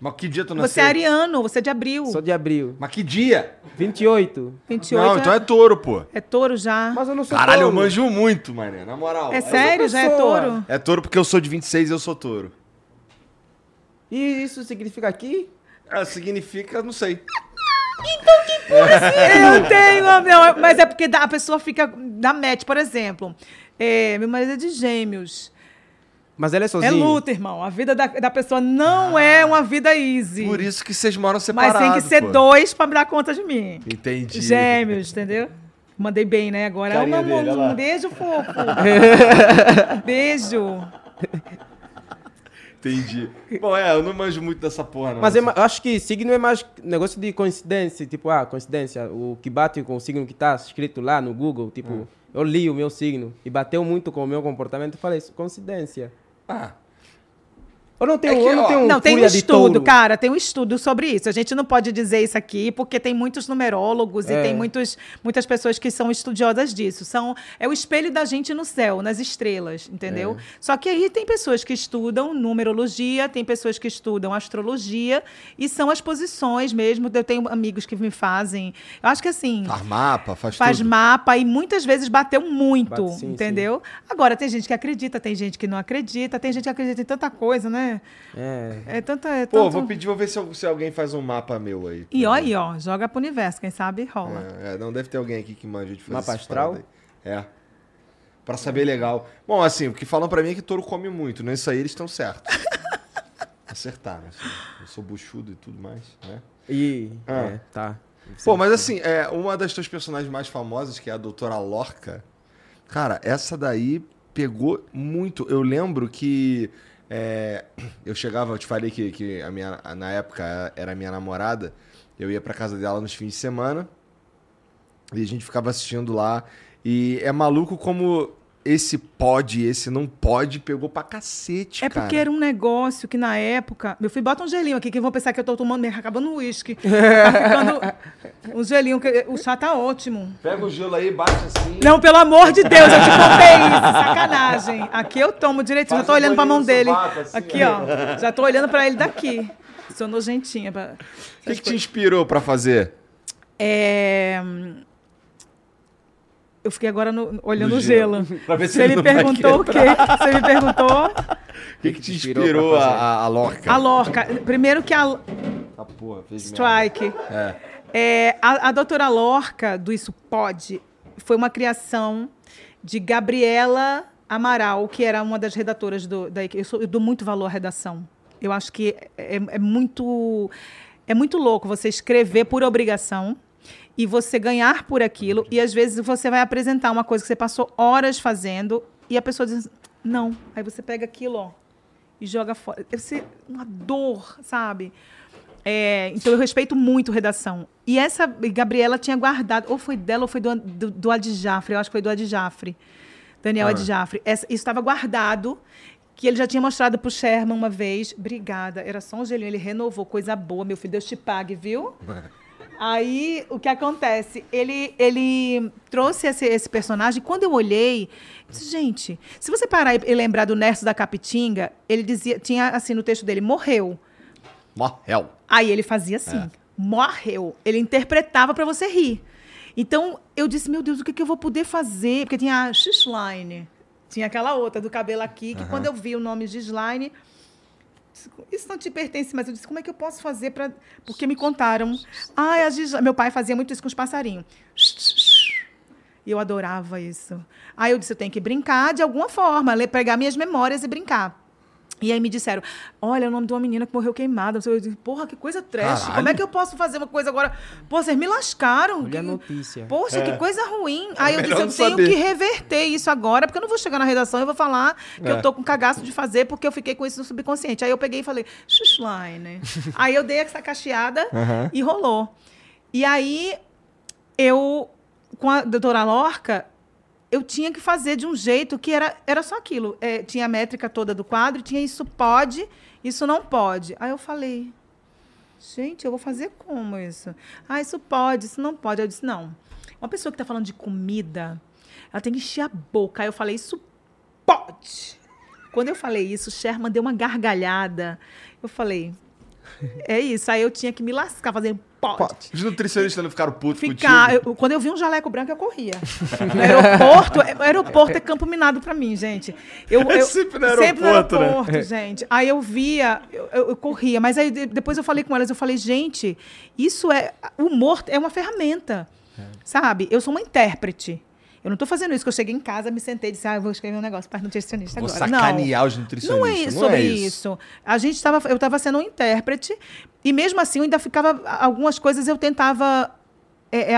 Mas que dia tu nasceu? Você é ariano, você é de abril. Sou de abril. Mas que dia? 28. Não, então é touro, pô. É touro já. Mas eu não sou touro. Caralho, eu manjo muito, mané, na moral. É sério? Já é touro? É touro porque eu sou de 26 e eu sou touro. E isso significa aqui? É, significa, não sei. Então que porra assim? Eu tenho, não, mas é porque a pessoa fica... Dá match, por exemplo. Meu marido é de gêmeos. Mas ela é sozinha. É luta, irmão. A vida da pessoa não é uma vida easy. Por isso que vocês moram separados. Mas tem que ser dois pra me dar conta de mim. Entendi. Gêmeos, entendeu? Mandei bem, né? Agora. Carinha dele, um beijo, fofo. Beijo. Entendi. Bom, eu não manjo muito dessa porra, não. Mas eu acho que signo é mais negócio de coincidência. Tipo, coincidência. O que bate com o signo que tá escrito lá no Google. Tipo, eu li o meu signo e bateu muito com o meu comportamento. Eu falei, coincidência. Eu não tenho tem um estudo, cara, tem um estudo sobre isso. A gente não pode dizer isso aqui, porque tem muitos numerólogos e tem muitas pessoas que são estudiosas disso. É o espelho da gente no céu, nas estrelas, entendeu? Só que aí tem pessoas que estudam numerologia, tem pessoas que estudam astrologia, e são as posições mesmo. Eu tenho amigos que me fazem... Eu acho que assim... Faz mapa, faz tudo. Faz mapa e muitas vezes bateu muito, sim, entendeu? Sim. Agora, tem gente que acredita, tem gente que não acredita, tem gente que acredita em tanta coisa, né? Pô, vou ver se alguém faz um mapa meu aí. E aí, joga pro universo, quem sabe rola. Não deve ter alguém aqui que manja de fazer mapa astral? Pra saber legal. Bom, assim, o que falam pra mim é que touro come muito, né? Isso aí eles estão certos. Acertaram, né? Eu sou buchudo e tudo mais, né? Pô, mas assim, uma das tuas personagens mais famosas, que é a doutora Lorca, cara, essa daí pegou muito. Eu lembro que... eu chegava, eu te falei que na época era a minha namorada. Eu ia pra casa dela nos fins de semana e a gente ficava assistindo lá. E é maluco como esse pode, esse não pode, pegou pra cacete, cara. É porque era um negócio que na época... Meu filho, bota um gelinho aqui que vão pensar que eu tô tomando, acabando o uísque. Tá ficando um gelinho, que o chá tá ótimo. Pega o gelo aí, bate assim. Não, pelo amor de Deus, eu te contei isso, sacanagem. Aqui eu tomo direitinho, já tô olhando pra mão dele. Assim, aqui, já tô olhando pra ele daqui. Sou nojentinha. O que te inspirou pra fazer? Eu fiquei agora olhando o gelo. Você me perguntou o quê? Você me perguntou... O que te inspirou a Lorca? A Lorca. Primeiro que a... Ah, porra, fez Strike. A doutora Lorca, do Isso Pode, foi uma criação de Gabriela Amaral, que era uma das redatoras da equipe. Eu dou muito valor à redação. Eu acho que é muito louco você escrever por obrigação, e você ganhar por aquilo, e às vezes você vai apresentar uma coisa que você passou horas fazendo, e a pessoa diz, não. Aí você pega aquilo, e joga fora. Deve ser uma dor, sabe? Então, eu respeito muito redação. E essa Gabriela tinha guardado, ou foi dela, ou foi do Adjafre, eu acho que foi do Adjafre. Daniel Adjafre. Isso estava guardado, que ele já tinha mostrado pro Sherman uma vez. Obrigada, era só um gelinho, ele renovou, coisa boa, meu filho, Deus te pague, viu? Aí, o que acontece? Ele trouxe esse personagem. Quando eu olhei, eu disse, gente, se você parar e lembrar do Nerso da Capitinga, ele dizia, tinha assim no texto dele, morreu. Morreu. Aí ele fazia assim, morreu. Ele interpretava para você rir. Então, eu disse, meu Deus, o que eu vou poder fazer? Porque tinha a X-Line, tinha aquela outra do cabelo aqui, que quando eu vi o nome de X-Line... Isso não te pertence, mas eu disse, como é que eu posso fazer para... Porque me contaram. Meu pai fazia muito isso com os passarinhos. E eu adorava isso. Aí eu disse, eu tenho que brincar de alguma forma, pegar minhas memórias e brincar. E aí me disseram, olha, é o nome de uma menina que morreu queimada. Eu disse, porra, que coisa trash. Caralho. Como é que eu posso fazer uma coisa agora? Pô, vocês me lascaram. Olha a notícia. Poxa, que coisa ruim. Aí eu disse, eu tenho que reverter isso agora, porque eu não vou chegar na redação e vou falar que eu tô com cagaço de fazer, porque eu fiquei com isso no subconsciente. Aí eu peguei e falei, Xuxline. Aí eu dei essa cacheada e rolou. E aí... eu, com a doutora Lorca, eu tinha que fazer de um jeito que era só aquilo. É, tinha a métrica toda do quadro, tinha isso pode, isso não pode. Aí eu falei, gente, eu vou fazer como isso? Ah, isso pode, isso não pode. Eu disse, não. Uma pessoa que está falando de comida, ela tem que encher a boca. Aí eu falei, isso pode. Quando eu falei isso, Sherman deu uma gargalhada. Eu falei, é isso. Aí eu tinha que me lascar, fazer pode. Os nutricionistas não ficaram putos contigo? Quando eu vi um jaleco branco, eu corria. No aeroporto, aeroporto é campo minado pra mim, gente. Eu sempre no aeroporto, né? Gente. Aí eu via, eu corria. Mas aí depois eu falei com elas, eu falei, gente, isso é... O humor é uma ferramenta, sabe? Eu sou uma intérprete. Eu não estou fazendo isso, que eu cheguei em casa, me sentei e disse, ah, eu vou escrever um negócio para nutricionista agora. Vou sacanear os nutricionistas. Não é isso, sobre isso. Eu estava sendo um intérprete e mesmo assim eu ainda ficava... Algumas coisas eu tentava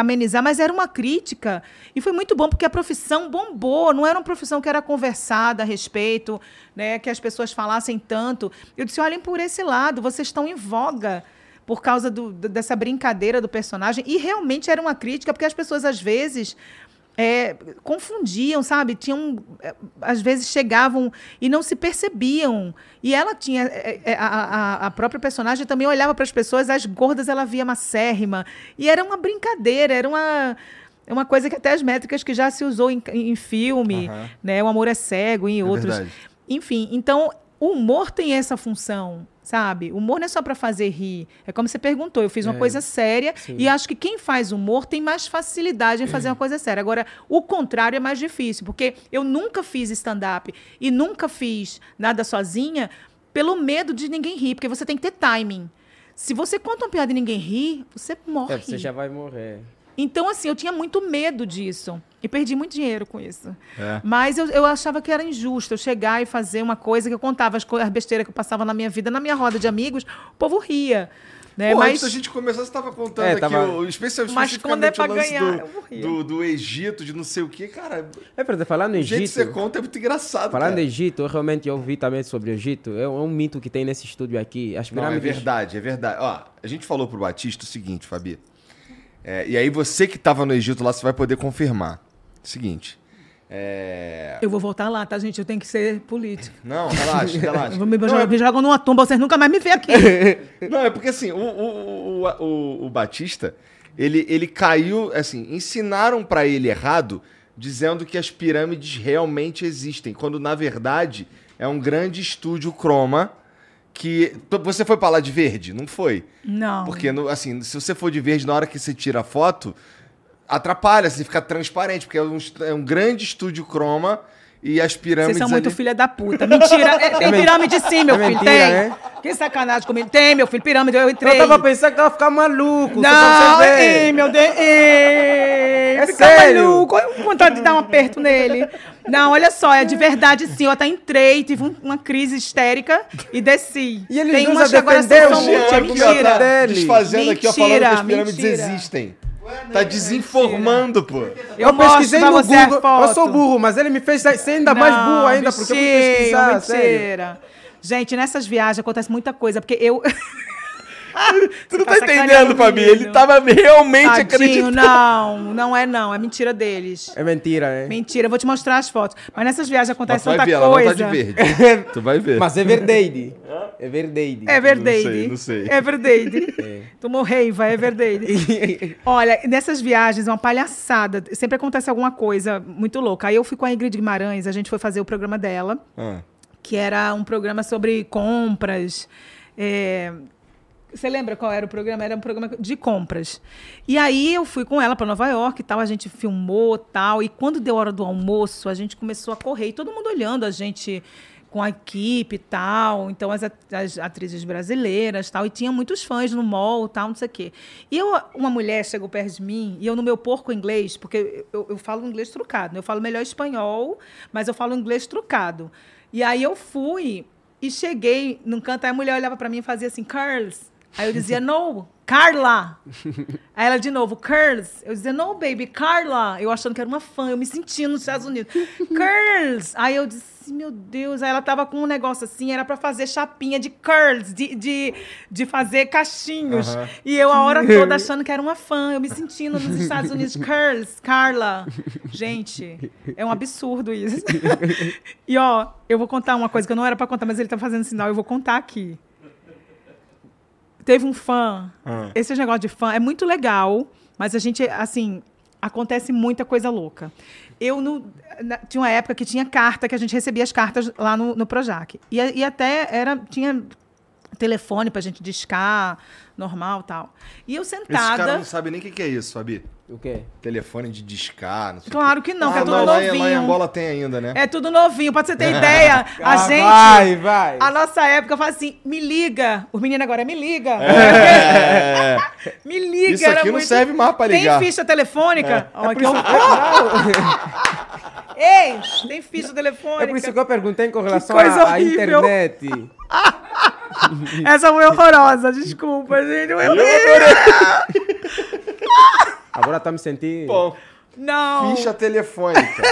amenizar, mas era uma crítica. E foi muito bom, porque a profissão bombou. Não era uma profissão que era conversada a respeito, né, que as pessoas falassem tanto. Eu disse, olhem por esse lado, vocês estão em voga por causa dessa brincadeira do personagem. E realmente era uma crítica, porque as pessoas às vezes... confundiam, sabe? Tinham, às vezes chegavam e não se percebiam. E ela tinha... a própria personagem também olhava para as pessoas, as gordas ela via macérrima. E era uma brincadeira, era uma coisa que até as métricas que já se usou em filme, né? O Amor é Cego e em outros. Verdade. Enfim, então o humor tem essa função, sabe? O humor não é só para fazer rir. É como você perguntou, eu fiz uma coisa séria, sim, e acho que quem faz humor tem mais facilidade em fazer uma coisa séria. Agora, o contrário é mais difícil, porque eu nunca fiz stand-up e nunca fiz nada sozinha pelo medo de ninguém rir, porque você tem que ter timing. Se você conta uma piada e ninguém ri, você morre. Você já vai morrer. Então, assim, eu tinha muito medo disso. E perdi muito dinheiro com isso. É. Mas eu achava que era injusto eu chegar e fazer uma coisa que eu contava as besteiras que eu passava na minha vida, na minha roda de amigos, o povo ria. Né? Pô, mas... antes da gente começar, você estava contando aqui, especificamente o lance do Egito, de não sei o que, cara. Por exemplo, falar no Egito... O jeito que você conta é muito engraçado, falar no Egito, eu realmente ouvi também sobre o Egito. É um mito que tem nesse estúdio aqui. As pirâmides... Não, é verdade, é verdade. Ó, a gente falou pro Batista o seguinte, Fabi. E aí você que estava no Egito lá, você vai poder confirmar. Seguinte. Eu vou voltar lá, tá, gente? Eu tenho que ser político. Não, relaxa, relaxa. Me jogam numa tumba, vocês nunca mais me veem aqui. Não, é porque assim, o Batista, ele caiu, assim, ensinaram para ele errado, dizendo que as pirâmides realmente existem, quando na verdade é um grande estúdio croma. Que você foi pra lá de verde? Não foi? Não. Porque, assim, se você for de verde, na hora que você tira a foto, atrapalha, você fica transparente, porque é um grande estúdio croma e as pirâmides... Vocês são muito filha da puta. Mentira. Tem pirâmide sim, meu filho. Mentira, tem. Né? Que sacanagem comigo. Tem, meu filho. Pirâmide, eu entrei. Eu tava pensando que ela ia ficar maluco. Não, ei, meu Deus. É sério? Maluco. Eu vontade de dar um aperto nele. Não, olha só, é de verdade sim. Eu até entrei, tive uma crise histérica e desci. E eles não se defenderam. É mentira. Tá desfazendo mentira, aqui, ó, falando que as pirâmides existem. Tá desinformando, pô. Eu pesquisei no Google. Eu sou burro, mas ele me fez ser ainda mais burro ainda, porque eu fui pesquisar. Mentira. Gente, nessas viagens acontece muita coisa, porque eu... Tu não tá entendendo, Fabi. Ele tava realmente tadinho, acreditando. Não é mentira deles. É mentira, é? Mentira, eu vou te mostrar as fotos. Mas nessas viagens acontece tanta coisa. Ela não tá de verde. Tu vai ver. Mas é verdade. É verdade. É verdade. Não sei. É verdade. É. Tu morrei, vai, é verdade. Olha, nessas viagens é uma palhaçada. Sempre acontece alguma coisa muito louca. Aí eu fui com a Ingrid Guimarães, a gente foi fazer o programa dela, que era um programa sobre compras. Você lembra qual era o programa? Era um programa de compras. E aí eu fui com ela para Nova York e tal, a gente filmou e tal. E quando deu hora do almoço, a gente começou a correr. E todo mundo olhando a gente com a equipe e tal. Então as atrizes brasileiras e tal. E tinha muitos fãs no mall e tal, não sei o quê. E uma mulher chegou perto de mim e eu no meu porco inglês, porque eu falo inglês trucado. Eu falo melhor espanhol, mas eu falo inglês trucado. E aí eu fui e cheguei num canto. Aí a mulher olhava para mim e fazia assim, curls. Aí eu dizia, no, Carla. Aí ela de novo, curls. Eu dizia, no, baby, Carla. Eu achando que era uma fã, eu me sentindo nos Estados Unidos. Curls. Aí eu disse, assim, meu Deus. Aí ela tava com um negócio assim, era pra fazer chapinha de curls, de fazer cachinhos. Uhum. E eu a hora toda achando que era uma fã. Eu me sentindo nos Estados Unidos. Curls, Karla. Gente, é um absurdo isso. E ó, eu vou contar uma coisa que eu não era pra contar, mas ele tá fazendo sinal, eu vou contar aqui. Teve um fã. Uhum. Esse negócio de fã é muito legal, mas a gente, assim... Acontece muita coisa louca. Eu tinha uma época que tinha carta, que a gente recebia as cartas lá no Projac. E até tinha telefone pra gente discar, normal e tal. E eu sentada... Esse cara não sabe nem o que é isso, Fabi. O quê? Telefone de discar, não sei. Claro que não, que é tudo novinho. Lá em Angola tem ainda, né? É tudo novinho, pra você ter ideia. A gente... Vai. A nossa época fala assim, me liga. Os meninos agora, me liga. Me liga. Isso aqui não serve mais pra ligar. Tem ficha telefônica? Olha que horror. Ei, tem ficha telefônica. É por isso que eu perguntei com relação à internet. Essa foi horrorosa, desculpa, gente. Eu agora tá me sentindo... Bom, não. Ficha telefônica.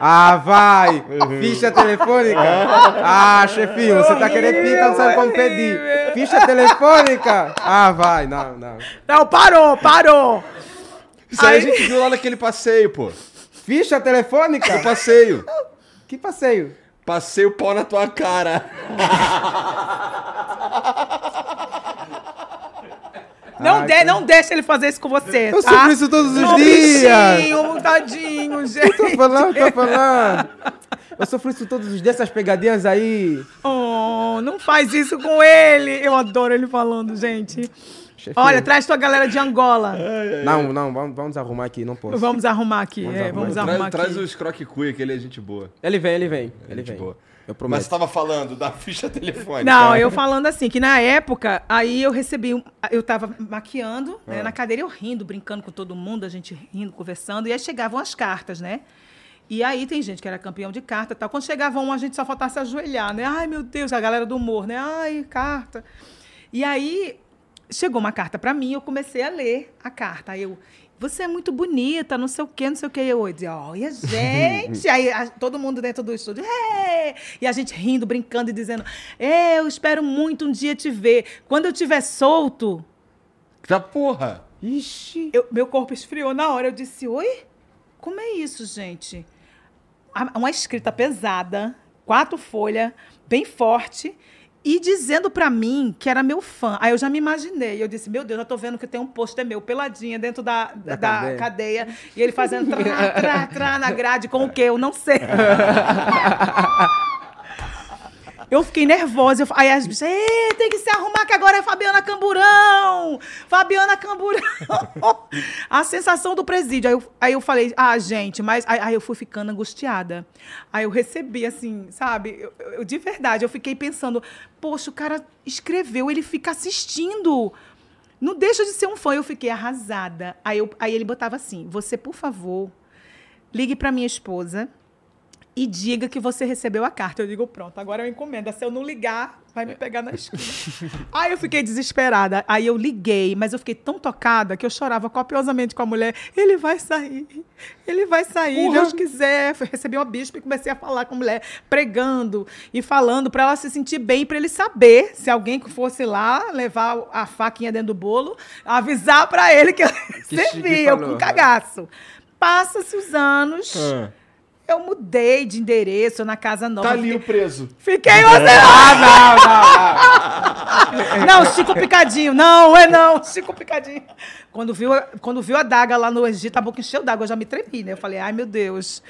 Vai! Uhum. Ficha telefônica? Chefinho, você tá querendo pintar, não sabe como pedir. Ficha telefônica? Vai, não. Não, parou! Isso aí a gente viu lá naquele passeio, pô. Ficha telefônica? O passeio. Que passeio? Passei o pau na tua cara. Não deixa ele fazer isso com você, eu tá? Eu sofro isso todos os dias. Bichinho, tadinho, gente. Eu tô falando. Eu sofro isso todos os dias, essas pegadinhas aí. Oh, não faz isso com ele. Eu adoro ele falando, gente. Chefinho. Olha, traz tua galera de Angola. Não, vamos arrumar aqui, não posso. Vamos arrumar aqui. Traz os croque-cuia, que ele é gente boa. Ele vem. Ele vem. Eu prometo. Mas você tava falando da ficha telefônica. Não, eu falando assim, que na época, aí eu recebi... Eu tava maquiando, né, na cadeira, eu rindo, brincando com todo mundo, a gente rindo, conversando, e aí chegavam as cartas, né? E aí tem gente que era campeão de carta e tal. Quando chegava um, a gente só faltava se ajoelhar, né? Ai, meu Deus, a galera do humor, né? Ai, carta. E aí... Chegou uma carta para mim, eu comecei a ler a carta. Aí eu, você é muito bonita, não sei o quê. Eu dizia, olha, gente! Aí todo mundo dentro do estúdio, e a gente rindo, brincando e dizendo, eu espero muito um dia te ver. Quando eu estiver solto... Da porra! Ixi! Meu corpo esfriou na hora, eu disse, oi? Como é isso, gente? Uma escrita pesada, 4 folhas, bem forte... E dizendo pra mim que era meu fã. Aí eu já me imaginei. Eu disse, meu Deus, já tô vendo que tem um pôster meu, peladinha, dentro da cadeia. E ele fazendo trá na grade com o quê? Eu não sei. Eu fiquei nervosa. Aí as bichas, tem que se arrumar que agora é Fabiana Camburão. A sensação do presídio. Aí eu falei, gente, mas... Aí eu fui ficando angustiada. Aí eu recebi, assim, sabe? Eu, de verdade, eu fiquei pensando, poxa, o cara escreveu, ele fica assistindo. Não deixa de ser um fã. Eu fiquei arrasada. Aí ele botava assim, você, por favor, ligue pra minha esposa e diga que você recebeu a carta. Eu digo, pronto, agora eu encomendo. Se eu não ligar, vai me pegar na esquina. Aí eu fiquei desesperada. Aí eu liguei, mas eu fiquei tão tocada que eu chorava copiosamente com a mulher. Ele vai sair, uhum. Deus quiser. Recebi uma bispa e comecei a falar com a mulher, pregando e falando para ela se sentir bem, para ele saber, se alguém que fosse lá levar a faquinha dentro do bolo, avisar para ele que eu recebi, eu com cagaço. Passa-se os anos... Eu mudei de endereço na casa nova. Tá ali o preso. Fiquei você. Não, Chico Picadinho. Não. Chico Picadinho. Quando viu a daga lá no Egito, a boca encheu d'água. Eu já me tremi, né? Eu falei, ai, meu Deus.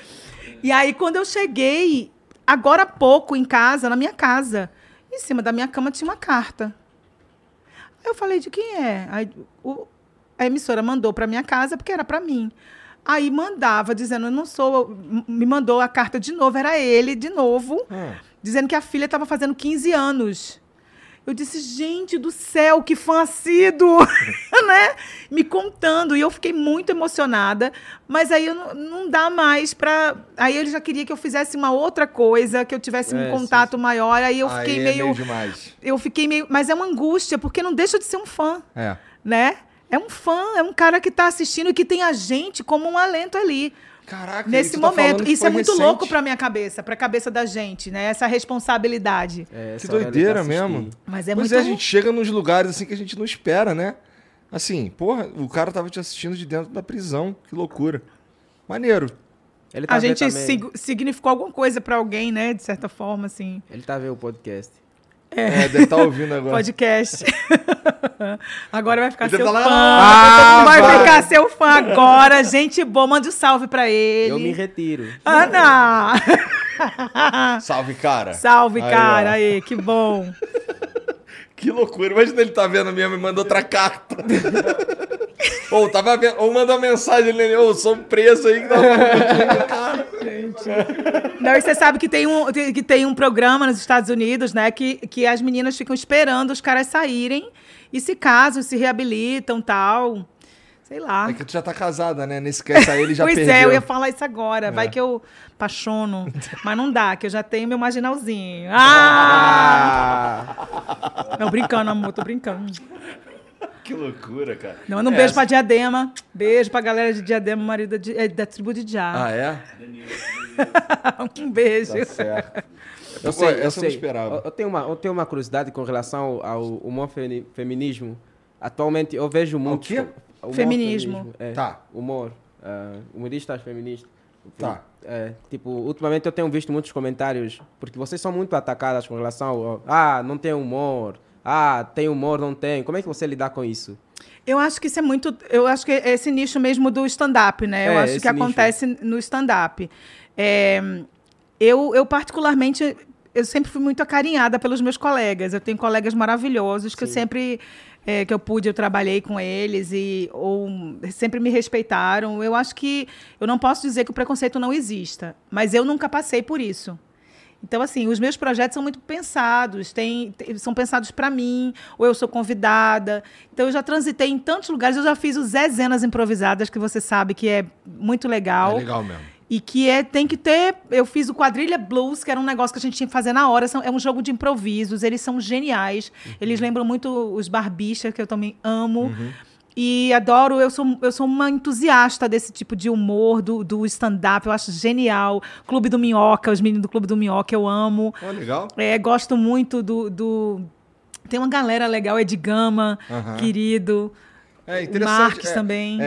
E aí, quando eu cheguei, agora há pouco, em casa, na minha casa, em cima da minha cama tinha uma carta. Aí eu falei, de quem é? Aí, a emissora mandou pra minha casa, porque era pra mim. Aí mandava, dizendo, eu não sou... Me mandou a carta de novo, era ele, de novo, dizendo que a filha estava fazendo 15 anos. Eu disse, gente do céu, que fã assíduo, né? Me contando, e eu fiquei muito emocionada, mas aí eu não dá mais para... Aí ele já queria que eu fizesse uma outra coisa, que eu tivesse um contato maior, aí eu fiquei meio... Meio demais. Eu fiquei meio... Mas é uma angústia, porque não deixa de ser um fã, né? É um fã, é um cara que está assistindo e que tem a gente como um alento ali. Caraca, nesse momento. Isso é muito louco pra minha cabeça, pra cabeça da gente, né? Essa responsabilidade. É, essa que doideira mesmo. Mas é muito... a gente chega nos lugares assim que a gente não espera, né? Assim, porra, o cara tava te assistindo de dentro da prisão. Que loucura. Maneiro. Ele tá a gente significou alguma coisa pra alguém, né? De certa forma, assim. Ele tá vendo o podcast. É, deve estar ouvindo agora. Podcast. Agora vai ficar seu fã. Ah, vai ficar seu fã agora. Gente boa, manda um salve pra ele. Eu me retiro. Ana! Salve, cara. Salve, aí, cara. Ó. Aí, que bom. Que loucura. Imagina ele tá vendo mesmo e manda outra carta. Ou tava vendo, ou manda uma mensagem nele, ô, sou preso aí. Que tá... Gente. Não, e você sabe que tem um programa nos Estados Unidos, né, que as meninas ficam esperando os caras saírem e se casam, se reabilitam, tal. Sei lá. É que tu já tá casada, né? Nesse que sair, ele já pois perdeu. Pois é, eu ia falar isso agora. É. Vai que eu apaixono. Mas não dá, que eu já tenho meu marginalzinho. Ah! Não, brincando, amor, tô brincando. Que loucura, cara. Não, manda um beijo pra Diadema. Beijo pra galera de Diadema, marido da tribo de Diá. Ah, é? Um beijo. Tá certo. Eu não esperava. Eu tenho uma curiosidade com relação ao feminismo. Atualmente, eu vejo muito... O quê? Humor, feminismo. É, tá. Humor. Humoristas feministas. Tá. É, tipo, ultimamente eu tenho visto muitos comentários, porque vocês são muito atacadas com relação ao... Ah, não tem humor. Ah, tem humor, não tem. Como é que você lidar com isso? Eu acho que isso é muito... Eu acho que é esse nicho mesmo do stand-up, né? Eu acho que acontece no stand-up. É, eu particularmente... Eu sempre fui muito acarinhada pelos meus colegas. Eu tenho colegas maravilhosos que eu sempre... que eu pude, eu trabalhei com eles sempre me respeitaram. Eu acho que... Eu não posso dizer que o preconceito não exista, mas eu nunca passei por isso. Então, assim, os meus projetos são muito pensados, são pensados para mim, ou eu sou convidada. Então, eu já transitei em tantos lugares, eu já fiz o Zezenas improvisadas, que você sabe que é muito legal. É legal mesmo. E que tem que ter... Eu fiz o Quadrilha Blues, que era um negócio que a gente tinha que fazer na hora. É um jogo de improvisos, eles são geniais. Uhum. Eles lembram muito os Barbixas, que eu também amo. Uhum. E adoro, eu sou uma entusiasta desse tipo de humor, do stand-up, eu acho genial. Clube do Minhoca, os meninos do Clube do Minhoca, eu amo. Oh, legal. Gosto muito do... Tem uma galera legal, Ed Gama, querido... É interessante. Marques também.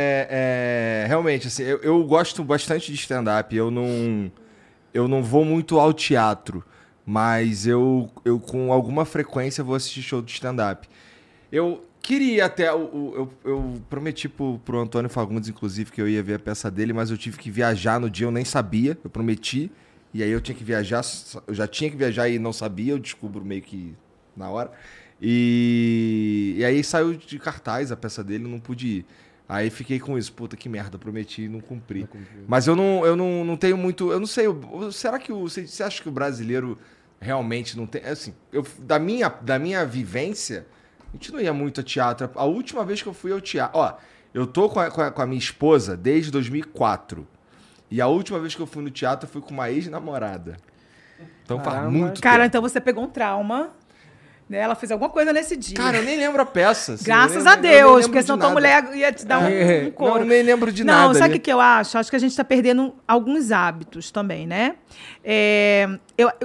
Realmente, assim, eu gosto bastante de stand-up. Eu não vou muito ao teatro, mas eu com alguma frequência vou assistir show de stand-up. Eu queria até... Eu prometi pro Antônio Fagundes, inclusive, que eu ia ver a peça dele, mas eu tive que viajar no dia, eu nem sabia, eu prometi. E aí eu tinha que viajar, eu já tinha que viajar e não sabia, eu descubro meio que na hora. E aí saiu de cartaz a peça dele, não pude ir. Aí fiquei com isso, puta que merda, prometi e não cumpri. Mas eu não tenho muito... Eu não sei, será que você acha que o brasileiro realmente não tem... Assim, da minha vivência, a gente não ia muito a teatro. A última vez que eu fui ao teatro... Ó, eu tô com a minha esposa desde 2004. E a última vez que eu fui no teatro foi com uma ex-namorada. Então faz muito tempo. Cara, então você pegou um trauma... Ela fez alguma coisa nesse dia. Cara, eu nem lembro a peça. Assim, graças a Deus, porque senão tua mulher ia te dar um couro. Não, eu nem lembro de nada. Não, sabe o que eu acho? Acho que a gente está perdendo alguns hábitos também, né?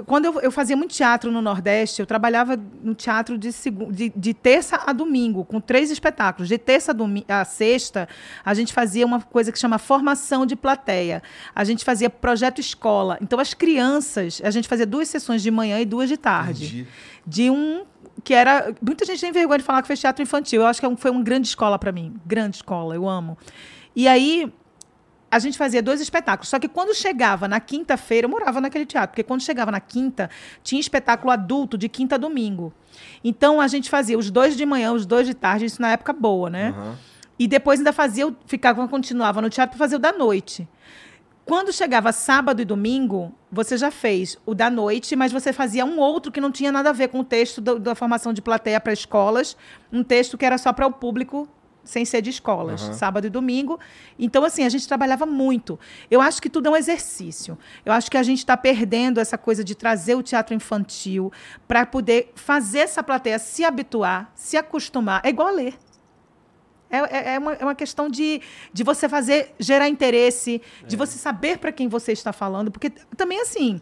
Quando eu fazia muito teatro no Nordeste, eu trabalhava no teatro de terça a domingo, com 3 espetáculos. De terça a sexta, a gente fazia uma coisa que chama formação de plateia. A gente fazia projeto escola. Então, as crianças, a gente fazia 2 sessões de manhã e 2 de tarde. Entendi. De um que era... Muita gente tem vergonha de falar que fez teatro infantil. Eu acho que foi uma grande escola para mim. Grande escola, eu amo. E aí, a gente fazia 2 espetáculos. Só que quando chegava na quinta-feira... Eu morava naquele teatro. Porque quando chegava na quinta, tinha espetáculo adulto de quinta a domingo. Então, a gente fazia os 2 de manhã, os 2 de tarde. Isso na época boa, né? Uhum. E depois ainda fazia... continuava no teatro para fazer o da noite. Quando chegava sábado e domingo, você já fez o da noite, mas você fazia um outro que não tinha nada a ver com o texto da formação de plateia para escolas, um texto que era só para o público, sem ser de escolas, sábado e domingo. Então, assim, a gente trabalhava muito. Eu acho que tudo é um exercício. Eu acho que a gente está perdendo essa coisa de trazer o teatro infantil para poder fazer essa plateia se habituar, se acostumar. É igual a ler. É uma questão de você fazer, gerar interesse, de você saber para quem você está falando. Porque também, assim,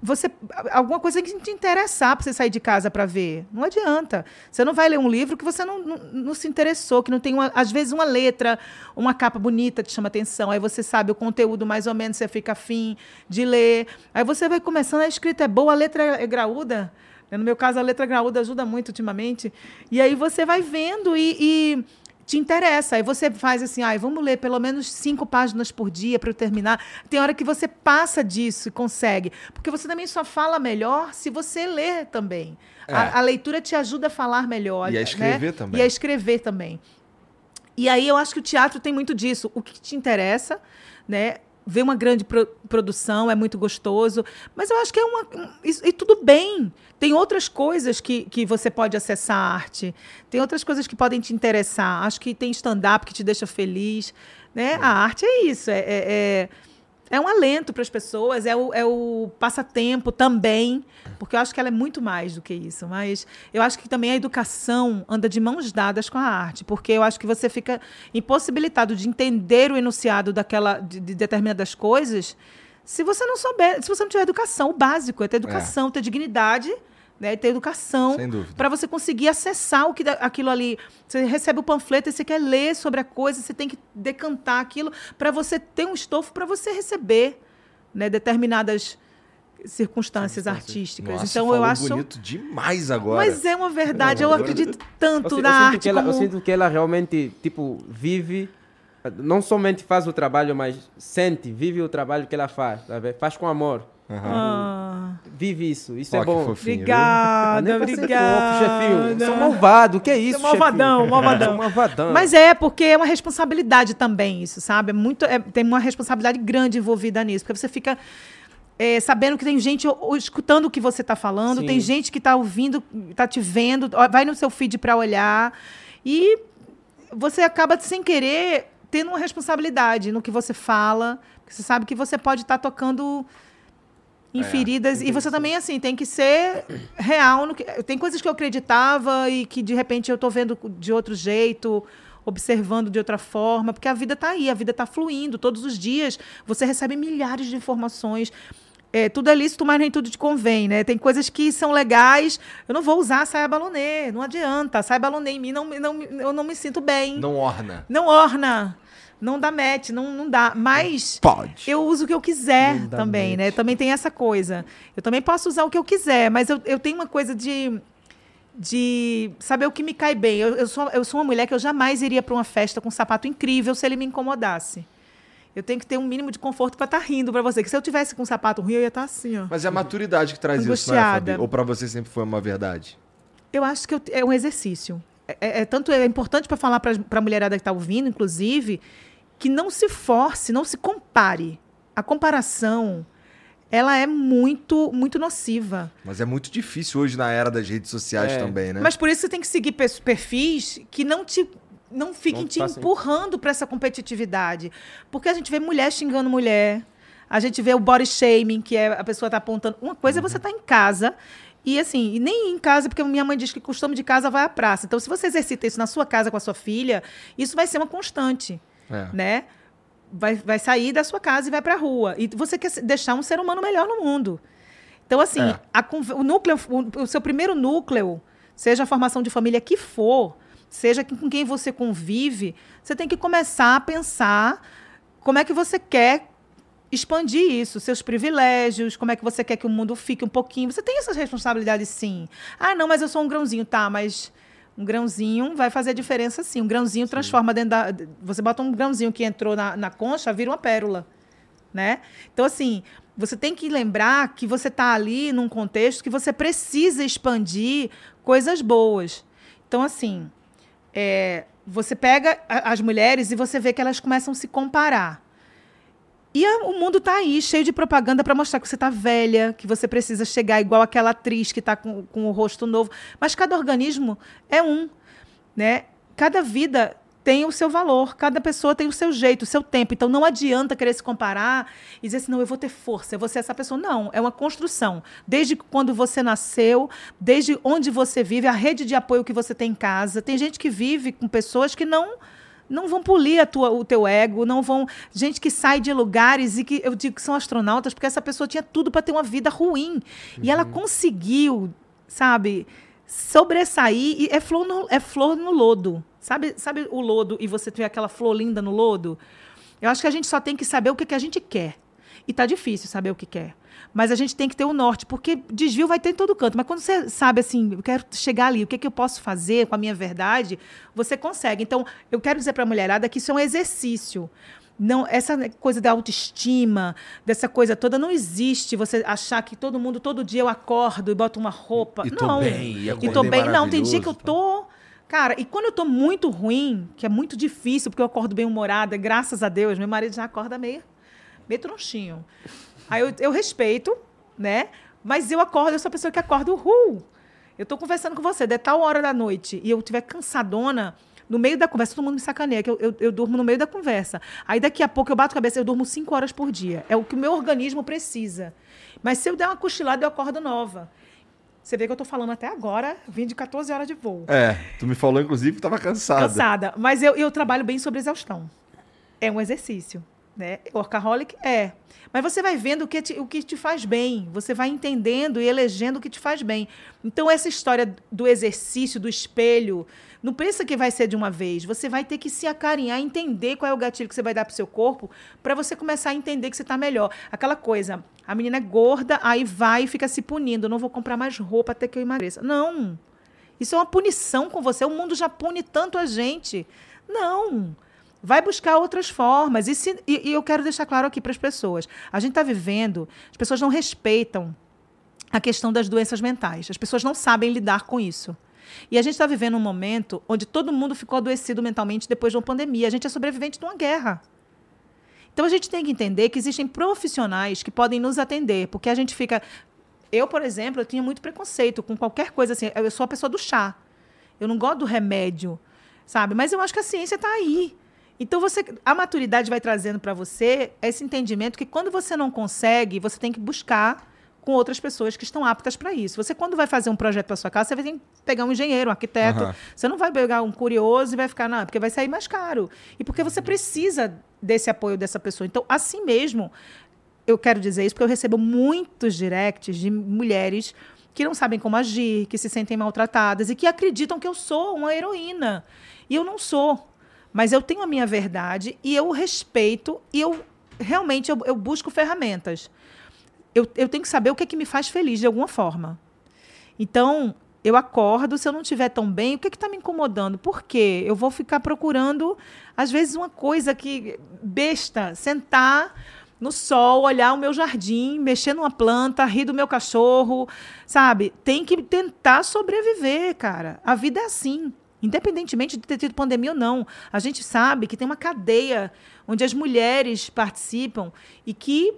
você, alguma coisa tem que te interessar para você sair de casa para ver. Não adianta. Você não vai ler um livro que você não se interessou, que não tem, às vezes, uma letra, uma capa bonita te chama atenção. Aí você sabe o conteúdo, mais ou menos, você fica afim de ler. Aí você vai começando, a escrita é boa, a letra é graúda. No meu caso, a letra graúda ajuda muito ultimamente. E aí você vai vendo e te interessa. Aí você faz assim, vamos ler pelo menos 5 páginas por dia para eu terminar. Tem hora que você passa disso e consegue. Porque você também só fala melhor se você ler também. É. A leitura te ajuda a falar melhor. E a escrever, né? Também. E a escrever também. E aí eu acho que o teatro tem muito disso. O que te interessa, né? Ver uma grande produção é muito gostoso, mas eu acho que é uma... E tudo bem. Tem outras coisas que você pode acessar a arte. Tem outras coisas que podem te interessar. Acho que tem stand-up que te deixa feliz, né? A arte é isso. É um alento para as pessoas, é o passatempo também, porque eu acho que ela é muito mais do que isso. Mas eu acho que também a educação anda de mãos dadas com a arte, porque eu acho que você fica impossibilitado de entender o enunciado de determinadas coisas se você não souber, se você não tiver educação. O básico é ter educação, ter dignidade, né, ter educação para você conseguir acessar aquilo ali. Você recebe o panfleto e você quer ler sobre a coisa, você tem que decantar aquilo para você ter um estofo para você receber, né, determinadas circunstâncias artísticas. Nossa, então eu acho bonito demais agora. Mas é uma verdade, eu acredito tanto na arte. Eu sinto que ela realmente vive, não somente faz o trabalho, mas sente, vive o trabalho que ela faz, sabe? Faz com amor. Uhum. Vive isso é bom. Fofinho, obrigada. Sou malvado, o que é isso? Sou malvadão. Mas é porque é uma responsabilidade também isso, sabe? Tem uma responsabilidade grande envolvida nisso, porque você fica sabendo que tem gente escutando o que você está falando, Sim. Tem gente que está ouvindo, está te vendo, vai no seu feed para olhar e você acaba sem querer tendo uma responsabilidade no que você fala, porque você sabe que você pode estar tocando em feridas, e você também, assim, tem que ser real. Tem coisas que eu acreditava e que, de repente, eu estou vendo de outro jeito, observando de outra forma, porque a vida está aí, a vida está fluindo. Todos os dias você recebe milhares de informações. Tudo é lícito, mas nem tudo te convém, né? Tem coisas que são legais. Eu não vou usar saia balonê, não adianta. Saia balonê em mim, eu não me sinto bem. Não orna. Não dá match, não dá. Mas pode. Eu uso o que eu quiser também, né? Também tem essa coisa. Eu também posso usar o que eu quiser, mas eu tenho uma coisa de saber o que me cai bem. Eu sou uma mulher que eu jamais iria para uma festa com um sapato incrível se ele me incomodasse. Eu tenho que ter um mínimo de conforto para estar rindo para você. Que se eu tivesse com um sapato ruim, eu ia estar assim, ó. Mas é a maturidade que traz isso, né, Fabi? Ou para você sempre foi uma verdade? Eu acho que é um exercício. É importante para falar para a mulherada que está ouvindo, inclusive, que não se force, não se compare. A comparação, ela é muito, muito nociva. Mas é muito difícil hoje na era das redes sociais também, né? Mas por isso você tem que seguir perfis que não fiquem te empurrando para essa competitividade. Porque a gente vê mulher xingando mulher, a gente vê o body shaming, que é a pessoa tá apontando. Uma coisa é você estar em casa... E assim, nem em casa, porque minha mãe diz que costume de casa vai à praça. Então, se você exercita isso na sua casa com a sua filha, isso vai ser uma constante, né? Vai sair da sua casa e vai para a rua. E você quer deixar um ser humano melhor no mundo. Então, assim, o seu primeiro núcleo, seja a formação de família que for, seja com quem você convive, você tem que começar a pensar como é que você quer expandir isso, seus privilégios, como é que você quer que o mundo fique um pouquinho. Você tem essas responsabilidades, sim. Não, mas eu sou um grãozinho. Tá, mas um grãozinho vai fazer a diferença, sim. Um grãozinho transforma dentro da... Você bota um grãozinho que entrou na concha, vira uma pérola, né? Então, assim, você tem que lembrar que você está ali num contexto que você precisa expandir coisas boas. Então, assim, você pega as mulheres e você vê que elas começam a se comparar. E o mundo está aí, cheio de propaganda para mostrar que você está velha, que você precisa chegar igual aquela atriz que está com o rosto novo. Mas cada organismo é um, né? Cada vida tem o seu valor, cada pessoa tem o seu jeito, o seu tempo. Então, não adianta querer se comparar e dizer assim, não, eu vou ter força, eu vou ser essa pessoa. Não, é uma construção. Desde quando você nasceu, desde onde você vive, a rede de apoio que você tem em casa. Tem gente que vive com pessoas que não vão polir o teu ego, não vão... Gente que sai de lugares e que eu digo que são astronautas, porque essa pessoa tinha tudo para ter uma vida ruim. Uhum. E ela conseguiu, sabe, sobressair. E é flor no lodo. Sabe o lodo e você tem aquela flor linda no lodo? Eu acho que a gente só tem que saber o que a gente quer. E tá difícil saber o que quer. Mas a gente tem que ter o norte, porque desvio vai ter em todo canto. Mas quando você sabe assim, eu quero chegar ali, o que é que eu posso fazer com a minha verdade, você consegue. Então, eu quero dizer para a mulherada que isso é um exercício. Não, essa coisa da autoestima, dessa coisa toda, não existe você achar que todo mundo, todo dia eu acordo e boto uma roupa. E não. Tô bem. Não, tem dia que eu tô... Cara, e quando eu tô muito ruim, que é muito difícil, porque eu acordo bem-humorada, graças a Deus, meu marido já acorda meio tronchinho. Aí eu respeito, né? Mas eu sou a pessoa que acorda, uhul! Eu tô conversando com você, de tal hora da noite, e eu estiver cansadona, no meio da conversa, todo mundo me sacaneia, que eu durmo no meio da conversa. Aí daqui a pouco eu bato a cabeça, eu durmo 5 horas por dia. É o que o meu organismo precisa. Mas se eu der uma cochilada, eu acordo nova. Você vê que eu tô falando até agora, vim de 14 horas de voo. É, tu me falou, inclusive, que tava cansada. Cansada, mas eu trabalho bem sobre exaustão. É um exercício, né? Workaholic é. Mas você vai vendo o que te faz bem, você vai entendendo e elegendo o que te faz bem. Então, essa história do exercício, do espelho, não pensa que vai ser de uma vez. Você vai ter que se acarinhar, entender qual é o gatilho que você vai dar pro seu corpo para você começar a entender que você tá melhor. Aquela coisa, a menina é gorda, aí vai e fica se punindo. Eu não vou comprar mais roupa até que eu emagreça. Não. Isso é uma punição com você. O mundo já pune tanto a gente. Não. Vai buscar outras formas. E eu quero deixar claro aqui para as pessoas. A gente está vivendo, as pessoas não respeitam a questão das doenças mentais. As pessoas não sabem lidar com isso. E a gente está vivendo um momento onde todo mundo ficou adoecido mentalmente depois de uma pandemia. A gente é sobrevivente de uma guerra. Então, a gente tem que entender que existem profissionais que podem nos atender, porque a gente fica... Eu, por exemplo, eu tinha muito preconceito com qualquer coisa assim. Eu sou a pessoa do chá. Eu não gosto do remédio, sabe? Mas eu acho que a ciência está aí. Então, a maturidade vai trazendo para você esse entendimento que quando você não consegue, você tem que buscar com outras pessoas que estão aptas para isso. Você, quando vai fazer um projeto para sua casa, você vai ter que pegar um engenheiro, um arquiteto. Uhum. Você não vai pegar um curioso e vai ficar, não, porque vai sair mais caro. E porque você precisa desse apoio dessa pessoa. Então, assim mesmo, eu quero dizer isso, porque eu recebo muitos directs de mulheres que não sabem como agir, que se sentem maltratadas e que acreditam que eu sou uma heroína. E eu não sou. Mas eu tenho a minha verdade e eu respeito e eu realmente busco ferramentas. Eu tenho que saber o que é que me faz feliz de alguma forma. Então, eu acordo, se eu não estiver tão bem, o que é que está me incomodando? Por quê? Eu vou ficar procurando, às vezes, uma coisa que besta, sentar no sol, olhar o meu jardim, mexer numa planta, rir do meu cachorro, sabe? Tem que tentar sobreviver, cara. A vida é assim. Independentemente de ter tido pandemia ou não, a gente sabe que tem uma cadeia onde as mulheres participam e que,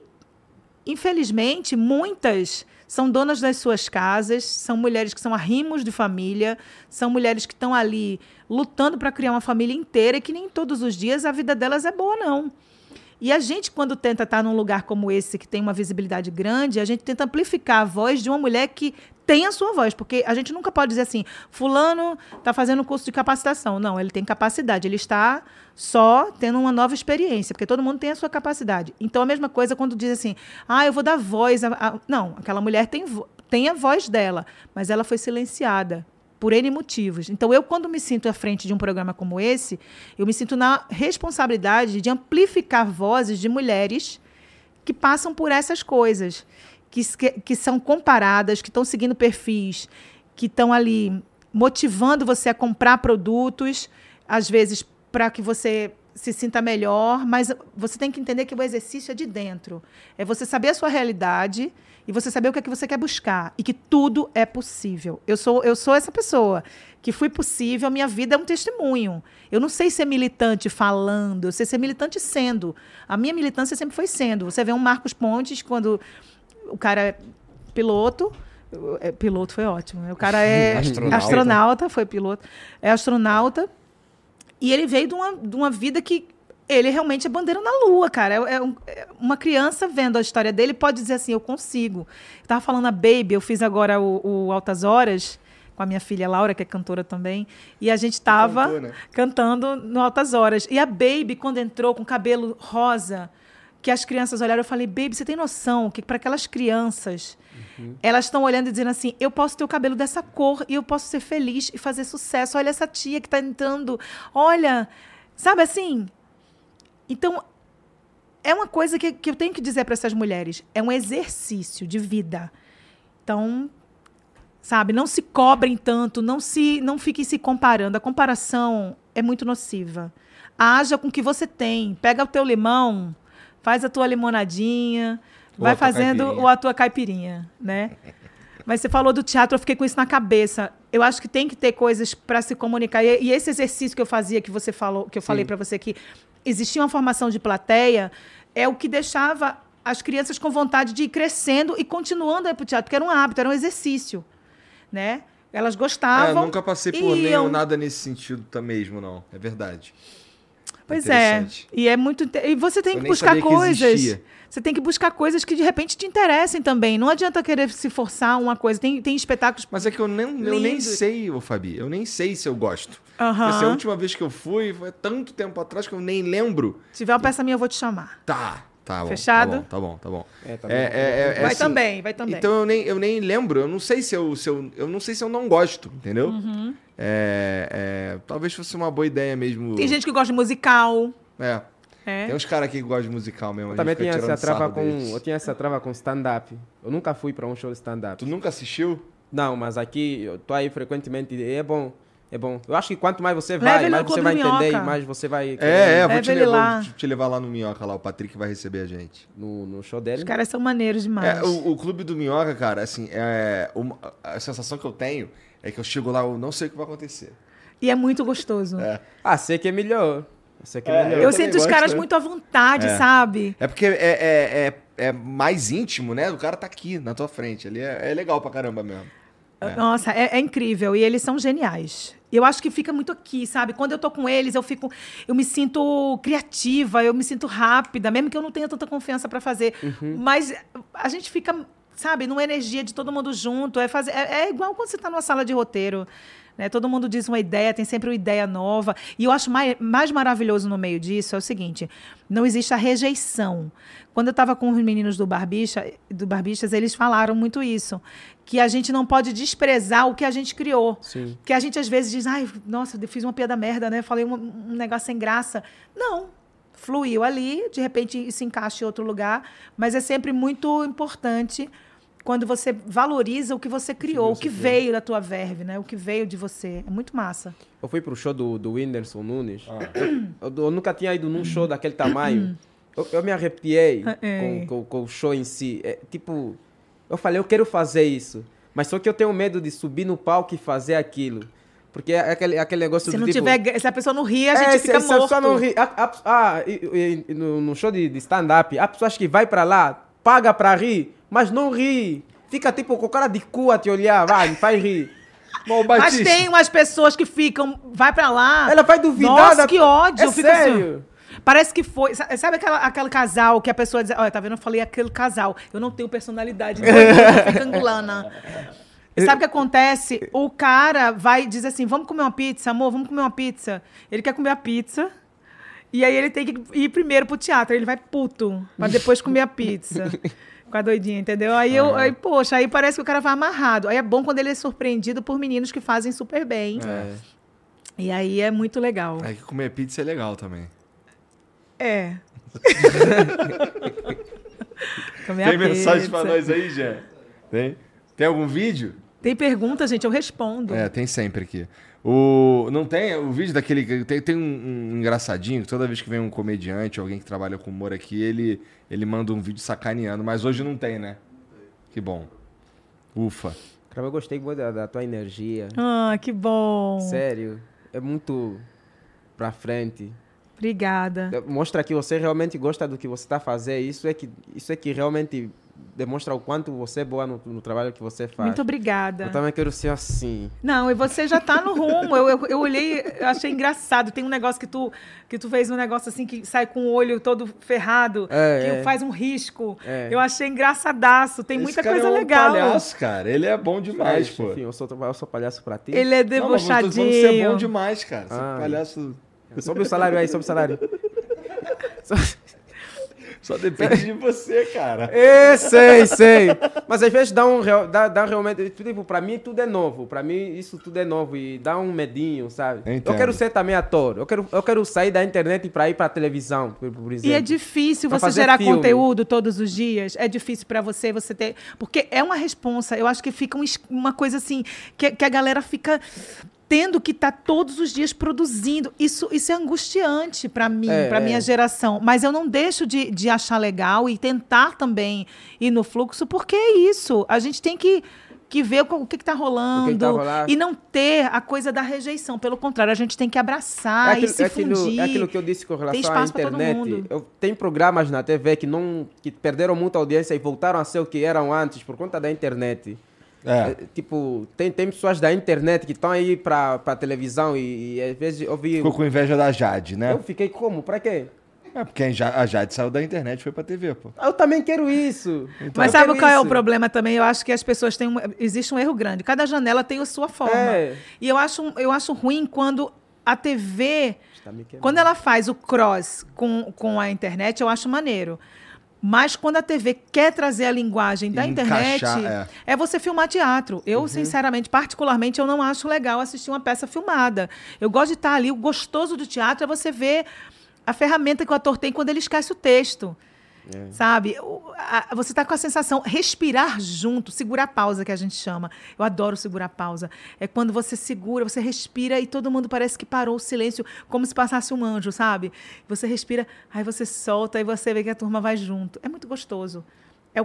infelizmente, muitas são donas das suas casas, são mulheres que são arrimos de família, são mulheres que estão ali lutando para criar uma família inteira e que nem todos os dias a vida delas é boa, não. E a gente, quando tenta estar num lugar como esse, que tem uma visibilidade grande, a gente tenta amplificar a voz de uma mulher que tem a sua voz, porque a gente nunca pode dizer assim, fulano está fazendo curso de capacitação. Não, ele tem capacidade, ele está só tendo uma nova experiência, porque todo mundo tem a sua capacidade. Então, a mesma coisa quando diz assim, eu vou dar voz... Não, aquela mulher tem a voz dela, mas ela foi silenciada por N motivos. Então, eu, quando me sinto à frente de um programa como esse, eu me sinto na responsabilidade de amplificar vozes de mulheres que passam por essas coisas, que são comparadas, que estão seguindo perfis, que estão ali motivando você a comprar produtos, às vezes para que você se sinta melhor, mas você tem que entender que o exercício é de dentro. É você saber a sua realidade e você saber o que é que você quer buscar e que tudo é possível. Eu sou essa pessoa que fui possível, minha vida é um testemunho. Eu não sei ser militante falando, eu sei ser militante sendo. A minha militância sempre foi sendo. Você vê um Marcos Pontes quando... O cara é piloto. Piloto foi ótimo. O cara é astronauta, foi piloto. É astronauta. E ele veio de uma vida que... Ele realmente é bandeira na lua, cara. Uma criança vendo a história dele pode dizer assim, eu consigo. Eu tava falando a Baby, eu fiz agora o Altas Horas, com a minha filha Laura, que é cantora também, e a gente tava cantando no Altas Horas. E a Baby, quando entrou com cabelo rosa, que as crianças olharam, eu falei, Baby, você tem noção que para aquelas crianças, elas estão olhando e dizendo assim, eu posso ter o cabelo dessa cor e eu posso ser feliz e fazer sucesso. Olha essa tia que tá entrando, olha, sabe assim... Então, é uma coisa que eu tenho que dizer para essas mulheres. É um exercício de vida. Então, sabe, não se cobrem tanto, não fiquem se comparando. A comparação é muito nociva. Haja com o que você tem. Pega o teu limão, faz a tua limonadinha, vai fazendo a tua caipirinha, né? Mas você falou do teatro, eu fiquei com isso na cabeça. Eu acho que tem que ter coisas para se comunicar. E esse exercício que eu fazia, que você falou, que eu falei para você que existia uma formação de plateia, é o que deixava as crianças com vontade de ir crescendo e continuando a ir para o teatro, porque era um hábito, era um exercício, né? Elas gostavam. Eu nunca passei por nenhum nada nesse sentido mesmo, não. É verdade. Pois é. E é muito. E você tem que buscar coisas. Você tem que buscar coisas que de repente te interessem também. Não adianta querer se forçar uma coisa. Tem espetáculos. Mas é que eu nem sei, ô Fabi. Eu nem sei se eu gosto. Uhum. Essa é a última vez que eu fui, foi tanto tempo atrás que eu nem lembro. Se tiver uma peça minha, eu vou te chamar. Tá bom. Fechado? Tá bom. Vai assim, vai também. Então eu nem lembro. Eu não sei se eu não sei se eu não gosto, entendeu? Uhum. Talvez fosse uma boa ideia mesmo. Tem gente que gosta de musical. Tem uns caras aqui que gostam de musical mesmo. Eu também tinha essa trava com stand-up. Eu nunca fui para um show de stand-up. Tu nunca assistiu? Não, mas aqui eu tô aí frequentemente e é bom. Eu acho que quanto mais você vai, mais você vai entender e mais você vai... vou te levar lá no Minhoca, lá o Patrick vai receber a gente. No show dele. Os caras são maneiros demais. O Clube do Minhoca, cara, assim, a sensação que eu tenho é que eu chego lá, eu não sei o que vai acontecer. E é muito gostoso. Sei que é melhor. Eu sinto os caras muito à vontade, sabe? É porque é mais íntimo, né? O cara tá aqui, na tua frente. Ele é legal pra caramba mesmo. Nossa, é incrível. E eles são geniais. Eu acho que fica muito aqui, sabe? Quando eu tô com eles, eu me sinto criativa, eu me sinto rápida, mesmo que eu não tenha tanta confiança pra fazer. Uhum. Mas a gente fica... Sabe, numa energia de todo mundo junto. É igual quando você está numa sala de roteiro. Né? Todo mundo diz uma ideia, tem sempre uma ideia nova. E eu acho mais maravilhoso no meio disso é o seguinte, não existe a rejeição. Quando eu estava com os meninos do Barbixas, eles falaram muito isso. Que a gente não pode desprezar o que a gente criou. Sim. Que a gente às vezes diz, ai, nossa, eu fiz uma piada merda, né? Falei um negócio sem graça. Não. Fluiu ali, de repente se encaixa em outro lugar, mas é sempre muito importante quando você valoriza o que você criou, o que veio da tua verve, né? O que veio de você. É muito massa. Eu fui pro show do Whindersson Nunes. Eu nunca tinha ido num show daquele tamanho. Eu me arrepiei com o show em si. Tipo, eu falei, eu quero fazer isso, mas só que eu tenho medo de subir no palco e fazer aquilo. Porque é aquele negócio se do não tipo... Tiver, se a pessoa não rir, a gente fica morto. Se a pessoa não rir... No show de stand-up, há pessoas que vai pra lá, paga pra rir, mas não ri. Fica tipo com o cara de cu a te olhar, vai, me faz rir. Bom, mas tem umas pessoas que ficam, vai pra lá... Ela vai duvidar... Nossa, que ódio! É sério? Assim, parece que foi... Sabe aquele casal que a pessoa diz... Olha, tá vendo? Eu falei aquele casal. Eu não tenho personalidade. Então eu fico angolana. Sabe o que acontece? O cara vai dizer assim, vamos comer uma pizza, amor, vamos comer uma pizza. Ele quer comer a pizza, e aí ele tem que ir primeiro pro teatro. Ele vai puto, pra depois comer a pizza. Com a doidinha, entendeu? Aí, poxa, aí parece que o cara vai amarrado. Aí é bom quando ele é surpreendido por meninos que fazem super bem. E aí é muito legal. É que comer pizza é legal também. Tem mensagem pra nós aí, Jé? Tem algum vídeo? Tem pergunta, gente, eu respondo. Tem sempre aqui. Não tem o vídeo daquele... Tem um engraçadinho que toda vez que vem um comediante, alguém que trabalha com humor aqui, ele manda um vídeo sacaneando, mas hoje não tem, né? Que bom. Ufa. Cara, eu gostei da tua energia. Ah, que bom. Sério, é muito pra frente. Obrigada. Mostra que você realmente gosta do que você tá fazendo. Isso é que realmente demonstra o quanto você é boa no trabalho que você faz. Muito obrigada. Eu também quero ser assim. Não, e você já tá no rumo. Eu olhei, eu achei engraçado. Tem um negócio que tu fez, um negócio assim que sai com o olho todo ferrado, que faz um risco. É. Eu achei engraçadaço. Tem muita coisa legal. Ele é um palhaço, cara. Ele é bom demais, pô. Enfim, eu sou palhaço pra ti. Ele é debochadinho. Não, mas você é bom demais, cara. Você é palhaço... Sobe o salário aí, sobe o salário. Só depende de você, cara. É, sei. Mas às vezes dá realmente... Tipo, pra mim tudo é novo. Pra mim isso tudo é novo e dá um medinho, sabe? Entendo. Eu quero ser também ator. Eu quero sair da internet pra ir pra televisão, por exemplo. E é difícil pra você gerar filme. Conteúdo todos os dias? É difícil pra você ter... Porque é uma responsa. Eu acho que fica uma coisa assim... Que a galera fica... Tendo que estar todos os dias produzindo. Isso é angustiante para mim, para minha geração. Mas eu não deixo de achar legal e tentar também ir no fluxo, porque é isso. A gente tem que ver o que está rolando, e não ter a coisa da rejeição. Pelo contrário, a gente tem que abraçar e se fundir. É aquilo que eu disse com relação à internet. Tem programas na TV que perderam muita audiência e voltaram a ser o que eram antes por conta da internet. É. Tipo, tem pessoas da internet que estão aí pra televisão e às vezes eu vi... Ficou com inveja da Jade, né? Eu fiquei como? Pra quê? É porque a Jade saiu da internet e foi pra TV, pô. Eu também quero isso. Então, mas sabe qual é o problema também? Eu acho que as pessoas têm... Existe um erro grande. Cada janela tem a sua forma. É. E eu acho ruim quando a TV... Quando ela faz o cross com a internet, eu acho maneiro. Mas quando a TV quer trazer a linguagem da internet, é você filmar teatro. Eu, sinceramente, particularmente, eu não acho legal assistir uma peça filmada. Eu gosto de estar ali. O gostoso do teatro é você ver a ferramenta que o ator tem quando ele esquece o texto. É. Sabe? Você está com a sensação, respirar junto, segurar a pausa, que a gente chama. Eu adoro segurar a pausa. É quando você segura, você respira e todo mundo parece que parou o silêncio, como se passasse um anjo, sabe? Você respira, aí você solta e você vê que a turma vai junto. É muito gostoso. É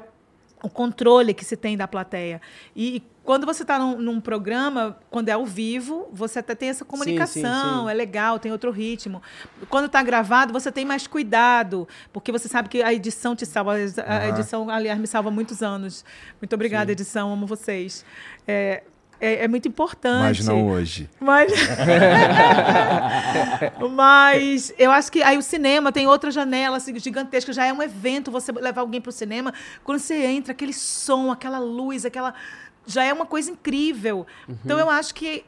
o controle que se tem da plateia. E quando você está num programa, quando é ao vivo, você até tem essa comunicação, sim. É legal, tem outro ritmo. Quando está gravado, você tem mais cuidado, porque você sabe que a edição te salva. A edição, aliás, me salva há muitos anos. Muito obrigada, sim. Edição, amo vocês. É muito importante. Mas não hoje. Mas eu acho que aí o cinema tem outra janela assim, gigantesca. Já é um evento você levar alguém para o cinema. Quando você entra, aquele som, aquela luz, aquela... Já é uma coisa incrível. Uhum. Então, eu acho que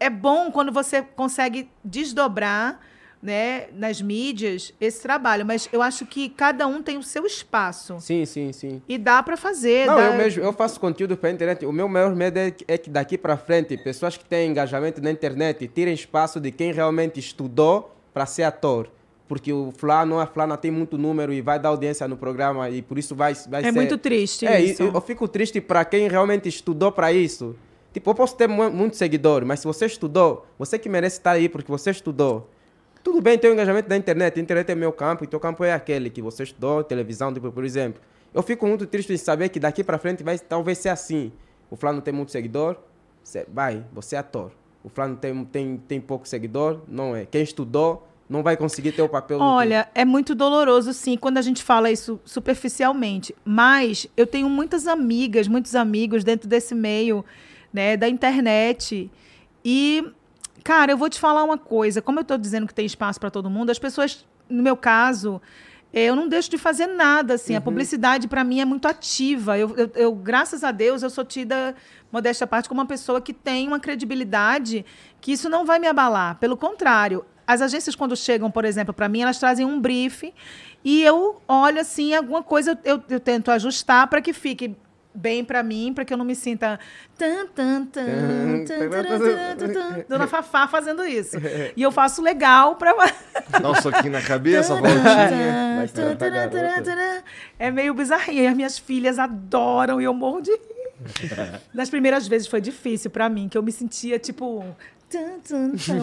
é bom quando você consegue desdobrar, né, nas mídias esse trabalho. Mas eu acho que cada um tem o seu espaço. Sim. E dá para fazer. Não, eu faço conteúdo para a internet. O meu maior medo é que daqui para frente, pessoas que têm engajamento na internet tirem espaço de quem realmente estudou para ser ator. Porque o Flá não tem muito número e vai dar audiência no programa e por isso vai ser... É muito triste isso. Eu fico triste para quem realmente estudou para isso. Tipo, eu posso ter muito seguidor, mas se você estudou, você que merece estar aí porque você estudou. Tudo bem ter o engajamento da internet. A internet é meu campo e teu campo é aquele que você estudou, televisão, tipo, por exemplo. Eu fico muito triste de saber que daqui para frente vai talvez ser assim. O Flá não tem muito seguidor, você é ator. O Flá não tem pouco seguidor, não é. Quem estudou... Não vai conseguir ter o papel... Olha, é muito doloroso, sim, quando a gente fala isso superficialmente. Mas eu tenho muitas amigas, muitos amigos dentro desse meio, né, da internet. E, cara, eu vou te falar uma coisa. Como eu estou dizendo que tem espaço para todo mundo, as pessoas, no meu caso... Eu não deixo de fazer nada, assim. A publicidade, para mim, é muito ativa. Eu, graças a Deus, eu sou tida, modéstia à parte, como uma pessoa que tem uma credibilidade que isso não vai me abalar. Pelo contrário, as agências, quando chegam, por exemplo, para mim, elas trazem um briefing e eu olho, assim, alguma coisa eu tento ajustar para que fique bem para mim, para que eu não me sinta... Dona Fafá fazendo isso. E eu faço legal para... Dá um soquinho na cabeça, voltinha. É meio bizarrinho. As minhas filhas adoram e eu morro de rir. Nas primeiras vezes foi difícil para mim, que eu me sentia, tipo...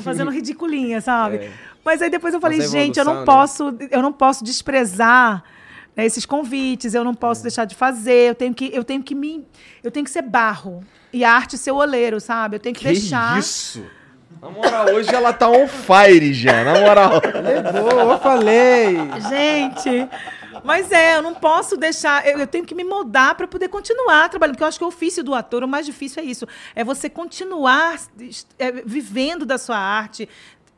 fazendo ridiculinha, sabe? É. Mas aí depois eu falei, gente, eu não posso desprezar... esses convites, eu não posso deixar de fazer, eu tenho que ser barro. E a arte ser oleiro, sabe? Eu tenho que deixar. Isso! Na moral, hoje ela tá on fire já, na moral. Levou, eu falei. Gente, Mas é, eu não posso deixar... Eu tenho que me moldar para poder continuar trabalhando, porque eu acho que o ofício do ator, o mais difícil é isso, é você continuar vivendo da sua arte,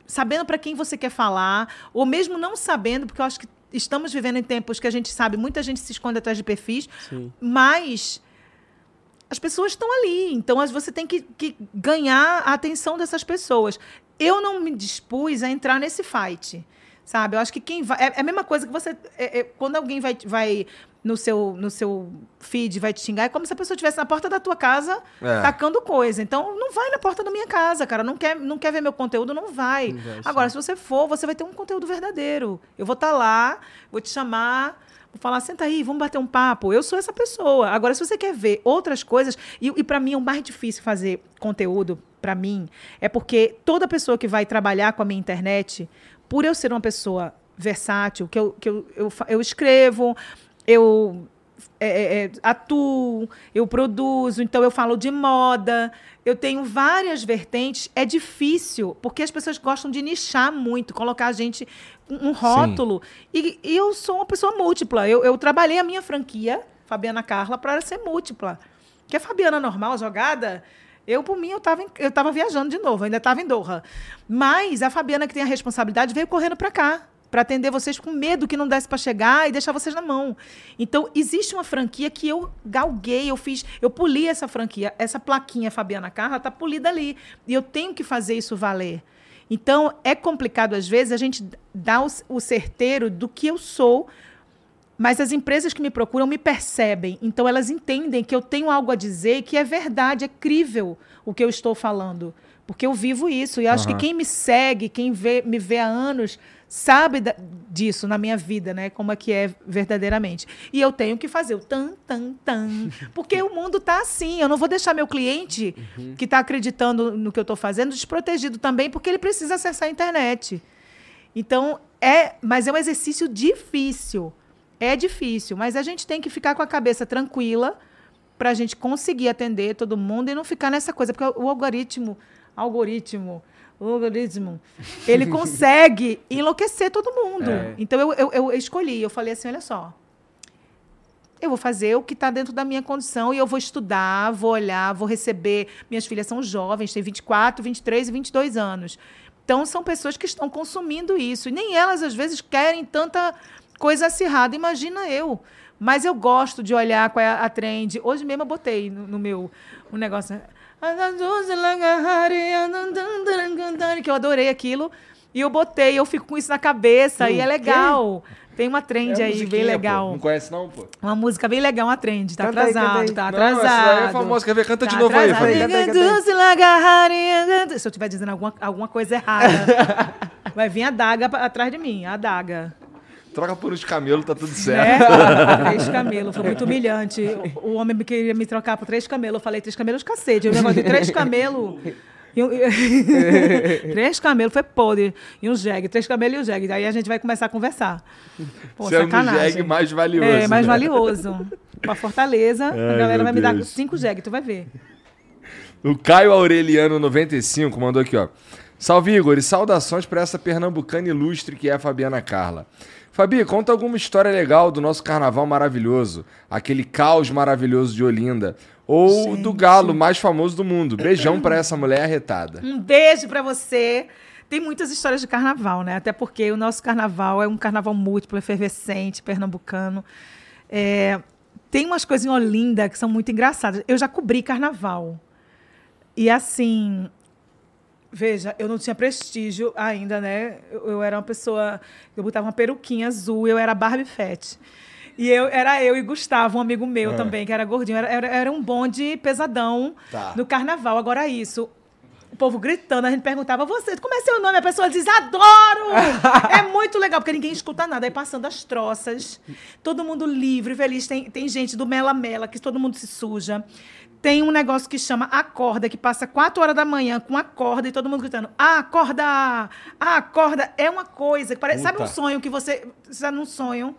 sabendo para quem você quer falar, ou mesmo não sabendo, porque eu acho que estamos vivendo em tempos que a gente sabe, muita gente se esconde atrás de perfis, sim, mas... As pessoas estão ali, então você tem que ganhar a atenção dessas pessoas. Eu não me dispus a entrar nesse fight, sabe? Eu acho que quem vai... É a mesma coisa que você... quando alguém vai no seu feed, vai te xingar, é como se a pessoa estivesse na porta da tua casa tacando coisa. Então, não vai na porta da minha casa, cara. Não quer ver meu conteúdo, não vai. Agora, se você for, você vai ter um conteúdo verdadeiro. Eu vou estar lá, vou te chamar... Vou falar, senta aí, vamos bater um papo. Eu sou essa pessoa. Agora, se você quer ver outras coisas... E para mim, o mais difícil fazer conteúdo, para mim, é porque toda pessoa que vai trabalhar com a minha internet, por eu ser uma pessoa versátil, que eu escrevo, eu atuo, eu produzo, então eu falo de moda, eu tenho várias vertentes. É difícil, porque as pessoas gostam de nichar muito, colocar a gente... um rótulo. E eu sou uma pessoa múltipla. Eu trabalhei a minha franquia, Fabiana Karla, para ser múltipla. Que a Fabiana normal, jogada, eu, por mim, eu estava viajando de novo, ainda estava em Doha. Mas a Fabiana, que tem a responsabilidade, veio correndo para cá, para atender vocês com medo que não desse para chegar e deixar vocês na mão. Então, existe uma franquia que eu galguei, eu poli essa franquia. Essa plaquinha Fabiana Karla está polida ali. E eu tenho que fazer isso valer. Então, é complicado, às vezes, a gente dar o certeiro do que eu sou, mas as empresas que me procuram me percebem. Então, elas entendem que eu tenho algo a dizer, que é verdade, é crível o que eu estou falando. Porque eu vivo isso. E acho que quem me segue, quem me vê há anos, sabe disso na minha vida, né? Como é que é verdadeiramente. E eu tenho que fazer o tan-tan-tan. Porque o mundo tá assim. Eu não vou deixar meu cliente, que tá acreditando no que eu tô fazendo, desprotegido também, porque ele precisa acessar a internet. Então, mas é um exercício difícil. É difícil, mas a gente tem que ficar com a cabeça tranquila pra gente conseguir atender todo mundo e não ficar nessa coisa. Porque o algoritmo, ele consegue enlouquecer todo mundo. Então, eu escolhi, eu falei assim, olha só, eu vou fazer o que está dentro da minha condição e eu vou estudar, vou olhar, vou receber. Minhas filhas são jovens, têm 24, 23 e 22 anos. Então, são pessoas que estão consumindo isso. E nem elas, às vezes, querem tanta coisa acirrada. Imagina eu. Mas eu gosto de olhar qual é a trend. Hoje mesmo eu botei no meu um negócio... que eu adorei aquilo, e eu botei, eu fico com isso na cabeça, e é legal. Tem uma trend aí, bem legal. Pô. Não conhece não, pô? Uma música bem legal, uma trend, tá canta atrasado, aí, tá atrasado. Não, essa é famosa, quer ver? Canta tá de novo atrasado. Aí, canta aí. Se eu estiver dizendo alguma coisa errada, vai vir a adaga atrás de mim, a adaga. Troca por uns camelos, tá tudo certo. É, 3 camelos, foi muito humilhante. O homem queria me trocar por 3 camelos. Eu falei, 3 camelos, cacete. Eu negócio de 3 camelos. Três camelos, foi podre. E um jegue, 3 camelos e um jegue. Daí a gente vai começar a conversar. Pô, sacanagem. É um jegue mais valioso. É, mais valioso. Pra Fortaleza, a galera vai me dar 5 jegues, tu vai ver. O Caio Aureliano, 95, mandou aqui, ó. Salve, Igor, e saudações pra essa pernambucana ilustre que é a Fabiana Karla. Fabi, conta alguma história legal do nosso carnaval maravilhoso, aquele caos maravilhoso de Olinda, ou gente, do galo mais famoso do mundo. Beijão pra essa mulher arretada. Um beijo pra você. Tem muitas histórias de carnaval, né? Até porque o nosso carnaval é um carnaval múltiplo, efervescente, pernambucano. Tem umas coisas em Olinda que são muito engraçadas. Eu já cobri carnaval. E assim... Veja, eu não tinha prestígio ainda, né? Eu era uma pessoa... Eu botava uma peruquinha azul, eu era Barbie Fett. E eu e Gustavo, um amigo meu também, que era gordinho. Era um bonde pesadão no carnaval. Agora isso... O povo gritando, a gente perguntava, você, como é seu nome? A pessoa diz, adoro! É muito legal, porque ninguém escuta nada. Aí passando as troças, todo mundo livre, feliz. Tem gente do Mela Mela, que todo mundo se suja. Tem um negócio que chama Acorda, que passa 4h da manhã com a corda e todo mundo gritando, acorda! Acorda! É uma coisa que parece... Sabe um sonho que você está num sonho?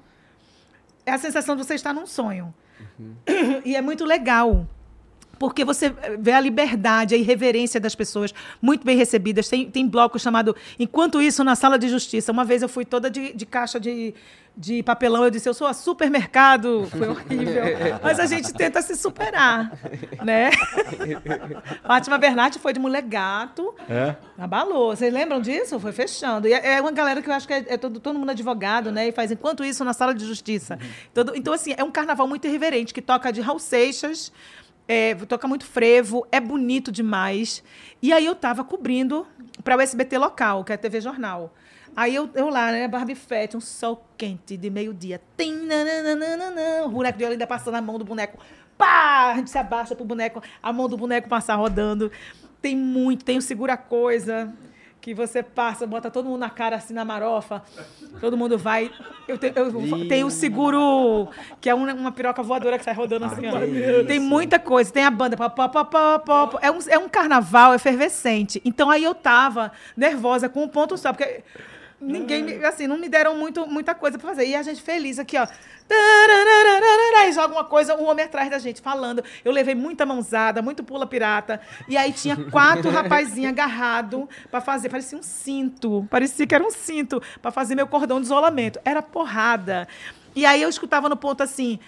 É a sensação de você estar num sonho. E é muito legal. porque você vê a liberdade, a irreverência das pessoas muito bem recebidas. Tem bloco chamado Enquanto Isso na Sala de Justiça. Uma vez eu fui toda de caixa de papelão, eu disse, eu sou a supermercado, foi horrível, mas a gente tenta se superar, né? Fátima Bernardi foi de mulher gato, abalou, vocês lembram disso? Foi fechando, e é uma galera que eu acho que é todo mundo advogado, né, e faz Enquanto Isso na Sala de Justiça, então assim, é um carnaval muito irreverente, que toca de Raul Seixas, toca muito frevo, é bonito demais, e aí eu tava cobrindo para o SBT local, que é a TV Jornal. Aí eu lá, né, Barbie Fett, um sol quente de meio-dia. Tem, nananana, o boneco de Olinda passando a mão do boneco. Pá! A gente se abaixa pro boneco, a mão do boneco passar rodando. Tem o Segura Coisa, que você passa, bota todo mundo na cara, assim, na marofa. Todo mundo vai. Tem o Seguro, que é uma piroca voadora que sai rodando assim. Ó. Tem muita coisa. Tem a banda. É um carnaval efervescente. Então, aí eu tava nervosa com um ponto só, porque... Ninguém, assim, não me deram muita coisa pra fazer. E a gente feliz aqui, ó. E joga uma coisa, um homem atrás da gente, falando. Eu levei muita mãozada, muito pula pirata. E aí tinha 4 rapazinhos agarrados pra fazer. Parecia um cinto. Parecia que era um cinto pra fazer meu cordão de isolamento. Era porrada. E aí eu escutava no ponto assim...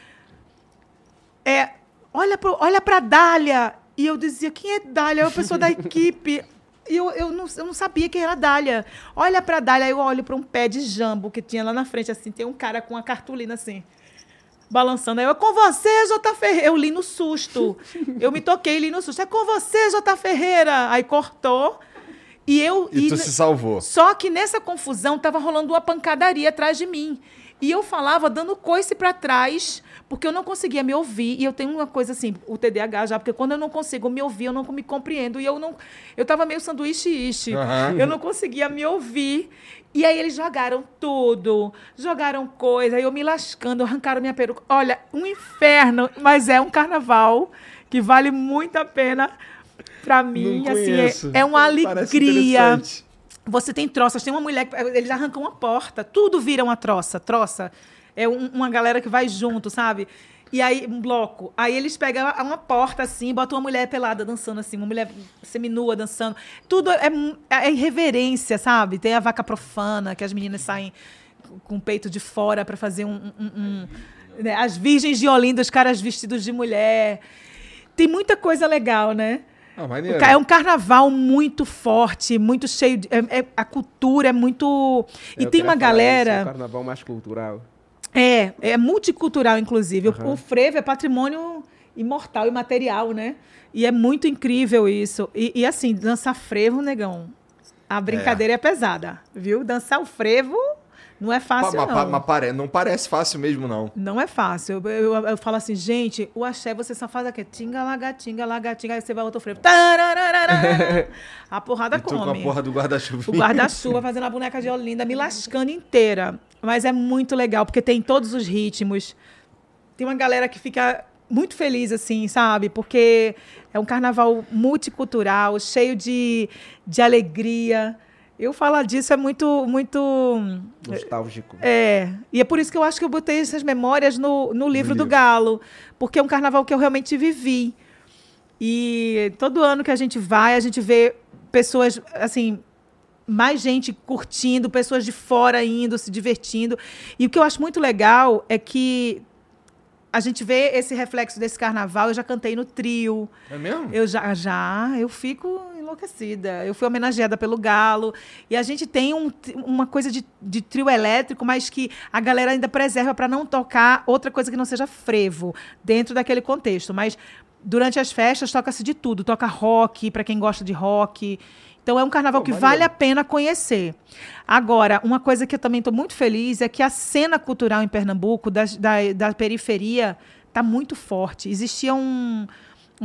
Olha pra Dália. E eu dizia, quem é Dália? É uma pessoa da equipe... E eu não sabia quem era a Dália. Olha pra Dália, aí eu olho pra um pé de jambo que tinha lá na frente, assim, tem um cara com uma cartolina, assim, balançando. Aí eu, é com você, J. Ferreira. Eu li no susto. Eu me toquei, li no susto. É com você, J. Ferreira. Aí cortou. E tu se salvou. Só que nessa confusão tava rolando uma pancadaria atrás de mim. E eu falava dando coice pra trás, porque eu não conseguia me ouvir. E eu tenho uma coisa assim, o TDAH já, porque quando eu não consigo me ouvir, eu não me compreendo. E eu tava meio sanduíche-iche. Uhum. Eu não conseguia me ouvir. E aí eles jogaram tudo. Jogaram coisa. Aí eu me lascando, arrancaram minha peruca. Olha, um inferno. Mas é um carnaval que vale muito a pena pra mim. Assim, é uma alegria. Você tem troças. Tem uma mulher, eles arrancam uma porta. Tudo vira uma troça. Troça é uma galera que vai junto, sabe? E aí, um bloco. Aí eles pegam uma porta assim, botam uma mulher pelada dançando assim, uma mulher seminua dançando. Tudo é irreverência, sabe? Tem a vaca profana, que as meninas saem com o peito de fora para fazer né? As virgens de Olinda, os caras vestidos de mulher. Tem muita coisa legal, né? É um carnaval muito forte, muito cheio de... a cultura é muito... E tem uma galera... Isso, é um carnaval mais cultural. É multicultural, inclusive. Uhum. O frevo é patrimônio imortal, imaterial, né? E é muito incrível isso. E assim, dançar frevo, negão, a brincadeira é pesada, viu? Dançar o frevo... Não é fácil, não. Mas não parece fácil mesmo, não. Não é fácil. Eu falo assim, gente, o axé você só faz aqui. Tinga, lagatinga, lagatinga. Aí você vai ao outro frevo. A porrada come. Com a porra do guarda-chuva. O guarda-chuva fazendo a boneca de Olinda, me lascando inteira. Mas é muito legal, porque tem todos os ritmos. Tem uma galera que fica muito feliz, assim, sabe? Porque é um carnaval multicultural, cheio de alegria. Eu falar disso é muito, muito... nostálgico. E é por isso que eu acho que eu botei essas memórias no livro do Galo, porque é um carnaval que eu realmente vivi. E todo ano que a gente vai, a gente vê pessoas, assim, mais gente curtindo, pessoas de fora indo, se divertindo. E o que eu acho muito legal é que a gente vê esse reflexo desse carnaval. Eu já cantei no trio. É mesmo? Eu fico enlouquecida. Eu fui homenageada pelo Galo. E a gente tem uma coisa de trio elétrico, mas que a galera ainda preserva para não tocar outra coisa que não seja frevo, dentro daquele contexto. Mas durante as festas toca-se de tudo. Toca rock, para quem gosta de rock. Então é um carnaval que vale a pena conhecer. Agora, uma coisa que eu também estou muito feliz é que a cena cultural em Pernambuco, da periferia, está muito forte. Existia um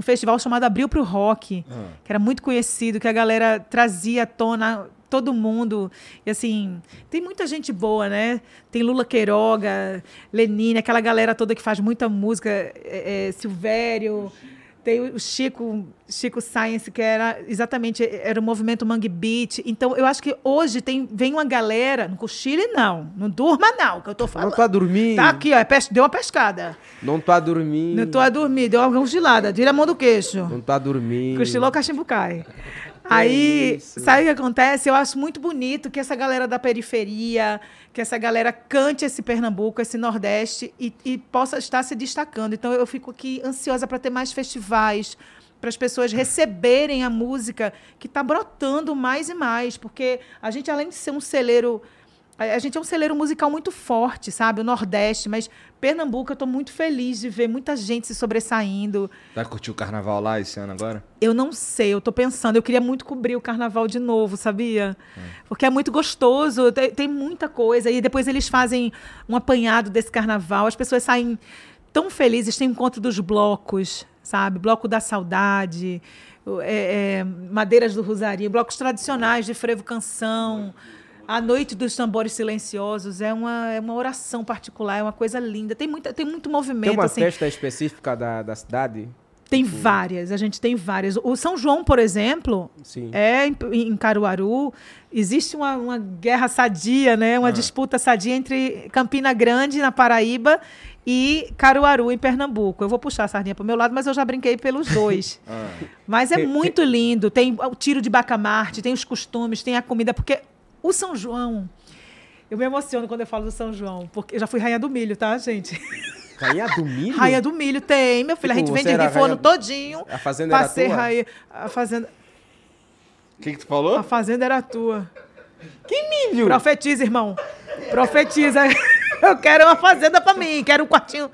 festival chamado Abril para o Rock, que era muito conhecido, que a galera trazia à tona todo mundo. E assim, tem muita gente boa, né? Tem Lula Queiroga, Lenine, aquela galera toda que faz muita música, Silvério... Tem o Chico Science, que era exatamente, era o movimento Mangue Beat. Então, eu acho que hoje vem uma galera, não cochile não, não durma não, que eu tô falando. Não tô a dormir. Tá aqui, ó, deu uma pescada. Não tô a dormir. Não tô a dormir, deu uma cochilada, tira a mão do queixo. Não tô a dormir. Cochilou, cachimbo cai. Aí, isso. Sabe o que acontece? Eu acho muito bonito que essa galera da periferia, que essa galera cante esse Pernambuco, esse Nordeste e possa estar se destacando. Então, eu fico aqui ansiosa para ter mais festivais, para as pessoas receberem a música que está brotando mais e mais, porque a gente, além de ser um celeiro... A gente é um celeiro musical muito forte, sabe? O Nordeste, mas Pernambuco, eu estou muito feliz de ver muita gente se sobressaindo. Vai curtir o carnaval lá esse ano agora? Eu não sei, eu estou pensando. Eu queria muito cobrir o carnaval de novo, sabia? Porque é muito gostoso, tem muita coisa. E depois eles fazem um apanhado desse carnaval. As pessoas saem tão felizes. Tem encontro dos blocos, sabe? Bloco da Saudade, Madeiras do Rosario, blocos tradicionais de frevo canção. A Noite dos Tambores Silenciosos é uma oração particular, é uma coisa linda. Tem muito movimento. Tem uma festa específica da cidade? Tem várias, a gente tem várias. O São João, por exemplo, sim. É em Caruaru. Existe uma guerra sadia, né? Uma disputa sadia entre Campina Grande, na Paraíba, e Caruaru, em Pernambuco. Eu vou puxar a sardinha para o meu lado, mas eu já brinquei pelos dois. Mas é muito lindo. Tem o tiro de bacamarte, tem os costumes, tem a comida, porque... O São João, eu me emociono quando eu falo do São João, porque eu já fui rainha do milho, tá, gente? Rainha do milho? Rainha do milho, tem, meu filho. Tipo, a gente vende de forno todinho. A fazenda era tua? Rainha, a fazenda... O que tu falou? A fazenda era tua. Que milho? Profetiza, irmão. Profetiza. Eu quero uma fazenda pra mim, quero um quartinho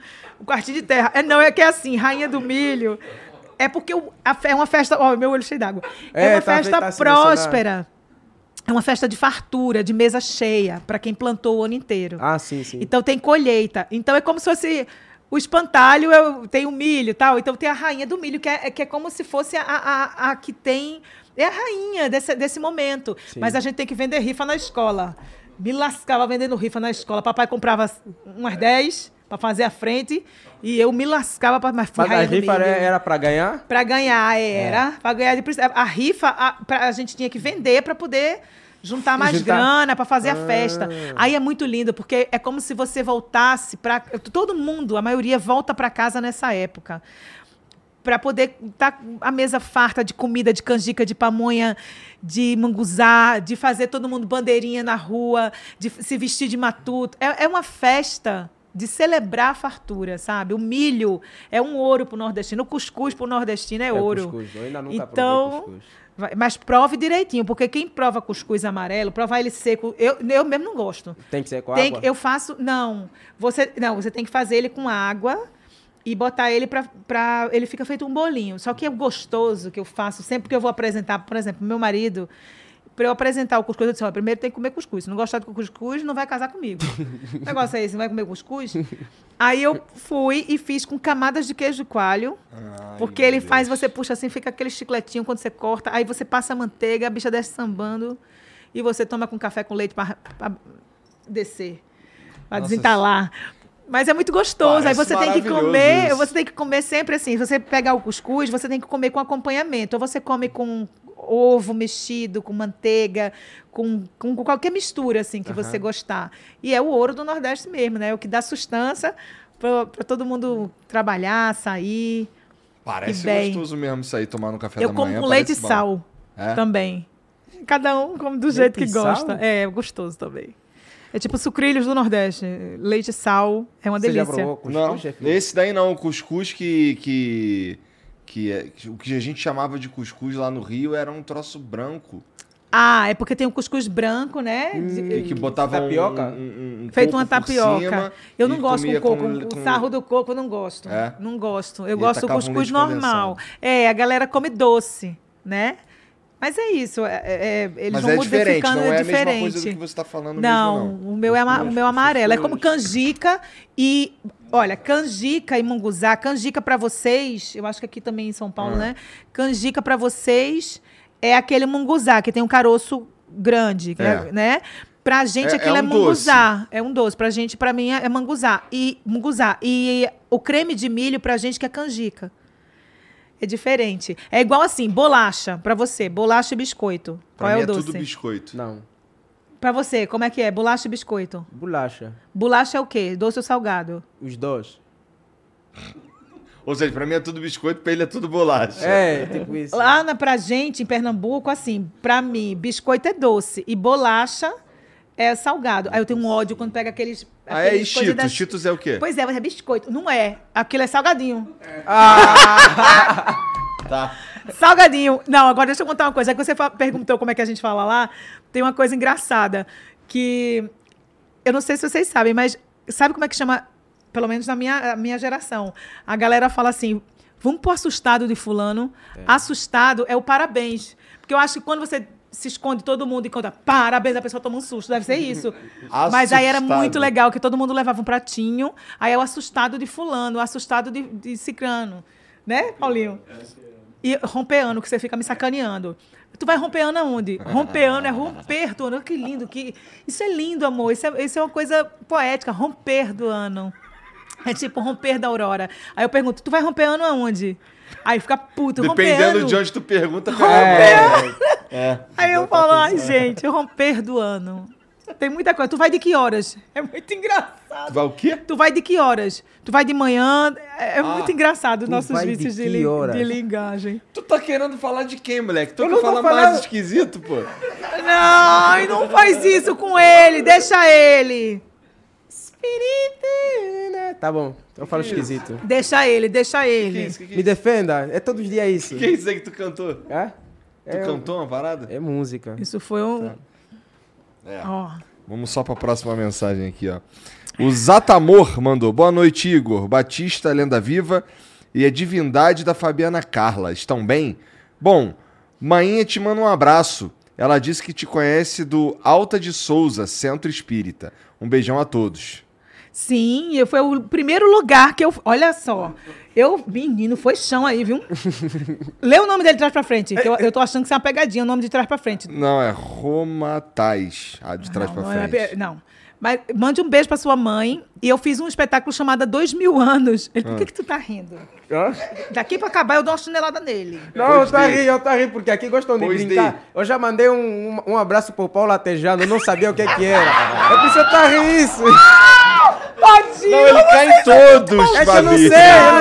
de terra. Não, é que é assim, rainha do milho. É porque é uma festa... Ó, meu olho cheio d'água. É uma festa próspera. É uma festa de fartura, de mesa cheia, para quem plantou o ano inteiro. Ah, sim, sim. Então tem colheita. Então é como se fosse o espantalho, tem o milho e tal. Então tem a rainha do milho, que é como se fosse a que tem... É a rainha desse momento. Sim. Mas a gente tem que vender rifa na escola. Me lascava vendendo rifa na escola. Papai comprava umas 10 para fazer a frente e eu me lascava para mais fazer. Mas a rifa era para ganhar? Para ganhar era, para ganhar de a rifa, a gente tinha que vender para poder juntar mais grana para fazer a festa. Aí é muito lindo porque é como se você voltasse para todo mundo, a maioria volta para casa nessa época. Para poder estar a mesa farta de comida, de canjica, de pamonha, de manguzá, de fazer todo mundo bandeirinha na rua, de se vestir de matuto. É uma festa de celebrar a fartura, sabe? O milho é um ouro pro nordestino, o cuscuz pro nordestino é ouro. Cuscuz. Eu ainda nunca provei cuscuz. Mas prove direitinho, porque quem prova cuscuz amarelo, prova ele seco, eu mesmo não gosto. Tem que ser com água? Eu faço, você tem que fazer ele com água e botar ele pra ele fica feito um bolinho. Só que é gostoso que eu faço sempre que eu vou apresentar, por exemplo, meu marido. Para eu apresentar o cuscuz, eu disse, primeiro tem que comer cuscuz. Se não gostar de cuscuz, não vai casar comigo. O negócio é esse, não vai comer cuscuz? Aí eu fui e fiz com camadas de queijo coalho, porque ele faz, você puxa assim, fica aquele chicletinho quando você corta, aí você passa a manteiga, a bicha desce sambando, e você toma com café com leite para descer, para desentalar. Mas é muito gostoso. Parece aí você tem que comer, isso. Você tem que comer sempre assim, você pegar o cuscuz, você tem que comer com acompanhamento. Ou você come com ovo mexido, com manteiga, com qualquer mistura assim que você gostar. E é o ouro do Nordeste mesmo, né? É o que dá sustância para todo mundo trabalhar, sair. Parece gostoso mesmo sair tomar no café da manhã. Eu como com leite e sal também. Cada um come do jeito que gosta. É gostoso também. É tipo sucrilhos do Nordeste. Leite e sal. É uma delícia. Você já provou cuscuz? Não, esse daí não. O cuscuz que o que a gente chamava de cuscuz lá no Rio era um troço branco. É porque tem um cuscuz branco, né? E que botava tapioca. Feito uma tapioca. Cima, eu não gosto com coco. O sarro do coco eu não gosto. Não gosto. Eu gosto do cuscuz normal. A galera come doce, né? Mas é isso, eles mas vão modificando, é diferente. Não é diferente. A mesma coisa do que você está falando mesmo, não. O meu amarelo. É como canjica e... Olha, canjica e munguzá. Canjica para vocês... Eu acho que aqui também em São Paulo, né? Canjica para vocês é aquele munguzá, que tem um caroço grande, né? Pra gente aquilo é munguzá. Doce. É um doce. Pra gente, pra mim, é munguzá. E o creme de milho pra gente que é canjica. É É diferente. É igual assim, bolacha pra você. Bolacha e biscoito. Qual é o doce? É tudo biscoito. Não. Pra você, como é que é? Bolacha e biscoito? Bolacha. Bolacha é o quê? Doce ou salgado? Os dois. Ou seja, pra mim é tudo biscoito, pra ele é tudo bolacha. É, tipo isso. Lá pra gente, em Pernambuco, assim, pra mim, biscoito é doce e bolacha é salgado. Aí eu tenho um ódio quando pega aqueles... e Cheetos? Das... Cheetos é o quê? Pois é, mas é biscoito. Não é. Aquilo é salgadinho. É. Ah! Tá. Salgadinho. Não, agora deixa eu contar uma coisa. É que você perguntou como é que a gente fala lá. Tem uma coisa engraçada que... Eu não sei se vocês sabem, mas sabe como é que chama... Pelo menos na minha geração. A galera fala assim, vamos pro assustado de fulano. É. Assustado é o parabéns. Porque eu acho que quando você se esconde todo mundo e conta parabéns, a pessoa toma um susto. Deve ser isso. Mas aí era muito legal, que todo mundo levava um pratinho. Aí é o assustado de fulano, o assustado de cicrano. Né, Paulinho? E rompeano, que você fica me sacaneando. Tu vai rompeando aonde? Rompeando é romper do ano. Que lindo. Isso é lindo, amor. Isso é uma coisa poética. Romper do ano. É tipo romper da aurora. Aí eu pergunto, tu vai romper ano aonde? Aí fica puto, romper ano. Dependendo de onde tu pergunta, Aí eu falo, gente, romper do ano. Tem muita coisa. Tu vai de que horas? É muito engraçado. Tu vai o quê? Tu vai de que horas? Tu vai de manhã? É muito engraçado os nossos vícios de linguagem. Tu tá querendo falar de quem, moleque? Tu quer falar mais esquisito, pô? Não, e não faz isso com ele. Deixa ele. Tá bom, eu falo esquisito. Deixa ele. Que é isso? Me defenda, é todo dia isso. Que é isso aí que tu cantou? É? Tu cantou uma parada? É música. Isso foi um... Tá. Vamos só pra próxima mensagem aqui, ó. O Zatamor mandou. Boa noite, Igor. Batista, lenda viva e a divindade da Fabiana Karla. Estão bem? Bom, mainha te manda um abraço. Ela disse que te conhece do Alta de Souza, Centro Espírita. Um beijão a todos. Sim, foi o primeiro lugar que eu... Olha só, menino, foi chão aí, viu? Lê o nome dele de trás pra frente, que eu tô achando que isso é uma pegadinha, o nome de trás pra frente. Não, é Romatais, de trás pra frente. Não, mas mande um beijo pra sua mãe, e eu fiz um espetáculo chamado 2000 Anos. Ele, por que tu tá rindo? Daqui pra acabar eu dou uma chinelada nele. Não, eu tô rindo, porque aqui gostam de brincar. Eu já mandei um abraço pro Paulo Latejano, eu não sabia o que era. Eu preciso tá rindo isso. Tadinho, não, ele cai em todos, Fabi. Eu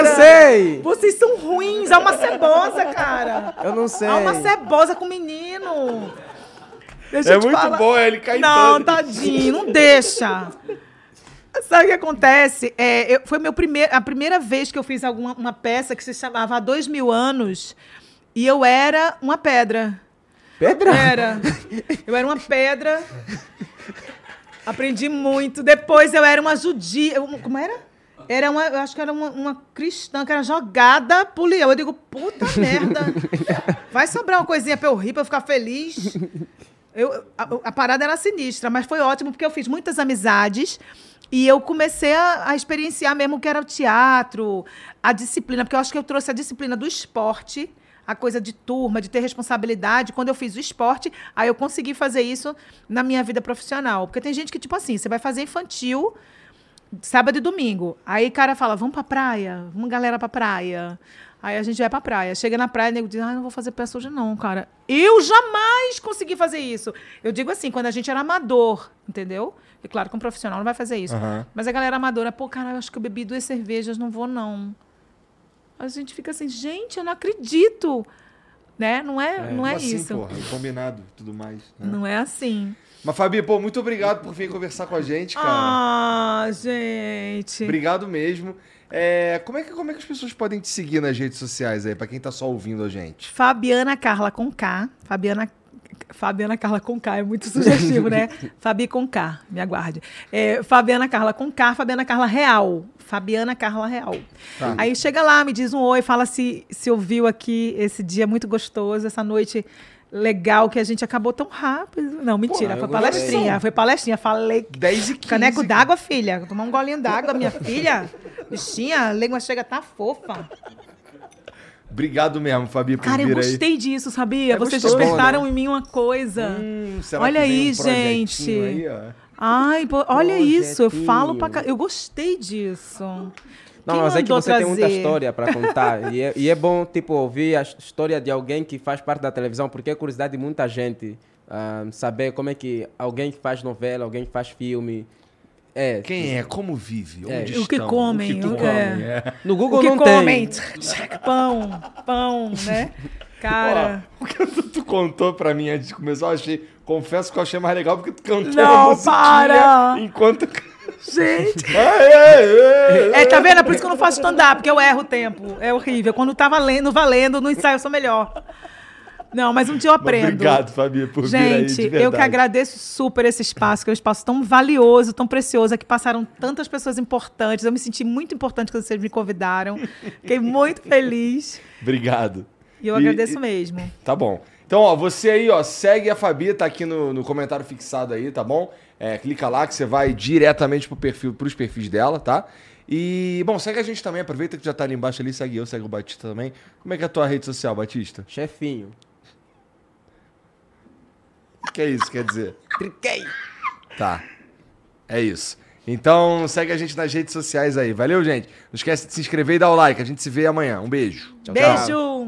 não sei. Vocês são ruins. Há uma cebosa, cara. Eu não sei. Há uma cebosa com o menino. Deixa eu te falar. Muito bom, ele cai em todos. Não, tadinho, não deixa. Sabe o que acontece? Foi a primeira vez que eu fiz uma peça que se chamava Há 2000 Anos e eu era uma pedra. Pedra? Eu era uma pedra... Aprendi muito. Depois eu era uma judia. Como era? Eu acho que era uma cristã que era jogada por leão. Eu digo, puta merda. Vai sobrar uma coisinha pra eu rir, pra eu ficar feliz. A parada era sinistra, mas foi ótimo porque eu fiz muitas amizades e eu comecei a experienciar mesmo o que era o teatro, a disciplina, porque eu acho que eu trouxe a disciplina do esporte, a coisa de turma, de ter responsabilidade. Quando eu fiz o esporte, aí eu consegui fazer isso na minha vida profissional. Porque tem gente que, tipo assim, você vai fazer infantil sábado e domingo. Aí o cara fala, vamos pra praia? Vamos, galera, pra praia. Aí a gente vai pra praia. Chega na praia, o nego diz, não vou fazer peça hoje não, cara. Eu jamais consegui fazer isso. Eu digo assim, quando a gente era amador, entendeu? E claro que um profissional não vai fazer isso. Uhum. Mas a galera amadora, pô, cara, eu acho que eu bebi 2 cervejas, não vou não. A gente fica assim, gente, eu não acredito. Né? Não é assim, isso. Porra, combinado e tudo mais. Né? Não é assim. Mas, Fabi, pô, muito obrigado por vir conversar com a gente, cara. Ah, gente. Obrigado mesmo. Como é que as pessoas podem te seguir nas redes sociais aí, pra quem tá só ouvindo a gente? Fabiana Karla com K. Fabiana Karla com K, é muito sugestivo, né? Fabi com K, me aguarde. Fabiana Karla com K, Fabiana Karla Real. Fabiana Karla Real. Tá. Aí chega lá, me diz um oi, fala se ouviu aqui esse dia muito gostoso, essa noite legal que a gente acabou tão rápido. Não, mentira, foi palestrinha. Falei, 10:15. Caneco d'água, filha. Vou tomar um golinho d'água, minha filha. Bichinha, a língua chega, tá fofa. Obrigado mesmo, Fabi, por vir aí. Cara, eu gostei disso, sabia? Vocês despertaram em mim uma coisa. Olha aí, gente. Olha isso, eu falo pra caramba. Eu gostei disso. Não, mas é que você tem muita história para contar. e é bom, tipo, ouvir a história de alguém que faz parte da televisão, porque é curiosidade de muita gente saber como é que alguém que faz novela, alguém que faz filme... É, quem é, como vive, onde estão, o que comem, no Google não tem. O que comem, pão, né? Cara... Ó, o que tu contou pra mim antes de começar, confesso que eu achei mais legal porque tu cantou a musiquinha enquanto... Gente! Tá vendo? É por isso que eu não faço stand-up, porque eu erro o tempo. É horrível. Quando tá valendo, no ensaio eu sou melhor. Não, mas um dia eu aprendo. Obrigado, Fabi, por vir aí, de verdade. Eu que agradeço super esse espaço, que é um espaço tão valioso, tão precioso, que passaram tantas pessoas importantes. Eu me senti muito importante quando vocês me convidaram. Fiquei muito feliz. Obrigado. E eu agradeço mesmo. Tá bom. Então, ó, você aí, ó, segue a Fabi, tá aqui no comentário fixado aí, tá bom? Clica lá que você vai diretamente pros perfis dela, tá? E, bom, segue a gente também. Aproveita que já tá ali embaixo ali, segue eu, segue o Batista também. Como é que é a tua rede social, Batista? Chefinho. O que é isso, quer dizer? Triquei. Tá. É isso. Então, segue a gente nas redes sociais aí. Valeu, gente? Não esquece de se inscrever e dar o like. A gente se vê amanhã. Um beijo. Tchau, beijo. Tchau.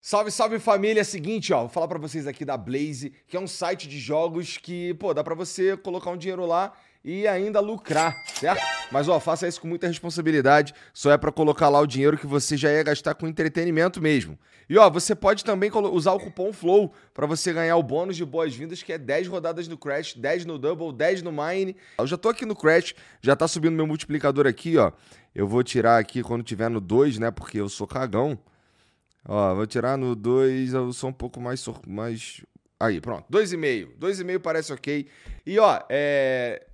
Salve, salve, família. Seguinte, ó. Vou falar pra vocês aqui da Blaze, que é um site de jogos que, pô, dá pra você colocar um dinheiro lá e ainda lucrar, certo? Mas, ó, faça isso com muita responsabilidade. Só é pra colocar lá o dinheiro que você já ia gastar com entretenimento mesmo. E, ó, você pode também usar o cupom FLOW pra você ganhar o bônus de boas-vindas, que é 10 rodadas no Crash, 10 no Double, 10 no Mine. Eu já tô aqui no Crash, já tá subindo meu multiplicador aqui, ó. Eu vou tirar aqui quando tiver no 2, né, porque eu sou cagão. Ó, vou tirar no 2, eu sou um pouco mais... Aí, pronto. 2,5. 2,5 parece ok. E, ó,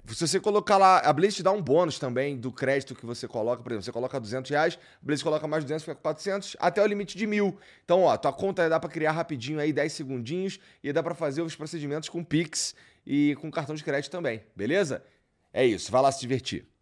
se você colocar lá... A Blaze te dá um bônus também do crédito que você coloca. Por exemplo, você coloca R$200, a Blaze coloca mais 200, fica 400, até o limite de 1.000. Então, ó, tua conta dá pra criar rapidinho aí, 10 segundinhos, e dá pra fazer os procedimentos com Pix e com cartão de crédito também, beleza? É isso, vai lá se divertir.